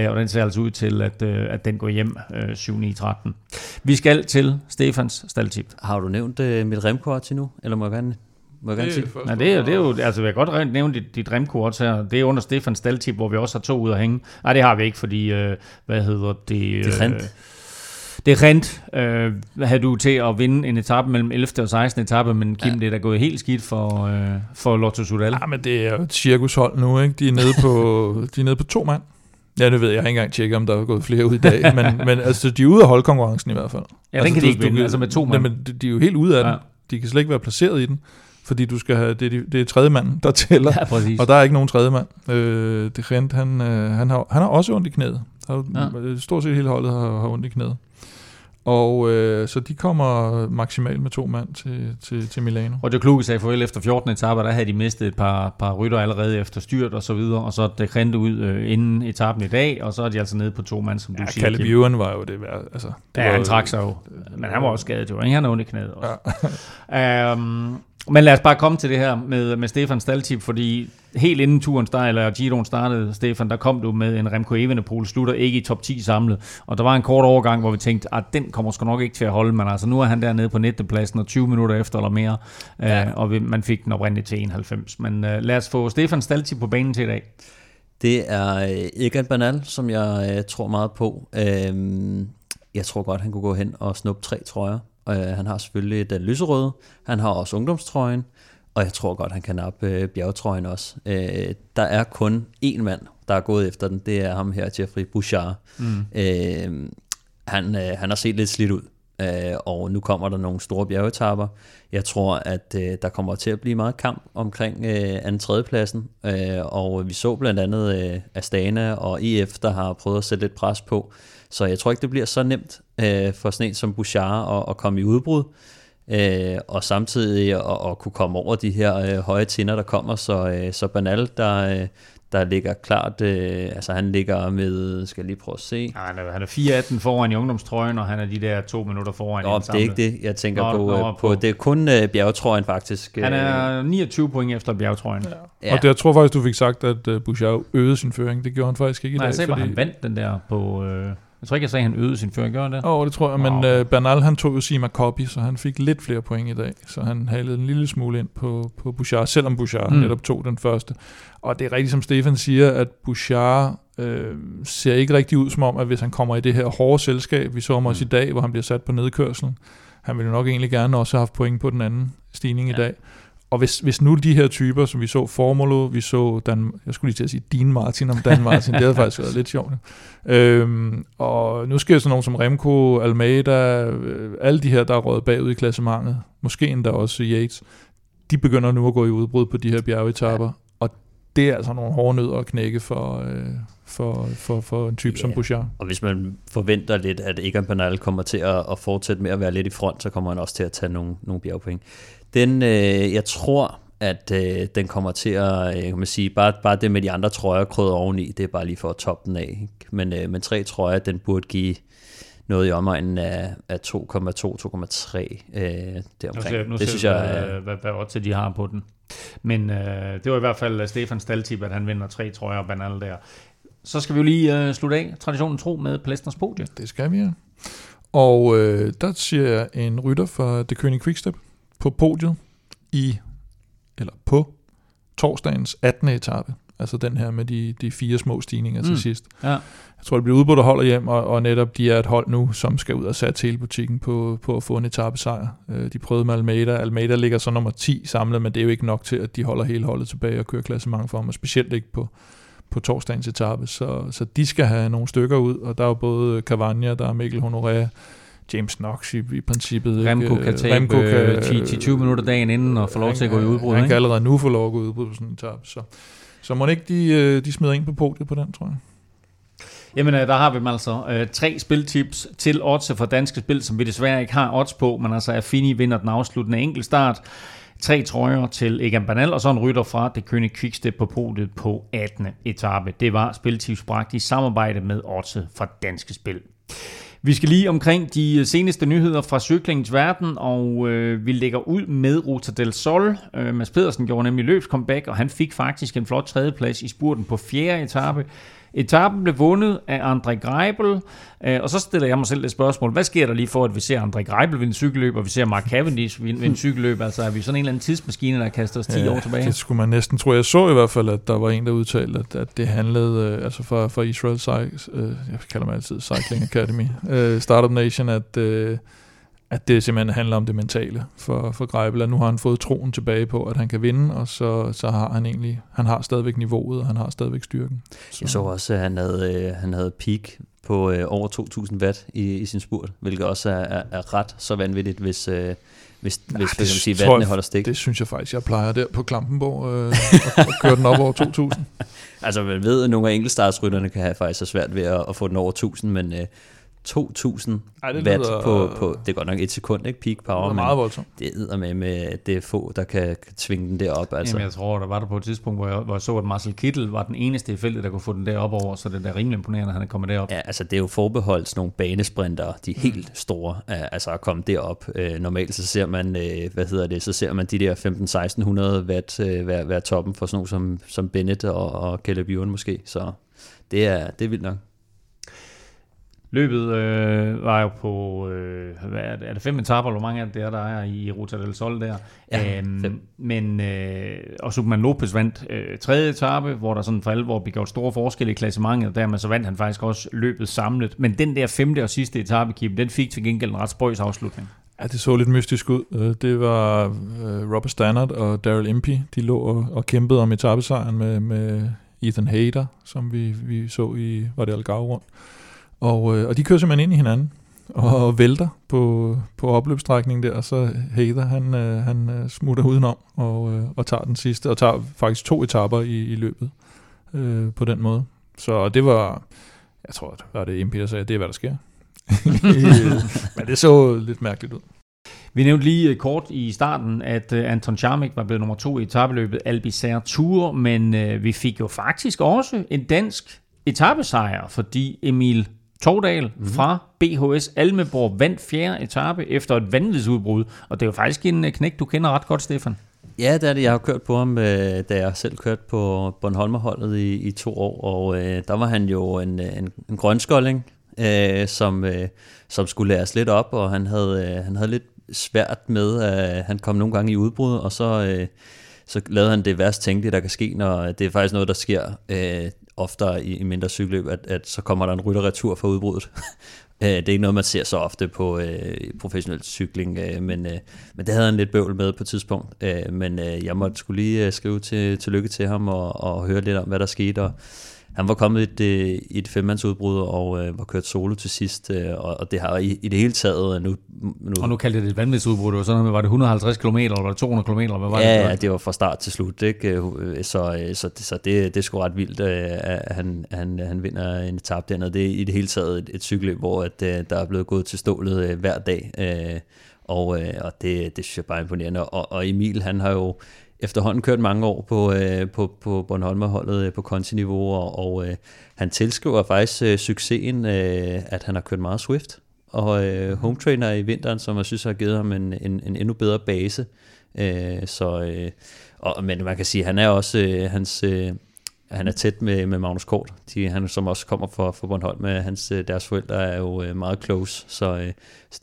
Og den ser altså ud til, at, at den går hjem syv ni tretten. Vi skal til Stefans staldtip. Har du nævnt uh, mit remkort til nu? Eller må jeg gerne, må jeg gerne sige? Nej, det er, det er jo... Altså, jeg kan godt nævne dit, dit remkort her. Det er under Stefans staldtip, hvor vi også har to ude at hænge. Nej, det har vi ikke, fordi... Øh, hvad hedder det? Det rent. Øh, Det rent øh, havde du til at vinde en etape mellem ellevte og sekstende etape, men Kim, ja. det er da gået helt skidt for, øh, for Lotto Sudal. Ja, men det er jo et cirkushold nu, ikke? De er nede på, de er nede på to mand. Ja, nu ved jeg, jeg har ikke engang tjekket, om der er gået flere ud i dag, men, men altså, de er ude af holdkonkurrencen i hvert fald. Ja, altså, den kan du, de ikke vinde, du, altså med to mand. Nej, men de er jo helt ude af ja. den. De kan slet ikke være placeret i den, fordi du skal have, det, er, det er tredje manden, der tæller, ja, præcis. Og der er ikke nogen tredje mand. Øh, det rent, han, øh, han, har, han har også ondt i knæet. Har, ja. Stort set hele holdet har, har ondt i knæet. Og øh, så de kommer maksimalt med to mand til, til, til Milano. Og det kluge sagde for efter fjortende etape, der havde de mistet et par, par rytter allerede efter styrt og så videre, og så det rendte ud øh, inden etappen i dag, og så er de altså nede på to mand, som du ja, siger. Caleb Ewan var jo det værd. Altså, ja, han trak sig jo. Men han var også skadet jo. Han har ondt i knæet også. Ja. um, Men lad os bare komme til det her med, med Stefans staldtip, fordi helt inden turen startede, eller Giroen startede, Stefan, der kom du med en Remco Evenepoel, slutter ikke i top ti samlet. Og der var en kort overgang, hvor vi tænkte, at den kommer sgu nok ikke til at holde, men altså nu er han dernede på nittende pladsen, og tyve minutter efter eller mere, ja. øh, og man fik den oprindeligt til enoghalvfems. Men øh, lad os få Stefans staldtip på banen til i dag. Det er Egan Bernal, som jeg øh, tror meget på. Øh, jeg tror godt, han kunne gå hen og snuppe tre trøjer. Uh, han har selvfølgelig den lyserøde, han har også ungdomstrøjen, og jeg tror godt, han kan nappe uh, bjergetrøjen også. Uh, der er kun én mand, der er gået efter den, det er ham her, Geoffrey Bouchard. Mm. Uh, han, uh, han har set lidt slidt ud, uh, og nu kommer der nogle store bjergetapper. Jeg tror, at uh, der kommer til at blive meget kamp omkring uh, anden tredjepladsen, uh, og vi så blandt andet uh, Astana og E F, der har prøvet at sætte lidt pres på. Så jeg tror ikke, det bliver så nemt øh, for sådan en som Bouchard at, at komme i udbrud, øh, og samtidig at, at kunne komme over de her øh, høje tinder, der kommer. Så, øh, så Bernal, der, øh, der ligger klart, øh, altså han ligger med, skal jeg lige prøve at se. Nej, han er fire atten foran i ungdomstrøjen, og han er de der to minutter foran. Nå, det er ikke det, jeg tænker nå, på, nå, på. på. Det er kun øh, bjergetrøjen faktisk. Han er niogtyve point efter bjergetrøjen. Ja. Og det, jeg tror faktisk, du fik sagt, at øh, Bouchard øgede sin føring. Det gjorde han faktisk ikke i nej, dag. Nej, jeg sagde, fordi... han vandt den der på... Øh... Jeg tror ikke, jeg sagde, at han øgede sin føring, gjorde det? Åh, oh, det tror jeg, men wow. uh, Bernal, han tog jo Sima Coppi, så han fik lidt flere point i dag, så han halede en lille smule ind på, på Bouchard, selvom Bouchard mm. netop tog den første. Og det er rigtigt, som Stefan siger, at Bouchard øh, ser ikke rigtig ud som om, at hvis han kommer i det her hårde selskab, vi så ham også mm. i dag, hvor han bliver sat på nedkørslen, han ville jo nok egentlig gerne også have haft point på den anden stigning ja. i dag. Og hvis, hvis nu de her typer, som vi så Formolo, vi så Dan, jeg skulle lige til at sige Dean Martin om Dan Martin, det havde faktisk været lidt sjovt. Øhm, og nu sker sådan nogen som Remco, Almeida, alle de her, der er røget bagud i klassementet, måske endda også Yates, de begynder nu at gå i udbrud på de her bjergetapper. Og det er altså nogle hårde nødder at knække for... Øh For, for, for en type yeah. som Bouchard. Og hvis man forventer lidt, at Egan Bernal kommer til at, at fortsætte med at være lidt i front, så kommer han også til at tage nogle, nogle bjergpoint. Den, øh, jeg tror, at øh, den kommer til at, øh, kan man sige, bare, bare det med de andre trøjer krød oveni, det er bare lige for at toppe den af. Ikke? Men, øh, men tre trøjer, den burde give noget i omegnen af, af to komma to til to komma tre øh, deromkring. Nu ser jeg, hvad, hvad odds de har på den. Men øh, det var i hvert fald Stefan staldtip, at han vinder tre trøjer og Bernal der. Så skal vi jo lige øh, slutte af, traditionen tro, med Plæstners podie. Det skal vi, ja. Og øh, der siger jeg en rytter fra det kønige Quickstep på podiet i, eller på, torsdagens attende etape Altså den her med de, de fire små stigninger til mm. sidst. Ja. Jeg tror, det bliver udbudt og holder hjem, og, og netop de er et hold nu, som skal ud og sætte hele butikken på, på at få en etapesejr. Øh, de prøvede med Almeida. Almeida ligger så nummer ti samlet, men det er jo ikke nok til, at de holder hele holdet tilbage og kører klassement for ham, og specielt ikke på, på torsdagens etape. Så, så de skal have nogle stykker ud, og der er jo både Cavagna, der er Mikkel Honoré, James Knox i, i princippet. Remco kan tage ti til tyve minutter dagen inden og få lov til at gå i udbrud. Han ikke? Kan allerede nu få lov at gå i udbrud på sådan en etape, så... Så må ikke de, de smider ind på podiet på den, tror jeg. Jamen, der har vi dem altså. Tre spiltips til odds for danske spil, som vi desværre ikke har odds på, men altså Affini vinder den afsluttende enkeltstart. Tre trøjer til Egan Bernal, og så en rytter fra det kønne Quickstep på podiet på attende etape. Det var spiltips bragt i samarbejde med odds for danske spil. Vi skal lige omkring de seneste nyheder fra cyklingens verden, og øh, vi lægger ud med Ruta del Sol. Øh, Mads Pedersen gjorde nemlig løbscomeback, og han fik faktisk en flot tredjeplads i spurten på fjerde etape. Etappen blev vundet af André Greipel, øh, og så stiller jeg mig selv et spørgsmål. Hvad sker der lige for, at vi ser André Greipel vinde cykelløb, og vi ser Mark Cavendish vinde cykelløb? Altså er vi sådan en eller anden tidsmaskine, der kaster os ti ja, år tilbage? Det skulle man næsten tro. Jeg så i hvert fald, at der var en, der udtalte, at, at det handlede, øh, altså for, for Israel, øh, jeg kalder mig altid Cycling Academy, øh, Startup Nation, at... Øh, at det simpelthen handler om det mentale for, for Greipel, og nu har han fået troen tilbage på, at han kan vinde, og så, så har han egentlig, han har stadigvæk niveauet, og han har stadigvæk styrken. Så. Jeg så også, at han havde, han havde peak på over to tusind watt i, i sin spurt, hvilket også er, er, er ret så vanvittigt, hvis... Hvis, Arh, hvis det, sige, vattene jeg, holder stik. Det synes jeg faktisk, jeg plejer der på Klampenborg øh, og køre den op over to tusind. Altså man ved, at nogle af enkeltstartsrytterne kan have faktisk så svært ved at, at få den over tusind, men... Øh, to tusind Ej, det watt lyder, på, på, det er godt nok et sekund, ikke? Peak power, det er meget voldsomt. Det æder med, med det få, der kan tvinge den derop. Altså. Jamen, jeg tror, der var der på et tidspunkt, hvor jeg, hvor jeg så, at Marcel Kittel var den eneste i feltet, der kunne få den derop over, så det er rimelig imponerende, at han er kommet derop. Ja, altså det er jo forbeholdt nogle banesprintere, de helt mm. store, altså at komme derop. Øh, normalt så ser man, øh, hvad hedder det, så ser man de der femten til seksten hundrede watt øh, være, være toppen for sådan nogle som, som Bennett og, og Caleb Ewan måske, så det er, det er vildt nok. Løbet øh, var jo på, øh, hvad er det, er det fem etaper, hvor mange af det er, der er i Ruta del Sol der. Ja, æm, men, øh, og Superman Lopez vandt øh, tredje etape, hvor der sådan for alvor blev gjort store forskelle i klassementet, og dermed så vandt han faktisk også løbet samlet. Men den der femte og sidste etape, Kim, den fik til gengæld en ret spøjs afslutning. Ja, det så lidt mystisk ud. Det var Robert Stannard og Daryl Impey, de lå og, og kæmpede om etapesejren med, med Ethan Hayter, som vi, vi så i, var det Algarve rundt. Og, øh, og de kører simpelthen ind i hinanden og vælter på, på opløbsstrækningen der, og så Hayter, han, øh, han smutter udenom og, øh, og tager den sidste, og tager faktisk to etaper i, i løbet øh, på den måde. Så det var, jeg tror, det var det M P, der sagde, det er, hvad der sker. Men det så lidt mærkeligt ud. Vi nævnte lige kort i starten, at Anton Charmik var blevet nummer to i etabeløbet Albizer Tour, men øh, vi fik jo faktisk også en dansk etabesejr, fordi Emil Tordal fra B H S Almeborg vandt fjerde etape efter et vanvidsudbrud, og det er jo faktisk en knæk, du kender ret godt, Stefan. Ja, det er det. Jeg har kørt på ham, da jeg selv kørte på Bornholmerholdet i, i to år, og øh, der var han jo en, en, en grønskolding, øh, som, øh, som skulle læres lidt op, og han havde, øh, han havde lidt svært med, at han kom nogle gange i udbrud, og så, øh, så lavede han det værst tænkelige, der kan ske, når det er faktisk noget, der sker øh, oftere i mindre cykelløb, at, at så kommer der en rytterretur fra udbruddet. Det er ikke noget, man ser så ofte på øh, professionel cykling, øh, men, øh, men det havde han lidt bøvl med på et tidspunkt. Øh, men øh, jeg måtte skulle lige skrive til, tillykke til ham og, og høre lidt om, hvad der skete. Og han var kommet i et, et femmandsudbrud og øh, var kørt solo til sidst, øh, og det har i, i det hele taget... Nu, nu, og nu kaldte det et vanvidsudbrud, det var sådan, var det et hundrede og halvtreds kilometer, eller var det to hundrede kilometer, eller hvad var det? Ja, det var fra start til slut, ikke? Så, så, så det, det er sgu ret vildt, at han, han, han vinder en etape dernede. Det er i det hele taget et, et cykelløb, hvor at, der er blevet gået til stålet hver dag, og, og det, det synes jeg bare er imponerende. Og, og Emil, han har jo... efterhånden kørt mange år på, øh, på, på Bornholmerholdet øh, på konti-niveau, og, og øh, han tilskriver faktisk øh, succesen, øh, at han har kørt meget Swift, og øh, hometrainer i vinteren, som jeg synes har givet ham en, en, en endnu bedre base. Øh, så, øh, og, men man kan sige, at han er også, øh, hans, øh, han er tæt med, med Magnus Kort. De, han som også kommer fra, fra Bornholm, med hans, deres forældre er jo meget close, så øh,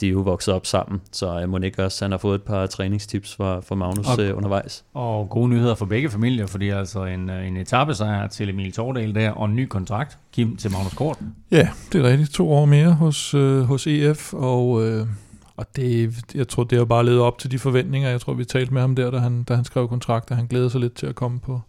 de er jo vokset op sammen. Så øh, Monique også, han har fået et par træningstips fra, fra Magnus og, øh, undervejs. Og gode nyheder for begge familier, fordi altså en, en etapesejr til Emil Tordal der, og en ny kontrakt, Kim, til Magnus Kort. Ja, det er rigtigt. To år mere hos, øh, hos E F, og... Øh Og det, jeg tror, det har bare ledet op til de forventninger. Jeg tror, vi talte med ham der, da han, da han skrev kontrakt, og han glæder sig lidt til at komme på,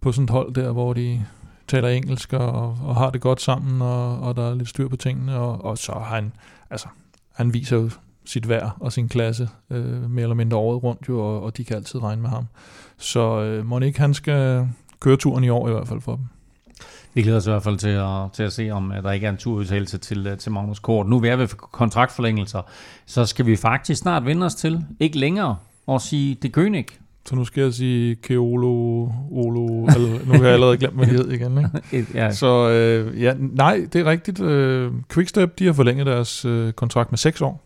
på sådan et hold der, hvor de taler engelsk og, og har det godt sammen, og, og der er lidt styr på tingene. Og, og så har han, altså, han viser jo sit værd og sin klasse, øh, mere eller mindre året rundt jo, og, og de kan altid regne med ham. Så øh, Monique, han skal køre turen i år i hvert fald for dem. Vi glæder os i hvert fald til at, til at se, om at der ikke er en turudtalelse til, til Magnus Kort. Nu er vi er ved kontraktforlængelser, så skal vi faktisk snart vende os til, ikke længere, at sige det König. Så nu skal jeg sige Keolo, Olo, altså, nu har jeg allerede glemt, hvad det hed igen. Ikke? Ja. Så øh, ja, nej, det er rigtigt. Øh, Quickstep, de har forlænget deres øh, kontrakt med seks år.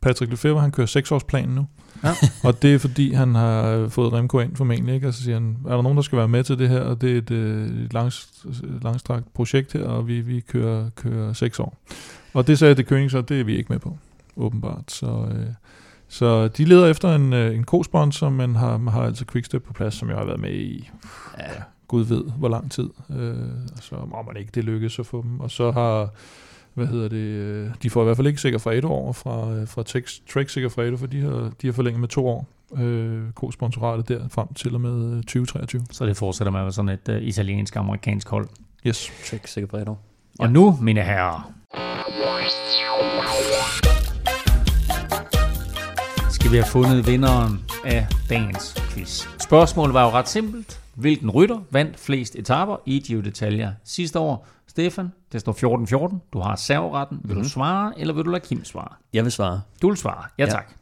Patrick Lefebvre, han kører seksårsplanen nu. Ja. Og det er fordi han har fået Remco ind formentlig, ikke? Og så siger han, er der nogen der skal være med til det her, og det er et, et langs, langstrakt projekt her, og vi, vi kører, kører seks år. Og det sagde det König, så det er vi ikke med på, åbenbart. Så, øh, så de leder efter en, en co-sponsor, men har, har altså Quickstep på plads, som jeg har været med i, ja, gud ved hvor lang tid. Øh, så må man ikke det lykkes at få dem. Og så har... Hvad hedder det? De får i hvert fald ikke Segafredo over fra, fra Trek Segafredo, for de har, de har forlænget med to år øh, co-sponsoratet der frem til og med tyve treogtyve. Så det fortsætter med at være sådan et uh, italiensk-amerikansk hold. Yes. Trek Segafredo. Ja. Og nu, mine herrer, skal vi have fundet vinderen af dagens quiz. Spørgsmålet var jo ret simpelt. Hvilken rytter vandt flest etaper i Giro d'Italia sidste år? Stefan, det står fjorten fjorten. Du har serveretten. Vil mm. du svare, eller vil du lade Kim svare? Jeg vil svare. Du vil svare? Ja, ja. Tak.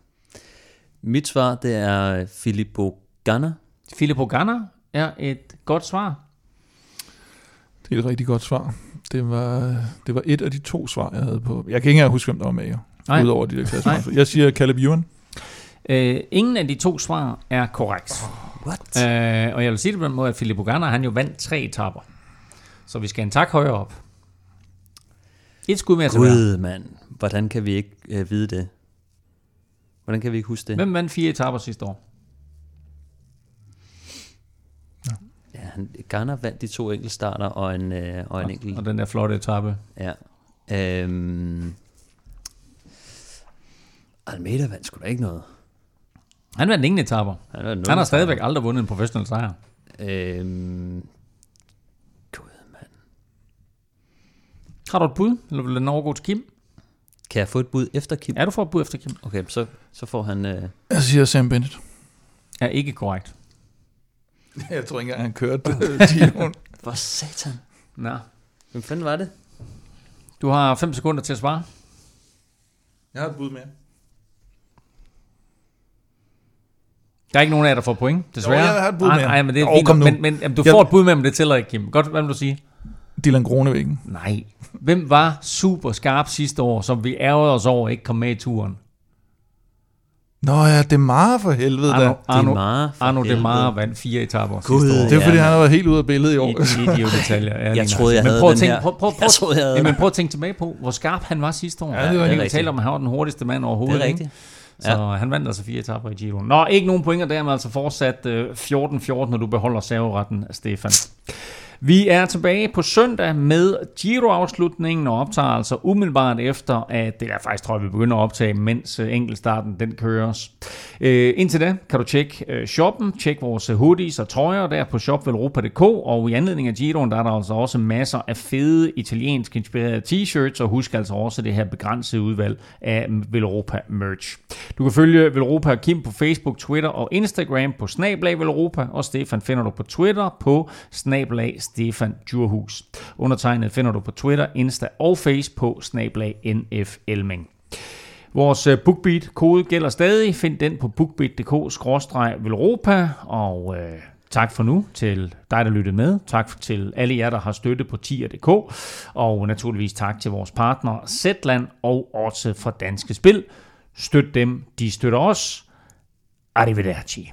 Mit svar, det er Filippo Ganna. Filippo Ganna er et godt svar. Det er et rigtig godt svar. Det var, det var et af de to svar, jeg havde på. Jeg kan ikke engang huske, hvem der var med jer, udover de der klasse. Jeg siger Caleb Ewan. Øh, ingen af de to svar er korrekt. Oh, what? Øh, og jeg vil sige det på den måde, at Filippo Ganna, han jo vandt tre etapper. Så vi skal en tak højere op. Et skud mere til hver. Gud, mand. Hvordan kan vi ikke øh, vide det? Hvordan kan vi ikke huske det? Hvem vandt fire etaper sidste år? Ja, ja han, Garner vandt de to enkeltstarter og en, øh, og en enkelt... Og den der flotte etape. Ja. Øhm, Almeida vandt sgu da ikke noget. Han vandt ingen etaper. Han, vandt nogen, han har stadigvæk etaper. Aldrig vundet en professionel sejr. Øhm... Har du et bud, eller vil den overgå til Kim? Kan jeg få et bud efter Kim? Ja, du får et bud efter Kim. Okay, så, så får han... Øh... Jeg siger Sam Bennett. Er ikke korrekt. Jeg tror ikke engang, han kørte Giroen. Hvor satan. Nå. Hvem fanden var det? Du har fem sekunder til at svare. Jeg har et bud mere. Der er ikke nogen af jer, der får point, desværre. Jo, jeg har et bud mere. Nej, men, det er oh, kom nu. men, men jamen, du jeg... får et bud med, men det tæller ikke, Kim. Godt, hvad vil du sige? Dylan Groenewegen. Nej. Hvem var super skarp sidste år, som vi ærgede os over ikke kom med i turen? Nå ja, Demare for helvede da. Arno Demare, Arno Demare vandt fire etaper sidste år. Det er fordi, ja, han har været helt ude af billedet i år. I, i Giro d'Italia. Ja, jeg troede, jeg havde den her. Men prøv at tænke tilbage på, hvor skarp han var sidste år. Ja, det var helt rigtigt. Vi talte om, at han var den hurtigste mand overhovedet. Det er rigtigt. Så ja, han vandt altså fire etaper i Giro. Nå, ikke nogen pointer der, men altså fortsat fjorten fjorten, når du beholder serveretten, Stefan. Vi er tilbage på søndag med Giro-afslutningen og optager altså umiddelbart efter, at det er faktisk, tror jeg, vi begynder at optage, mens enkeltstarten den køres. Øh, indtil da kan du tjekke shoppen, tjek vores hoodies og trøjer der på shop vel europa punktum d k, og i anledning af Giroen, der er der altså også masser af fede italiensk inspirerede t-shirts, og husk altså også det her begrænsede udvalg af Velropa merch. Du kan følge Velropa og Kim på Facebook, Twitter og Instagram på snablag Velropa, og Stefan finder du på Twitter på snablag Stefan Djurhus. Undertegnet finder du på Twitter, Insta og Face på snablag nfelming. Vores BookBeat-kode gælder stadig. Find den på bookbeat punktum d k skråstreg velropa. Og øh, tak for nu til dig, der lyttede med. Tak til alle jer, der har støtte på tier punktum d k. Og naturligvis tak til vores partnere Zetland og også fra Danske Spil. Støt dem, de støtter os. Arrivederci.